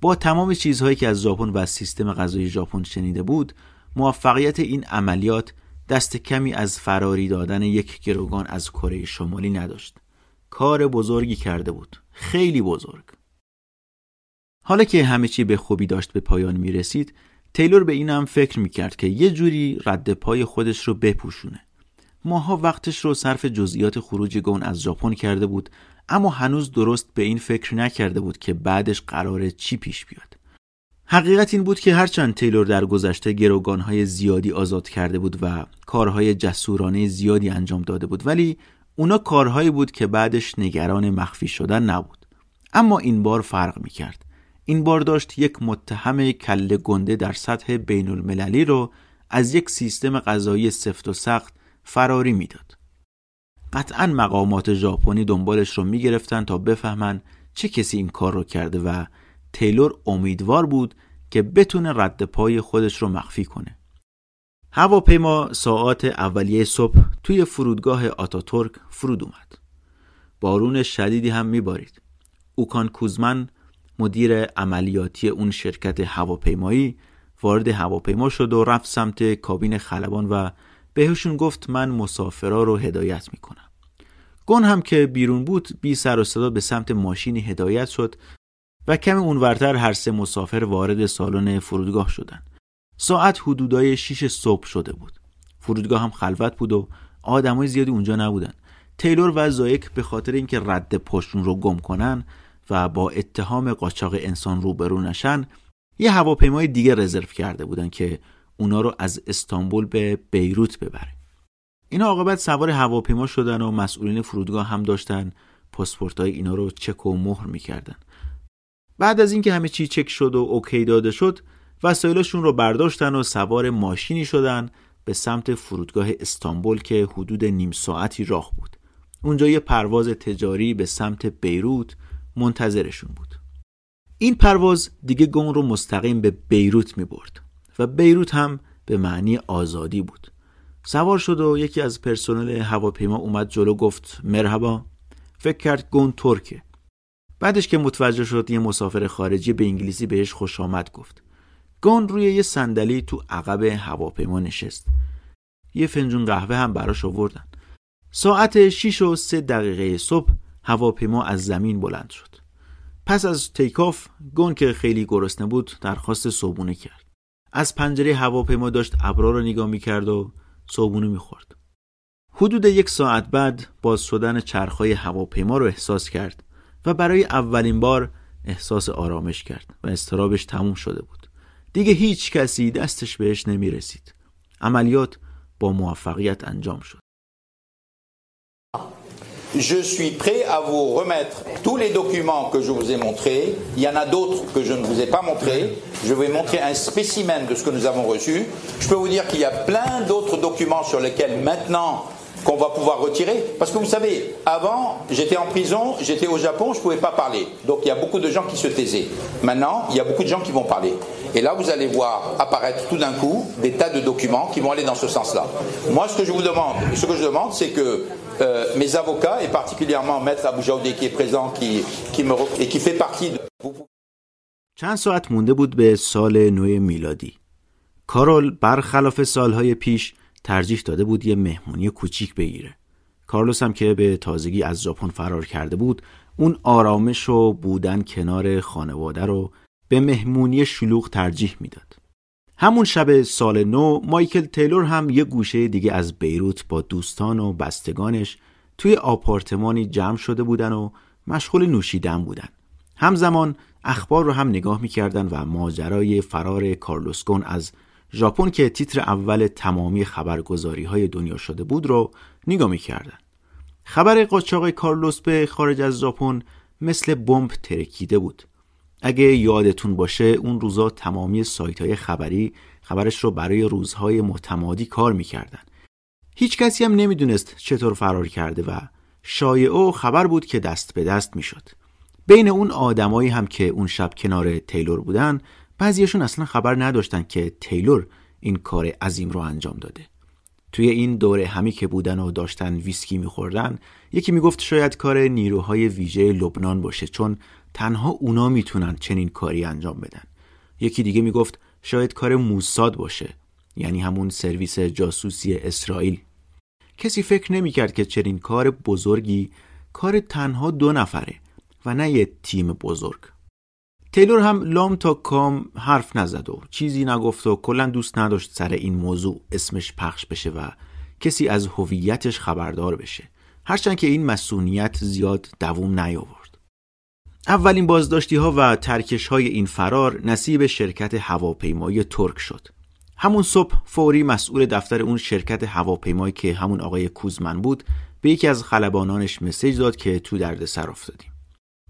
با تمام چیزهایی که از ژاپن و سیستم غذایی ژاپن شنیده بود، موفقیت این عملیات دست کمی از فراری دادن یک گروگان از کره شمالی نداشت. کار بزرگی کرده بود، خیلی بزرگ. حالا که همه چی به خوبی داشت به پایان می رسید، تیلور به این هم فکر می کرد که یه جوری رد پای خودش رو بپوشونه. ماها وقتش رو صرف جزئیات خروج گون از ژاپن کرده بود، اما هنوز درست به این فکر نکرده بود که بعدش قراره چی پیش بیاد. حقیقت این بود که هرچند تیلور در گذشته گروگان‌های زیادی آزاد کرده بود و کارهای جسورانه زیادی انجام داده بود، ولی اونا کارهایی بود که بعدش نگران مخفی شدن نبود. اما این بار فرق می‌کرد. این بار داشت یک متهم کله گنده در سطح بین‌المللی رو از یک سیستم قضایی سفت و سخت فراری میداد. قطعاً مقامات ژاپنی دنبالش رو می‌گرفتن تا بفهمن چه کسی این کار رو کرده و تیلور امیدوار بود که بتونه رد پای خودش رو مخفی کنه. هواپیما ساعات اولیه صبح توی فرودگاه آتاتورک فرود اومد. بارون شدیدی هم میبارید. اوکان کوزمن، مدیر عملیاتی اون شرکت هواپیمایی، وارد هواپیما شد و رفت سمت کابین خلبان و بهشون گفت من مسافرها رو هدایت میکنم. گون هم که بیرون بود بی سر و صدا به سمت ماشینی هدایت شد و کمی اونورتر هر سه مسافر وارد سالن فرودگاه شدند. ساعت حدودای شش صبح شده بود. فرودگاه هم خلوت بود و آدمای زیادی اونجا نبودن. تیلور و زایک به خاطر اینکه رد پاشون رو گم کنن و با اتهام قاچاق انسان روبرو نشن، یه هواپیمای دیگه رزرو کرده بودن که اونا رو از استانبول به بیروت ببره. اینا عاقبت سوار هواپیما شدن و مسئولین فرودگاه هم داشتن پاسپورت‌های اینا رو چک و مهر می‌کردن. بعد از اینکه همه چی چک شد و اوکی داده شد، وسایلشون رو برداشتن و سوار ماشینی شدن به سمت فرودگاه استانبول که حدود نیم ساعتی راه بود. اونجا یه پرواز تجاری به سمت بیروت منتظرشون بود. این پرواز دیگه گون رو مستقیم به بیروت می برد و بیروت هم به معنی آزادی بود. سوار شد و یکی از پرسنل هواپیما اومد جلو، گفت مرحبا. فکر کرد گون ترکه. بعدش که متوجه شد یه مسافر خارجی، به انگلیسی بهش خوش آمد گفت. گون روی یه صندلی تو عقب هواپیما نشست. یه فنجون قهوه هم براش آوردن. ساعت شش و سه دقیقه صبح هواپیما از زمین بلند شد. پس از تیکاف گون که خیلی گرسنه بود درخواست صبحونه کرد. از پنجره هواپیما داشت ابرا رو نگاه می‌کرد و صبحونه می‌خورد. حدود یک ساعت بعد باز شدن چرخ‌های هواپیما رو احساس کرد و برای اولین بار احساس آرامش کرد و اضطرابش تموم شده بود. دیگه هیچ کسی دستش بهش نمی رسید. عملیات با موفقیت انجام شد. Je suis prêt à vous remettre tous les documents que je vous ai montrés. Il y en a d'autres que je ne vous ai pas montrés. Je vais montrer un spécimen de ce que nous avons reçu. Je peux vous dire qu'il y a plein d'autres documents sur lesquels maintenant qu'on va pouvoir retirer, parce que vous savez, avant, j'étais en prison, j'étais au Japon, je pouvais pas parler. Donc il y a beaucoup de gens qui se taisaient. Maintenant, il y a beaucoup de gens qui vont parler. Et là, vous allez voir apparaître tout d'un coup des tas de documents qui vont aller dans ce sens-là. Moi, ce que je vous demande, ce que je demande, c'est que euh, mes avocats, et particulièrement Maître Aboujaoudé qui est présent, qui qui me et qui fait partie de چند ساعت مونده بود به سال نو میلادی. کارول برخلاف سالهای پیش ترجیح داده بود یه مهمونی کوچیک بگیره. کارلوس هم که به تازگی از ژاپن فرار کرده بود، اون آرامش و بودن کنار خانواده رو به مهمونی شلوغ ترجیح میداد. همون شب سال نو، مایکل تیلور هم یه گوشه دیگه از بیروت با دوستان و بستگانش توی آپارتمانی جمع شده بودن و مشغول نوشیدن بودن. همزمان اخبار رو هم نگاه میکردن و ماجرای فرار کارلوس گون از ژاپن که تیتر اول تمامی خبرگزاری‌های دنیا شده بود رو نگاه می‌کردن. خبر قاچاق کارلوس به خارج از ژاپن مثل بمب ترکیده بود. اگه یادتون باشه اون روزا تمامی سایت‌های خبری خبرش رو برای روزهای متمادی کار می‌کردن. هیچ کسی هم نمی‌دونست چطور فرار کرده و شایعه و خبر بود که دست به دست می‌شد. بین اون آدمایی هم که اون شب کنار تیلور بودن، بعضیشون اصلا خبر نداشتن که تیلور این کار عظیم رو انجام داده. توی این دوره همی که بودن و داشتن ویسکی میخوردن، یکی میگفت شاید کار نیروهای ویژه لبنان باشه چون تنها اونا میتونن چنین کاری انجام بدن. یکی دیگه میگفت شاید کار موساد باشه، یعنی همون سرویس جاسوسی اسرائیل. کسی فکر نمیکرد که چنین کار بزرگی کار تنها دو نفره و نه یه تیم بزرگ. تیلور هم لام تا کام حرف نزد و چیزی نگفت و کلا دوست نداشت سر این موضوع اسمش پخش بشه و کسی از هویتش خبردار بشه، هرچند که این مسئولیت زیاد دوام نیاورد. اولین بازداشتی‌ها و ترکش‌های این فرار نصیب شرکت هواپیمایی ترک شد. همون صبح فوری مسئول دفتر اون شرکت هواپیمایی که همون آقای کوزمن بود به یکی از خلبانانش مسیج داد که تو دردسر افتادیم.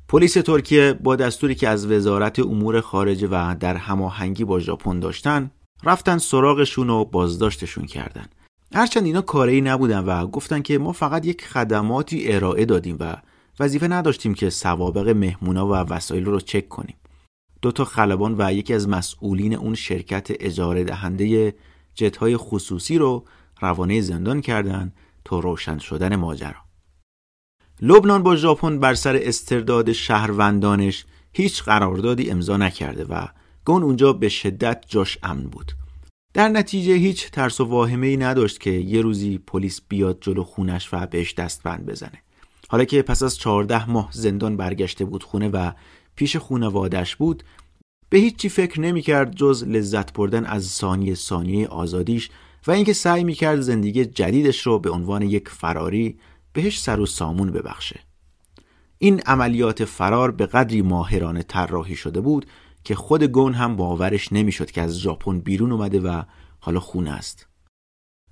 پلیس ترکیه با دستوری که از وزارت امور خارجه و در هماهنگی با ژاپن داشتن، رفتن سراغشون و بازداشتشون کردن. هرچند اینا کاری نبودن و گفتن که ما فقط یک خدماتی ارائه دادیم و وظیفه نداشتیم که سوابق مهمونا و وسایل رو چک کنیم. دو تا خلبان و یکی از مسئولین اون شرکت اجاره دهنده جت‌های خصوصی رو روانه زندان کردن تا روشن شدن ماجرا. لبنان با ژاپن بر سر استرداد شهروندانش هیچ قراردادی امضا نکرده و گون اونجا به شدت جاش امن بود. در نتیجه هیچ ترس و واهمه‌ای نداشت که یه روزی پلیس بیاد جلو خونش و بهش دستبند بزنه. حالا که پس از چهارده ماه زندان برگشته بود خونه و پیش خونوادش بود، به هیچ چی فکر نمی کرد جز لذت بردن از ثانیه ثانیه آزادیش و اینکه سعی می کرد زندگی جدیدش رو به عنوان یک فراری بهش سر و سامون ببخشه. این عملیات فرار به قدری ماهرانه طراحی شده بود که خود گون هم باورش نمی شد که از ژاپن بیرون اومده و حالا خونه است.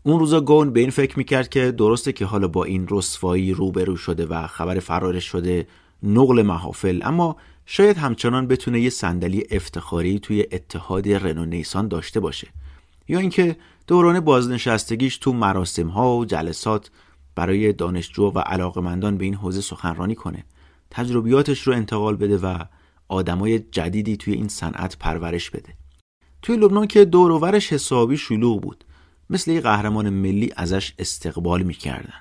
اون روزا گون به این فکر میکرد که درسته که حالا با این رسوایی روبرو شده و خبر فرارش شده نقل محافل، اما شاید همچنان بتونه یه صندلی افتخاری توی اتحاد رنو نیسان داشته باشه، یا اینکه دوران بازنشستگیش تو مراسم‌ها و جلسات برای دانشجو و علاقمندان به این حوزه سخنرانی کنه، تجربیاتش رو انتقال بده و آدمای جدیدی توی این صنعت پرورش بده. توی لبنان که دور و برش حسابی شلوغ بود، مثل یه قهرمان ملی ازش استقبال می‌کردن.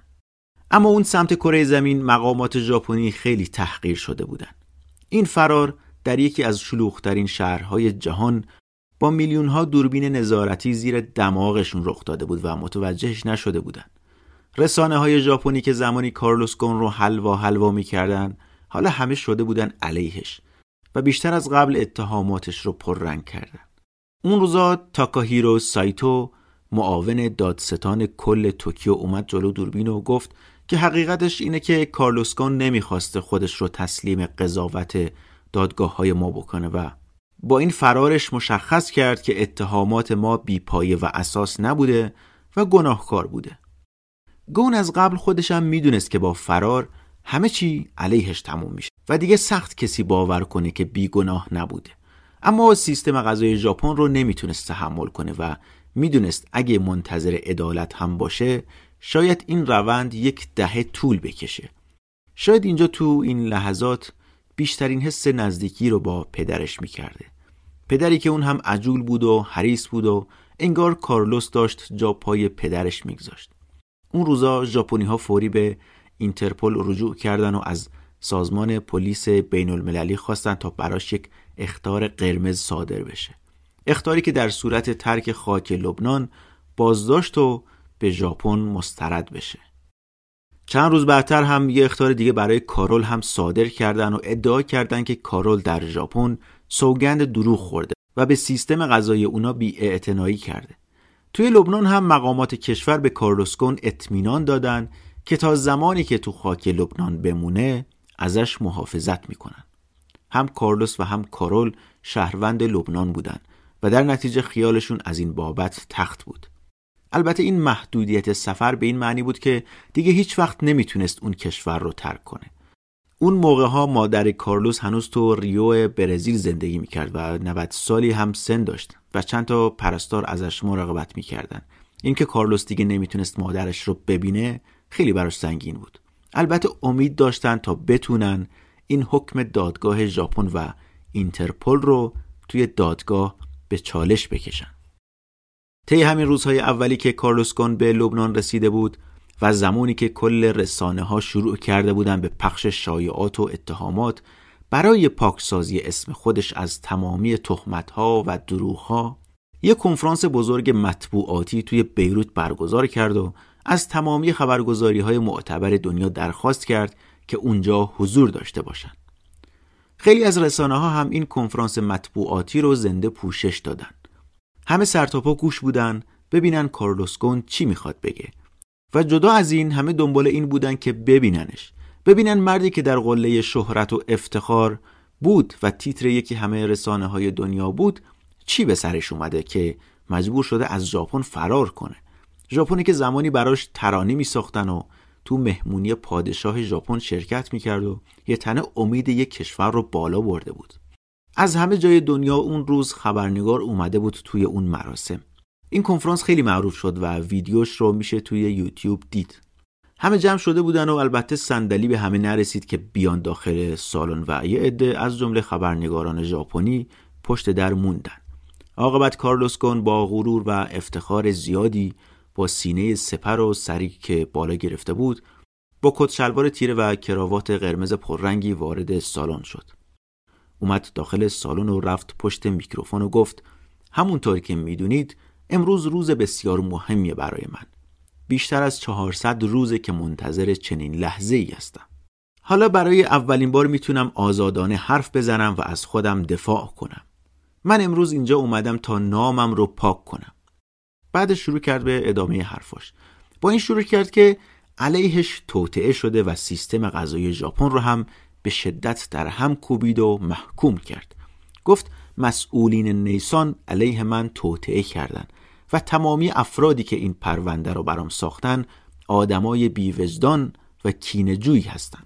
اما اون سمت کره زمین مقامات ژاپنی خیلی تحقیر شده بودن. این فرار در یکی از شلوغ‌ترین شهرهای جهان با میلیون‌ها دوربین نظارتی زیر دماغشون رخ داده بود و متوجهش نشده بودن. رسانه‌های ژاپنی که زمانی کارلوس گون رو حلوا حلوا می‌کردن، حالا همه شده بودن علیهش و بیشتر از قبل اتهاماتش رو پررنگ کردن. اون روزا تاکاهیرو سایتو، معاون دادستان کل توکیو، اومد جلو دوربین و گفت که حقیقتش اینه که کارلوس گون نمیخواسته خودش رو تسلیم قضاوت دادگاه‌های ما بکنه و با این فرارش مشخص کرد که اتهامات ما بی‌پایه و اساس نبوده و گناهکار بوده. گون از قبل خودش هم میدونست که با فرار همه چی علیهش تموم میشه و دیگه سخت کسی باور کنه که بیگناه نبوده، اما سیستم قضایی ژاپن رو نمیتونست تحمل کنه و میدونست اگه منتظر عدالت هم باشه شاید این روند یک دهه طول بکشه. شاید اینجا تو این لحظات بیشترین حس نزدیکی رو با پدرش میکرده، پدری که اون هم عجول بود و حریص بود و انگار کارلوس داشت جا پای پدرش میگذاشت. اون روزا ژاپنی‌ها فوری به اینترپل رجوع کردن و از سازمان پلیس بین المللی خواستن تا براش یک اخطار قرمز صادر بشه، اخطاری که در صورت ترک خاک لبنان بازداشت و به ژاپن مسترد بشه. چند روز بعدتر هم یه اخطار دیگه برای کارول هم صادر کردن و ادعا کردن که کارول در ژاپن سوگند دروغ خورده و به سیستم قضایی اونا بی‌اعتنایی کرده. توی لبنان هم مقامات کشور به کارلوس گون اطمینان دادن که تا زمانی که تو خاک لبنان بمونه ازش محافظت میکنن. هم کارلوس و هم کارول شهروند لبنان بودن و در نتیجه خیالشون از این بابت تخت بود. البته این محدودیت سفر به این معنی بود که دیگه هیچ وقت نمیتونست اون کشور رو ترک کنه. اون موقع ها مادر کارلوس هنوز تو ریو برزیل زندگی میکرد و نود سالی هم سن داشت و چند تا پرستار ازش مراقبت میکردن. این که کارلوس دیگه نمیتونست مادرش رو ببینه خیلی براش سنگین بود. البته امید داشتن تا بتونن این حکم دادگاه ژاپن و اینترپل رو توی دادگاه به چالش بکشن. طی همین روزهای اولی که کارلوس گون به لبنان رسیده بود و زمانی که کل رسانه‌ها شروع کرده بودن به پخش شایعات و اتهامات برای پاکسازی اسم خودش از تمامی تهمت‌ها و دروغ‌ها، یک کنفرانس بزرگ مطبوعاتی توی بیروت برگزار کرد و از تمامی خبرگزاری‌های معتبر دنیا درخواست کرد که اونجا حضور داشته باشن. خیلی از رسانه‌ها هم این کنفرانس مطبوعاتی رو زنده پوشش دادن. همه سرتاپا گوش بودن ببینن کارلوس گون چی میخواد بگه و جدا از این همه دنبال این بودن که ببیننش، ببینن مردی که در قله شهرت و افتخار بود و تیتر یکی همه رسانه های دنیا بود چی به سرش اومده که مجبور شده از ژاپن فرار کنه. ژاپنی که زمانی براش ترانه می ساختن و تو مهمونی پادشاه ژاپن شرکت می کرد و یه تنه امید یک کشور رو بالا برده بود. از همه جای دنیا اون روز خبرنگار اومده بود توی اون مراسم. این کنفرانس خیلی معروف شد و ویدیوش رو میشه توی یوتیوب دید. همه جمع شده بودن و البته صندلی به همه نرسید که بیان داخل سالن و یه عده از جمله خبرنگاران ژاپنی پشت در موندن. عاقبت کارلوس گون با غرور و افتخار زیادی با سینه سپر و سری که بالا گرفته بود با کت شلوار تیره و کراوات قرمز پررنگی وارد سالن شد. اومد داخل سالن و رفت پشت میکروفون و گفت همونطور که میدونید امروز روز بسیار مهمی برای من. بیشتر از چهارصد روزه که منتظر چنین لحظه‌ای هستم. حالا برای اولین بار میتونم آزادانه حرف بزنم و از خودم دفاع کنم. من امروز اینجا اومدم تا نامم رو پاک کنم. بعد شروع کرد به ادامه حرفاش. با این شروع کرد که علیهش توطئه شده و سیستم قضایی ژاپن رو هم به شدت در هم کوبید و محکوم کرد. گفت مسئولین نیسان علیه من توطئه کردن و تمامی افرادی که این پرونده رو برام ساختن آدمای بی‌وجدان و کینه‌جویی هستن.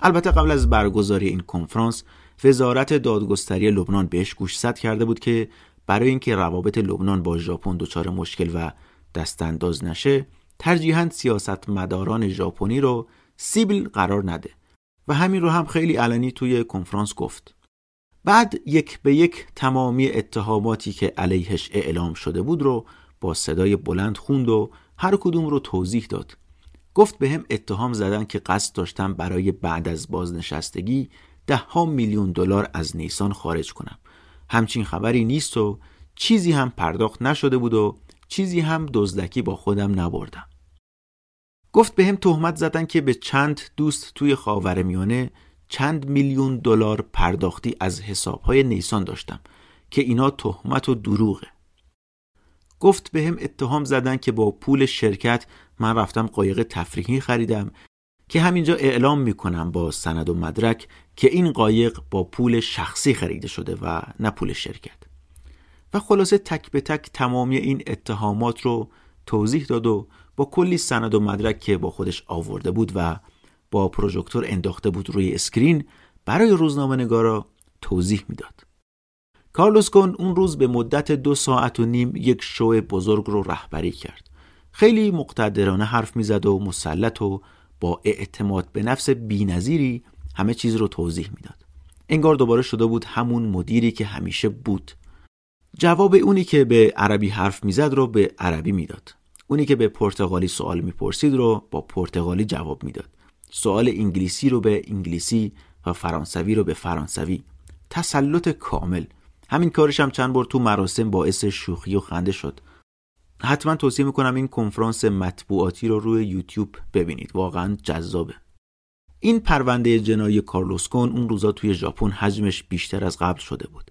البته قبل از برگزاری این کنفرانس وزارت دادگستری لبنان بهش گوشزد کرده بود که برای اینکه روابط لبنان با ژاپن دچار مشکل و دستانداز نشه ترجیحاً سیاستمداران ژاپنی رو سیبیل قرار نده و همین رو هم خیلی علنی توی کنفرانس گفت. بعد یک به یک تمامی اتهاماتی که علیهش اعلام شده بود رو با صدای بلند خوند و هر کدوم رو توضیح داد. گفت به هم اتهام زدن که قصد داشتم برای بعد از بازنشستگی ده ها میلیون دلار از نیسان خارج کنم. همچین خبری نیست و چیزی هم پرداخت نشده بود و چیزی هم دزدکی با خودم نبردم. گفت به هم تهمت زدن که به چند دوست توی خاورمیانه چند میلیون دلار پرداختی از حسابهای نیسان داشتم که اینا تهمت و دروغه. گفت به هم اتهام زدن که با پول شرکت من رفتم قایق تفریحی خریدم که همینجا اعلام میکنم با سند و مدرک که این قایق با پول شخصی خریده شده و نه پول شرکت. و خلاصه تک به تک تمامی این اتهامات رو توضیح داد و با کلی سند و مدرک که با خودش آورده بود و با پروژکتور انداخته بود روی اسکرین برای روزنامه‌نگارا توضیح میداد. کارلوس گون اون روز به مدت دو ساعت و نیم یک شو بزرگ رو رهبری کرد. خیلی مقتدرانه حرف میزد و مسلط و با اعتماد به نفس بی‌نظیری همه چیز رو توضیح میداد. انگار دوباره شده بود همون مدیری که همیشه بود. جواب اونی که به عربی حرف میزد رو به عربی میداد. اونی که به پرتغالی سوال میپرسید رو با پرتغالی جواب میداد. سوال انگلیسی رو به انگلیسی و فرانسوی رو به فرانسوی. تسلط کامل. همین کارش هم چند بار تو مراسم باعث شوخی و خنده شد. حتما توصیه میکنم این کنفرانس مطبوعاتی رو روی یوتیوب ببینید. واقعا جذابه. این پرونده جنایی کارلوس گون اون روزا توی ژاپن حجمش بیشتر از قبل شده بود.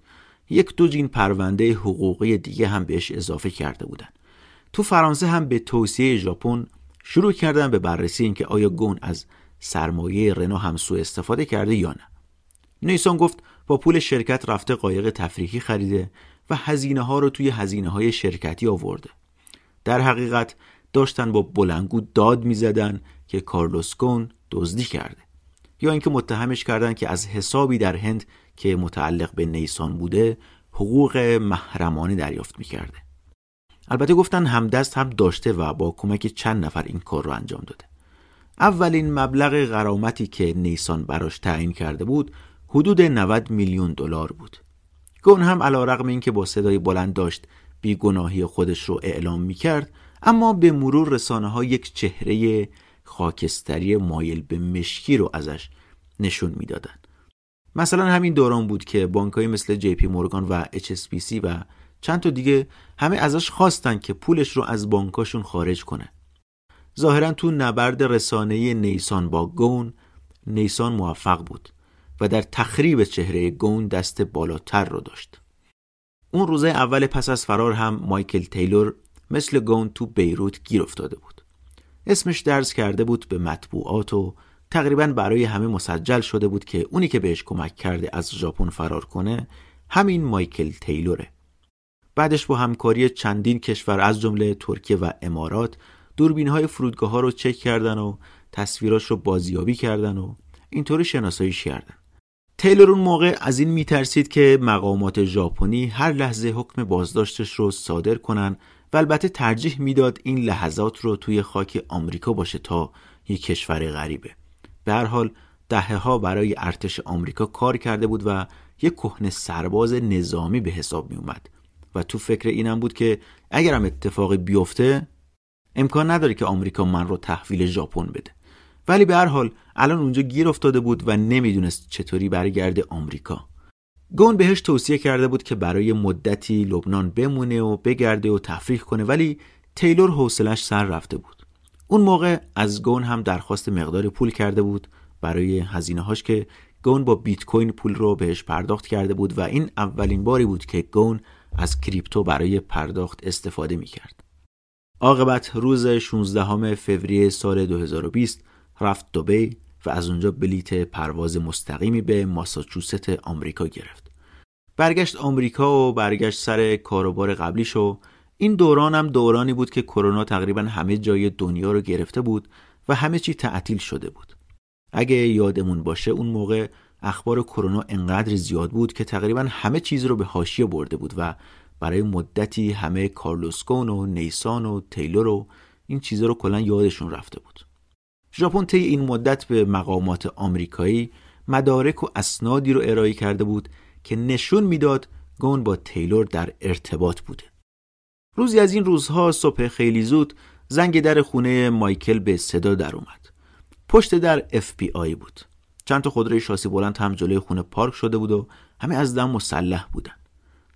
یک دو جین پرونده حقوقی دیگه هم بهش اضافه کرده بودن. تو فرانسه هم به توصیه ژاپن شروع کردن به بررسی اینکه آیا گون از سرمایه رنو هم سوء استفاده کرده یا نه. نیسان گفت با پول شرکت رفته قایق تفریحی خریده و هزینه ها رو توی هزینه های شرکتی آورده. در حقیقت داشتن با بلندگو داد می‌زدن که کارلوس گون دزدی کرده یا اینکه متهمش کردن که از حسابی در هند که متعلق به نیسان بوده حقوق محرمانه دریافت می‌کرده. البته گفتن همدست هم داشته و با کمک چند نفر این کار رو انجام داده. اولین مبلغ غرامتی که نیسان براش تعیین کرده بود حدود نود میلیون دلار بود. گون هم علیرغم اینکه با صدای بلند داشت بیگناهی خودش رو اعلام می‌کرد، اما به مرور رسانه‌ها یک چهره خاکستری مایل به مشکی رو ازش نشون می‌دادن. مثلا همین دوران بود که بانک‌های مثل جی پی مورگان و اچ اس بی سی و چند تا دیگه همه ازش خواستن که پولش رو از بانکاشون خارج کنه. ظاهرا تو نبرد رسانه‌ای نیسان با گون نیسان موفق بود و در تخریب چهره گون دست بالاتر رو داشت. اون روزه اول پس از فرار هم مایکل تیلور مثل گون تو بیروت گیر افتاده بود. اسمش درز کرده بود به مطبوعات و تقریباً برای همه مسجل شده بود که اونی که بهش کمک کرده از ژاپن فرار کنه همین مایکل تیلوره. بعدش با همکاری چندین کشور از جمله ترکیه و امارات دوربین‌های فرودگاه‌ها رو چک کردن و تصویراش رو بازیابی کردن و اینطوری شناساییش کردن. تیلور اون موقع از این میترسید که مقامات ژاپنی هر لحظه حکم بازداشتش رو صادر کنن و البته ترجیح میداد این لحظات رو توی خاک آمریکا باشه تا یک کشور غریبه. به هر حال دهه‌ها برای ارتش آمریکا کار کرده بود و یک کهنه سرباز نظامی به حساب می اومد و تو فکر اینم بود که اگرم اتفاقی بیفته امکان نداره که آمریکا من رو تحویل ژاپن بده. ولی به هر حال الان اونجا گیر افتاده بود و نمیدونست چطوری برگرده آمریکا. گون بهش توصیه کرده بود که برای مدتی لبنان بمونه و بگرده و تفریح کنه، ولی تیلور حوصله‌اش سر رفته بود. اون موقع از گون هم درخواست مقدار پول کرده بود برای هزینه‌هاش که گون با بیت کوین پول رو بهش پرداخت کرده بود و این اولین باری بود که گون از کریپتو برای پرداخت استفاده می‌کرد. عاقبت روز شانزدهم فوریه سال دو هزار و بیست رفت دبی و از اونجا بلیت پرواز مستقیمی به ماساچوست آمریکا گرفت. برگشت آمریکا و برگشت سر کاروبار قبلیش و این دوران هم دورانی بود که کرونا تقریبا همه جای دنیا رو گرفته بود و همه چی تعطیل شده بود. اگه یادمون باشه اون موقع اخبار کرونا انقدر زیاد بود که تقریبا همه چیز رو به حاشیه برده بود و برای مدتی همه کارلوس گون و نیسان و تیلور و این چیزا رو کلا یادشون رفته بود. ژاپن طی این مدت به مقامات آمریکایی مدارک و اسنادی رو ارائه کرده بود که نشون میداد گون با تیلور در ارتباط بوده. روزی از این روزها صبح خیلی زود زنگ در خونه مایکل به صدا در اومد. پشت در اف بی آی بود. چند تا خودروی شاسی بلند هم جلوی خونه پارک شده بود و همه از دم مسلح بودن.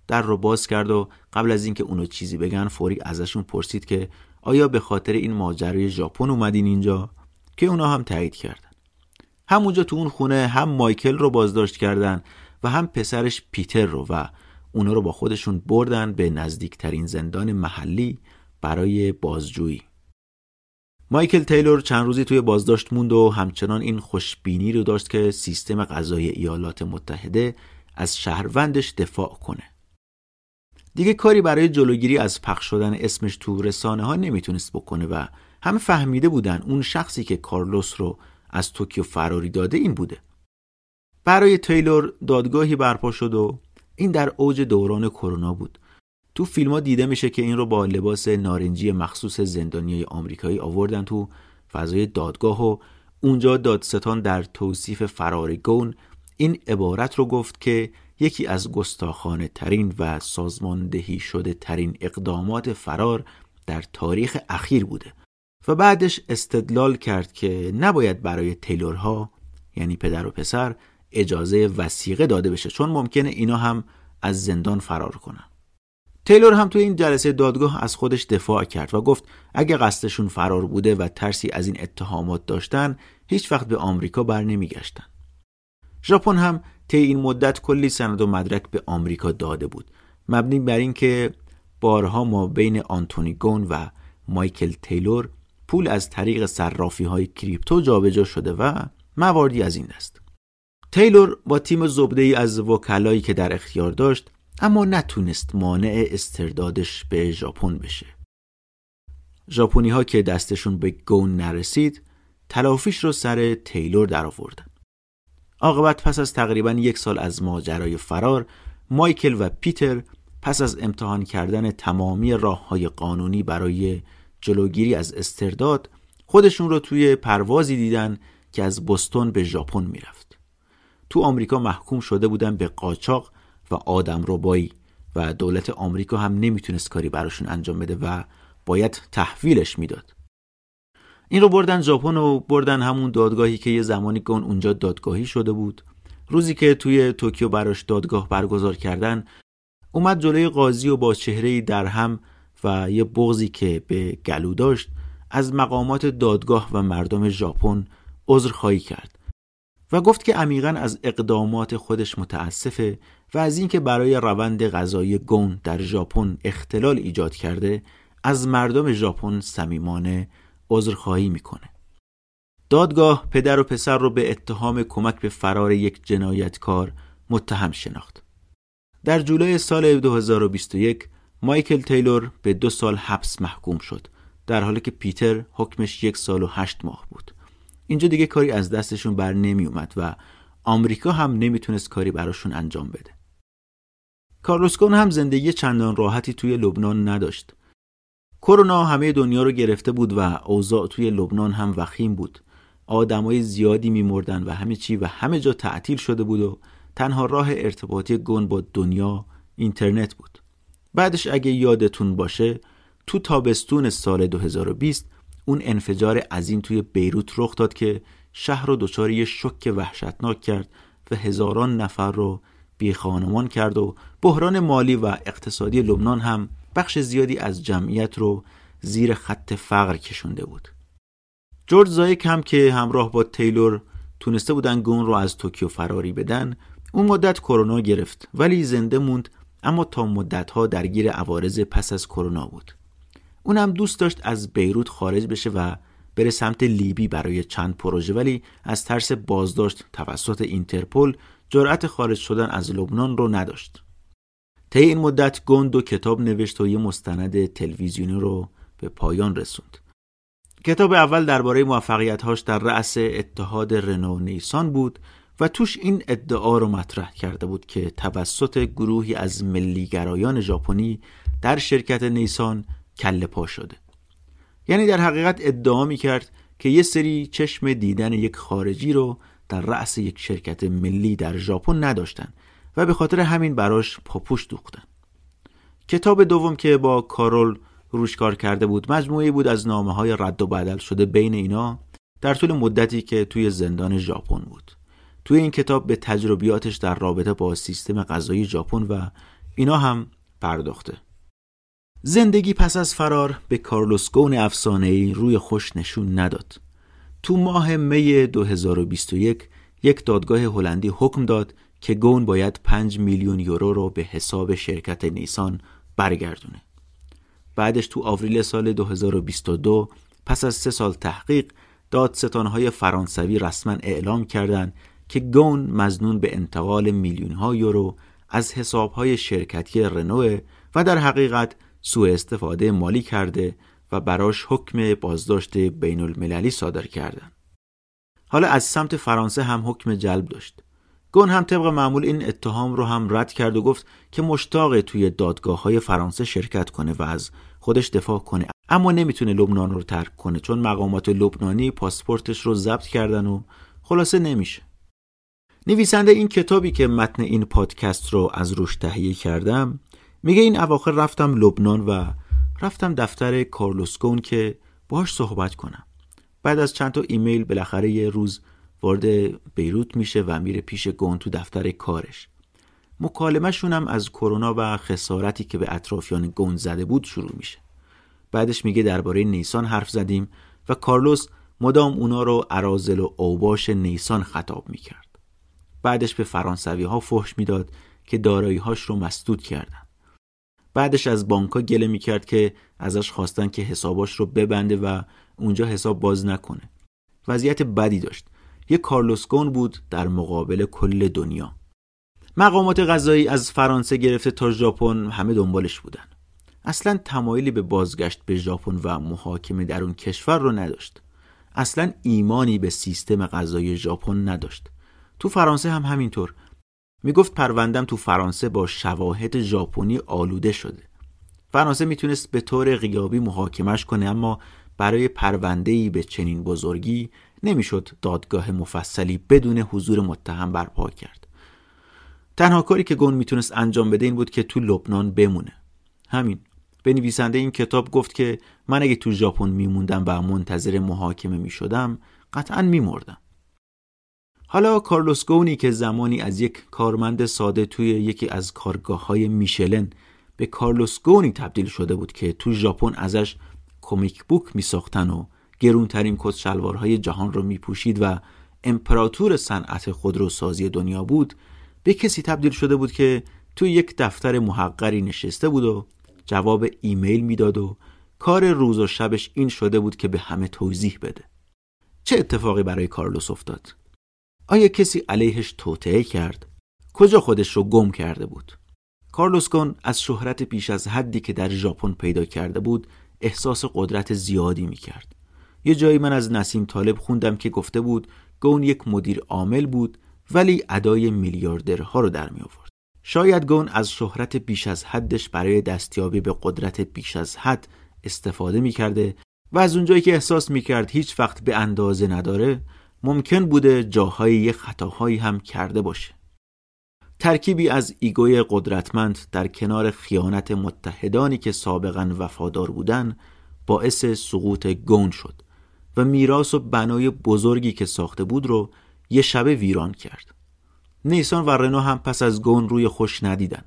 در رو باز کرد و قبل از اینکه اونو چیزی بگن فوری ازشون پرسید که آیا به خاطر این ماجرای ژاپن اومدین اینجا؟ که اونا هم تایید کردن. همونجا تو اون خونه هم مایکل رو بازداشت کردن و هم پسرش پیتر رو و اونا رو با خودشون بردن به نزدیکترین زندان محلی برای بازجویی. مایکل تیلور چند روزی توی بازداشت موند و همچنان این خوشبینی رو داشت که سیستم قضایی ایالات متحده از شهروندش دفاع کنه. دیگه کاری برای جلوگیری از پخش شدن اسمش تو رسانه ها نمیتونست بکنه و همه فهمیده بودن اون شخصی که کارلوس رو از توکیو فراری داده این بوده. برای تیلور دادگاهی برپا شد و این در اوج دوران کرونا بود. تو فیلم‌ها دیده میشه که این رو با لباس نارنجی مخصوص زندانیای آمریکایی آوردن تو فضای دادگاه و اونجا دادستان در توصیف فرار گون این عبارت رو گفت که یکی از گستاخانه ترین و سازماندهی شده ترین اقدامات فرار در تاریخ اخیر بوده و بعدش استدلال کرد که نباید برای تیلورها یعنی پدر و پسر اجازه وثیقه داده بشه چون ممکنه اینا هم از زندان فرار کنن. تیلور هم توی این جلسه دادگاه از خودش دفاع کرد و گفت اگه قصدشون فرار بوده و ترسی از این اتهامات داشتن هیچ وقت به آمریکا بر نمیگشتن. ژاپن هم طی این مدت کلی سند و مدرک به آمریکا داده بود مبنی بر این که بارها ما بین آنتونی گون و مایکل تیلور پول از طریق صرافی‌های کریپتو جابجا شده و مواردی از این دست. تیلور با تیم زبده‌ای از وکلایی که در اختیار داشت اما نتونست مانع استردادش به ژاپن بشه. ژاپنی‌ها که دستشون به گون نرسید تلافیش رو سر تیلور درآوردن. عاقبت پس از تقریباً یک سال از ماجرای فرار مایکل و پیتر پس از امتحان کردن تمامی راه‌های قانونی برای جلوگیری از استرداد خودشون رو توی پروازی دیدن که از بوستون به ژاپن میرفت. تو آمریکا محکوم شده بودن به قاچاق و آدمربایی و دولت آمریکا هم نمیتونست کاری براشون انجام بده و باید تحویلش میداد. این رو بردن ژاپن و بردن همون دادگاهی که یه زمانی گون اونجا دادگاهی شده بود. روزی که توی توکیو براش دادگاه برگزار کردن اومد جلوی قاضی و با چهره‌ای درهم و یه بغضی که به گلو داشت از مقامات دادگاه و مردم ژاپن عذرخواهی کرد و گفت که عمیقاً از اقدامات خودش متاسفه و از اینکه برای روند قضایی گون در ژاپن اختلال ایجاد کرده از مردم ژاپن صمیمانه عذرخواهی میکنه. دادگاه پدر و پسر رو به اتهام کمک به فرار یک جنایتکار متهم شناخت. در جولای سال دو هزار و بیست و یک مایکل تیلور به دو سال حبس محکوم شد، در حالی که پیتر حکمش یک سال و هشت ماه بود. اینجا دیگه کاری از دستشون بر نمی اومد و آمریکا هم نمیتونست کاری براشون انجام بده. کارلوس گون هم زندگی چندان راحتی توی لبنان نداشت. کرونا همه دنیا رو گرفته بود و اوضاع توی لبنان هم وخیم بود. آدمای زیادی میمردن و همه چی و همه جا تعطیل شده بود و تنها راه ارتباطی گون با دنیا اینترنت بود. بعدش اگه یادتون باشه تو تابستون سال دو هزار و بیست اون انفجار عظیم توی بیروت رخ داد که شهر رو دچار یه شوک وحشتناک کرد و هزاران نفر رو بی خانمان کرد و بحران مالی و اقتصادی لبنان هم بخش زیادی از جمعیت رو زیر خط فقر کشونده بود. جورج زایک هم که همراه با تیلور تونسته بودن گون رو از توکیو فراری بدن، اون مدت کرونا گرفت ولی زنده موند، اما تا مدت‌ها درگیر عوارض پس از کرونا بود. اونم دوست داشت از بیروت خارج بشه و بره سمت لیبی برای چند پروژه، ولی از ترس بازداشت توسط اینترپل جرأت خارج شدن از لبنان رو نداشت. طی این مدت گون دو کتاب نوشت و یه مستند تلویزیونی رو به پایان رسوند. کتاب اول درباره موفقیت‌هاش در رأس اتحاد رنو نیسان بود و توش این ادعا رو مطرح کرده بود که توسط گروهی از ملیگرایان ژاپنی در شرکت نیسان کله پا شده. یعنی در حقیقت ادعا می‌کرد که یه سری چشم دیدن یک خارجی رو در رأس یک شرکت ملی در ژاپن نداشتن و به خاطر همین براش پاپوش دوختن. کتاب دوم که با کارول روش کار کرده بود مجموعی بود از نامه‌های رد و بدل شده بین اینا در طول مدتی که توی زندان ژاپن بود. توی این کتاب به تجربیاتش در رابطه با سیستم قضایی ژاپن و اینا هم پرداخته. زندگی پس از فرار به کارلوس گون افسانه‌ای روی خوش نشون نداد. تو ماه می دو هزار و بیست و یک یک دادگاه هلندی حکم داد که گون باید پنج میلیون یورو رو به حساب شرکت نیسان برگردونه. بعدش تو آوریل سال دو هزار و بیست و دو پس از سه سال تحقیق دادستان‌های فرانسوی رسما اعلام کردند که گون مزنون به انتقال میلیون‌ها یورو از حساب‌های شرکتی رنو و در حقیقت سوء استفاده مالی کرده و براش حکم بازداشت بین المللی صادر کردند. حالا از سمت فرانسه هم حکم جلب داشت. گون هم طبق معمول این اتهام رو هم رد کرد و گفت که مشتاق توی دادگاه‌های فرانسه شرکت کنه و از خودش دفاع کنه، اما نمیتونه لبنان رو ترک کنه چون مقامات لبنانی پاسپورتش رو ضبط کردن و خلاصه نمیشه. نویسنده این کتابی که متن این پادکست رو از روش تهیه کردم میگه این اواخر رفتم لبنان و رفتم دفتر کارلوس گون که باهاش صحبت کنم. بعد از چند تا ایمیل بالاخره یه روز وارد بیروت میشه و میره پیش گون تو دفتر کارش. مکالمه شون هم از کرونا و خسارتی که به اطرافیان گون زده بود شروع میشه. بعدش میگه درباره نیسان حرف زدیم و کارلوس مدام اونا رو اراذل و اوباش نیسان خطاب میکرد. بعدش به فرانسوی ها فحش میداد که دارایی هاش رو مسدود کردن. بعدش از بانک‌ها گله میکرد که ازش خواستن که حساباش رو ببنده و اونجا حساب باز نکنه. وضعیت بدی داشت. یک کارلوس گون بود در مقابل کل دنیا. مقامات قضایی از فرانسه گرفته تا ژاپن همه دنبالش بودن. اصلاً تمایلی به بازگشت به ژاپن و محاکمه در اون کشور رو نداشت. اصلاً ایمانی به سیستم قضایی ژاپن نداشت. تو فرانسه هم همینطور. میگفت پروندم تو فرانسه با شواهد ژاپنی آلوده شده. فرانسه میتونست به طور غیابی محاکمش کنه، اما برای پرونده‌ای به چنین بزرگی نمیشد دادگاه مفصلی بدون حضور متهم برپا کرد. تنها کاری که گون میتونست انجام بده این بود که تو لبنان بمونه. همین. به نویسنده این کتاب گفت که من اگه تو ژاپن میموندم و منتظر محاکمه میشدم قطعاً میمردم. حالا کارلوس گونی که زمانی از یک کارمند ساده توی یکی از کارگاه‌های میشلن به کارلوس گونی تبدیل شده بود که تو ژاپن ازش کمیک بوک میساختن و گرونترین کت شلوارهای جهان رو میپوشید و امپراتور صنعت خودروسازی دنیا بود، به کسی تبدیل شده بود که تو یک دفتر محقری نشسته بود و جواب ایمیل میداد و کار روز و شبش این شده بود که به همه توضیح بده. چه اتفاقی برای کارلوس افتاد؟ آیا کسی علیهش توطئه کرد؟ کجا خودش رو گم کرده بود؟ کارلوس گن از شهرت پیش از حدی که در ژاپن پیدا کرده بود احساس قدرت زیادی می‌کرد. یه جایی من از نسیم طالب خوندم که گفته بود گون یک مدیر عامل بود ولی ادای میلیاردرها رو در می آورد. شاید گون از شهرت بیش از حدش برای دستیابی به قدرت بیش از حد استفاده می‌کرده و از اونجایی که احساس می‌کرد هیچ وقت به اندازه نداره، ممکن بوده جاهای خطاهایی هم کرده باشه. ترکیبی از ایگوی قدرتمند در کنار خیانت متحدانی که سابقاً وفادار بودن باعث سقوط گون شد و میراث و بنای بزرگی که ساخته بود رو یه شبه ویران کرد. نیسان و رنو هم پس از گون روی خوش ندیدن.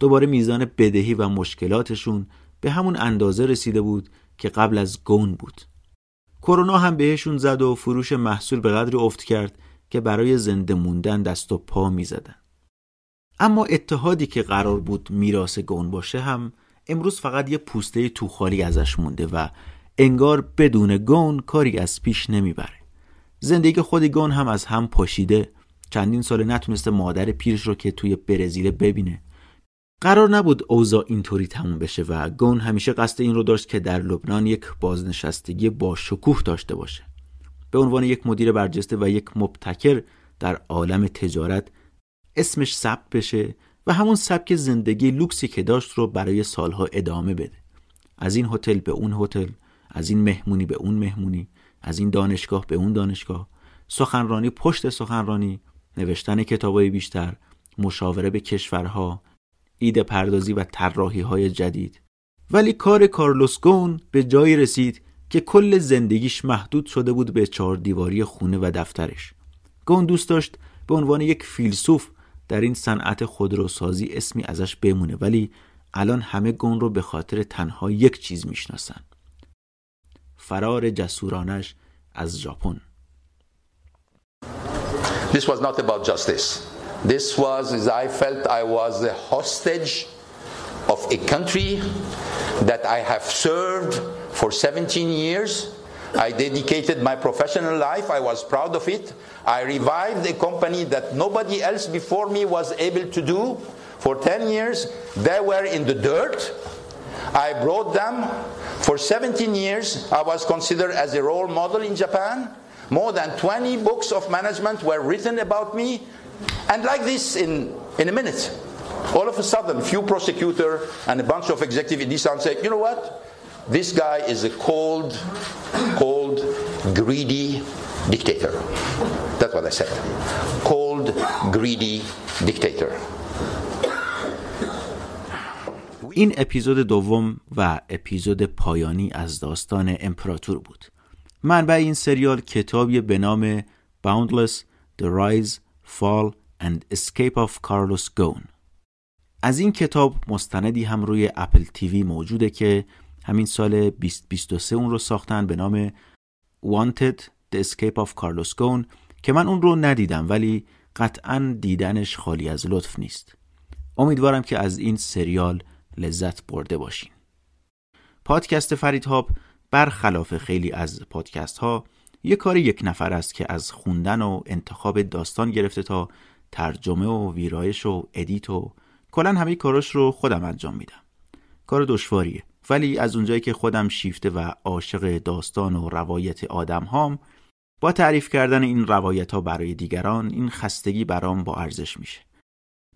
دوباره میزان بدهی و مشکلاتشون به همون اندازه رسیده بود که قبل از گون بود. کرونا هم بهشون زد و فروش محصول به قدری افت کرد که برای زنده موندن دست و پا میزدن. اما اتحادی که قرار بود میراث گون باشه هم امروز فقط یه پوسته توخالی ازش مونده و انگار بدون گون کاری از پیش نمیبره. زندگی خود گون هم از هم پاشیده. چندین سال نتونسته مادر پیرش رو که توی برزیل ببینه. قرار نبود اوضاع اینطوری تموم بشه و گون همیشه قصد این رو داشت که در لبنان یک بازنشستگی با شکوه داشته باشه. به عنوان یک مدیر برجسته و یک مبتکر در عالم تجارت اسمش ثبت بشه و همون سبک زندگی لوکسی که داشت رو برای سالها ادامه بده. از این هتل به اون هتل، از این مهمونی به اون مهمونی، از این دانشگاه به اون دانشگاه، سخنرانی پشت سخنرانی، نوشتن کتابای بیشتر، مشاوره به کشورها، ایده پردازی و طراحی‌های جدید. ولی کار کارلوس گون به جایی رسید که کل زندگیش محدود شده بود به چهار دیواری خونه و دفترش. گون دوست داشت به عنوان یک فیلسوف در این صنعت خودروسازی اسمی ازش بمونه، ولی الان همه گون رو به خاطر تنها یک چیز میشناسن: فرار جسورانش از ژاپن. This was not about justice. This was as I felt I was a hostage of a country that I have served for seventeen years. I dedicated my professional life, I was proud of it. I revived a company that nobody else before me was able to do for ten years. They were in the dirt. I brought them for seventeen years. I was considered as a role model in Japan. More than twenty books of management were written about me. And like this in, in a minute, all of a sudden, few prosecutor and a bunch of executive in Nissan said, you know what? This guy is a cold, cold, greedy dictator. That's what I said. Cold, greedy dictator. این اپیزود دوم و اپیزود پایانی از داستان امپراتور بود. منبع این سریال کتابی به نام Boundless: The Rise, Fall and Escape of Carlos Ghosn. از این کتاب مستندی هم روی اپل تیوی موجوده که همین سال بیست بیست و سه اون رو ساختن به نام Wanted: The Escape of Carlos Ghosn که من اون رو ندیدم، ولی قطعاً دیدنش خالی از لطف نیست. امیدوارم که از این سریال لذت برده باشین. پادکست فریدهاب برخلاف خیلی از پادکست ها یه کار یک نفر است که از خوندن و انتخاب داستان گرفته تا ترجمه و ویرایش و ادیت و کلاً همه کاراش رو خودم انجام میدم. کار دشواریه، ولی از اونجایی که خودم شیفته و عاشق داستان و روایت آدم هام، با تعریف کردن این روایت ها برای دیگران این خستگی برام با ارزش میشه.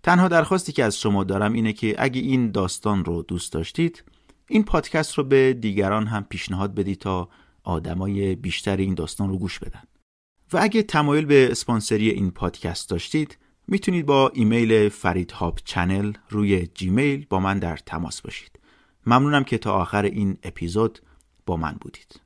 تنها درخواستی که از شما دارم اینه که اگه این داستان رو دوست داشتید این پادکست رو به دیگران هم پیشنهاد بدید تا آدمای بیشتری این داستان رو گوش بدن. و اگه تمایل به اسپانسری این پادکست داشتید میتونید با ایمیل فریدهاب چنل روی جیمیل با من در تماس باشید. ممنونم که تا آخر این اپیزود با من بودید.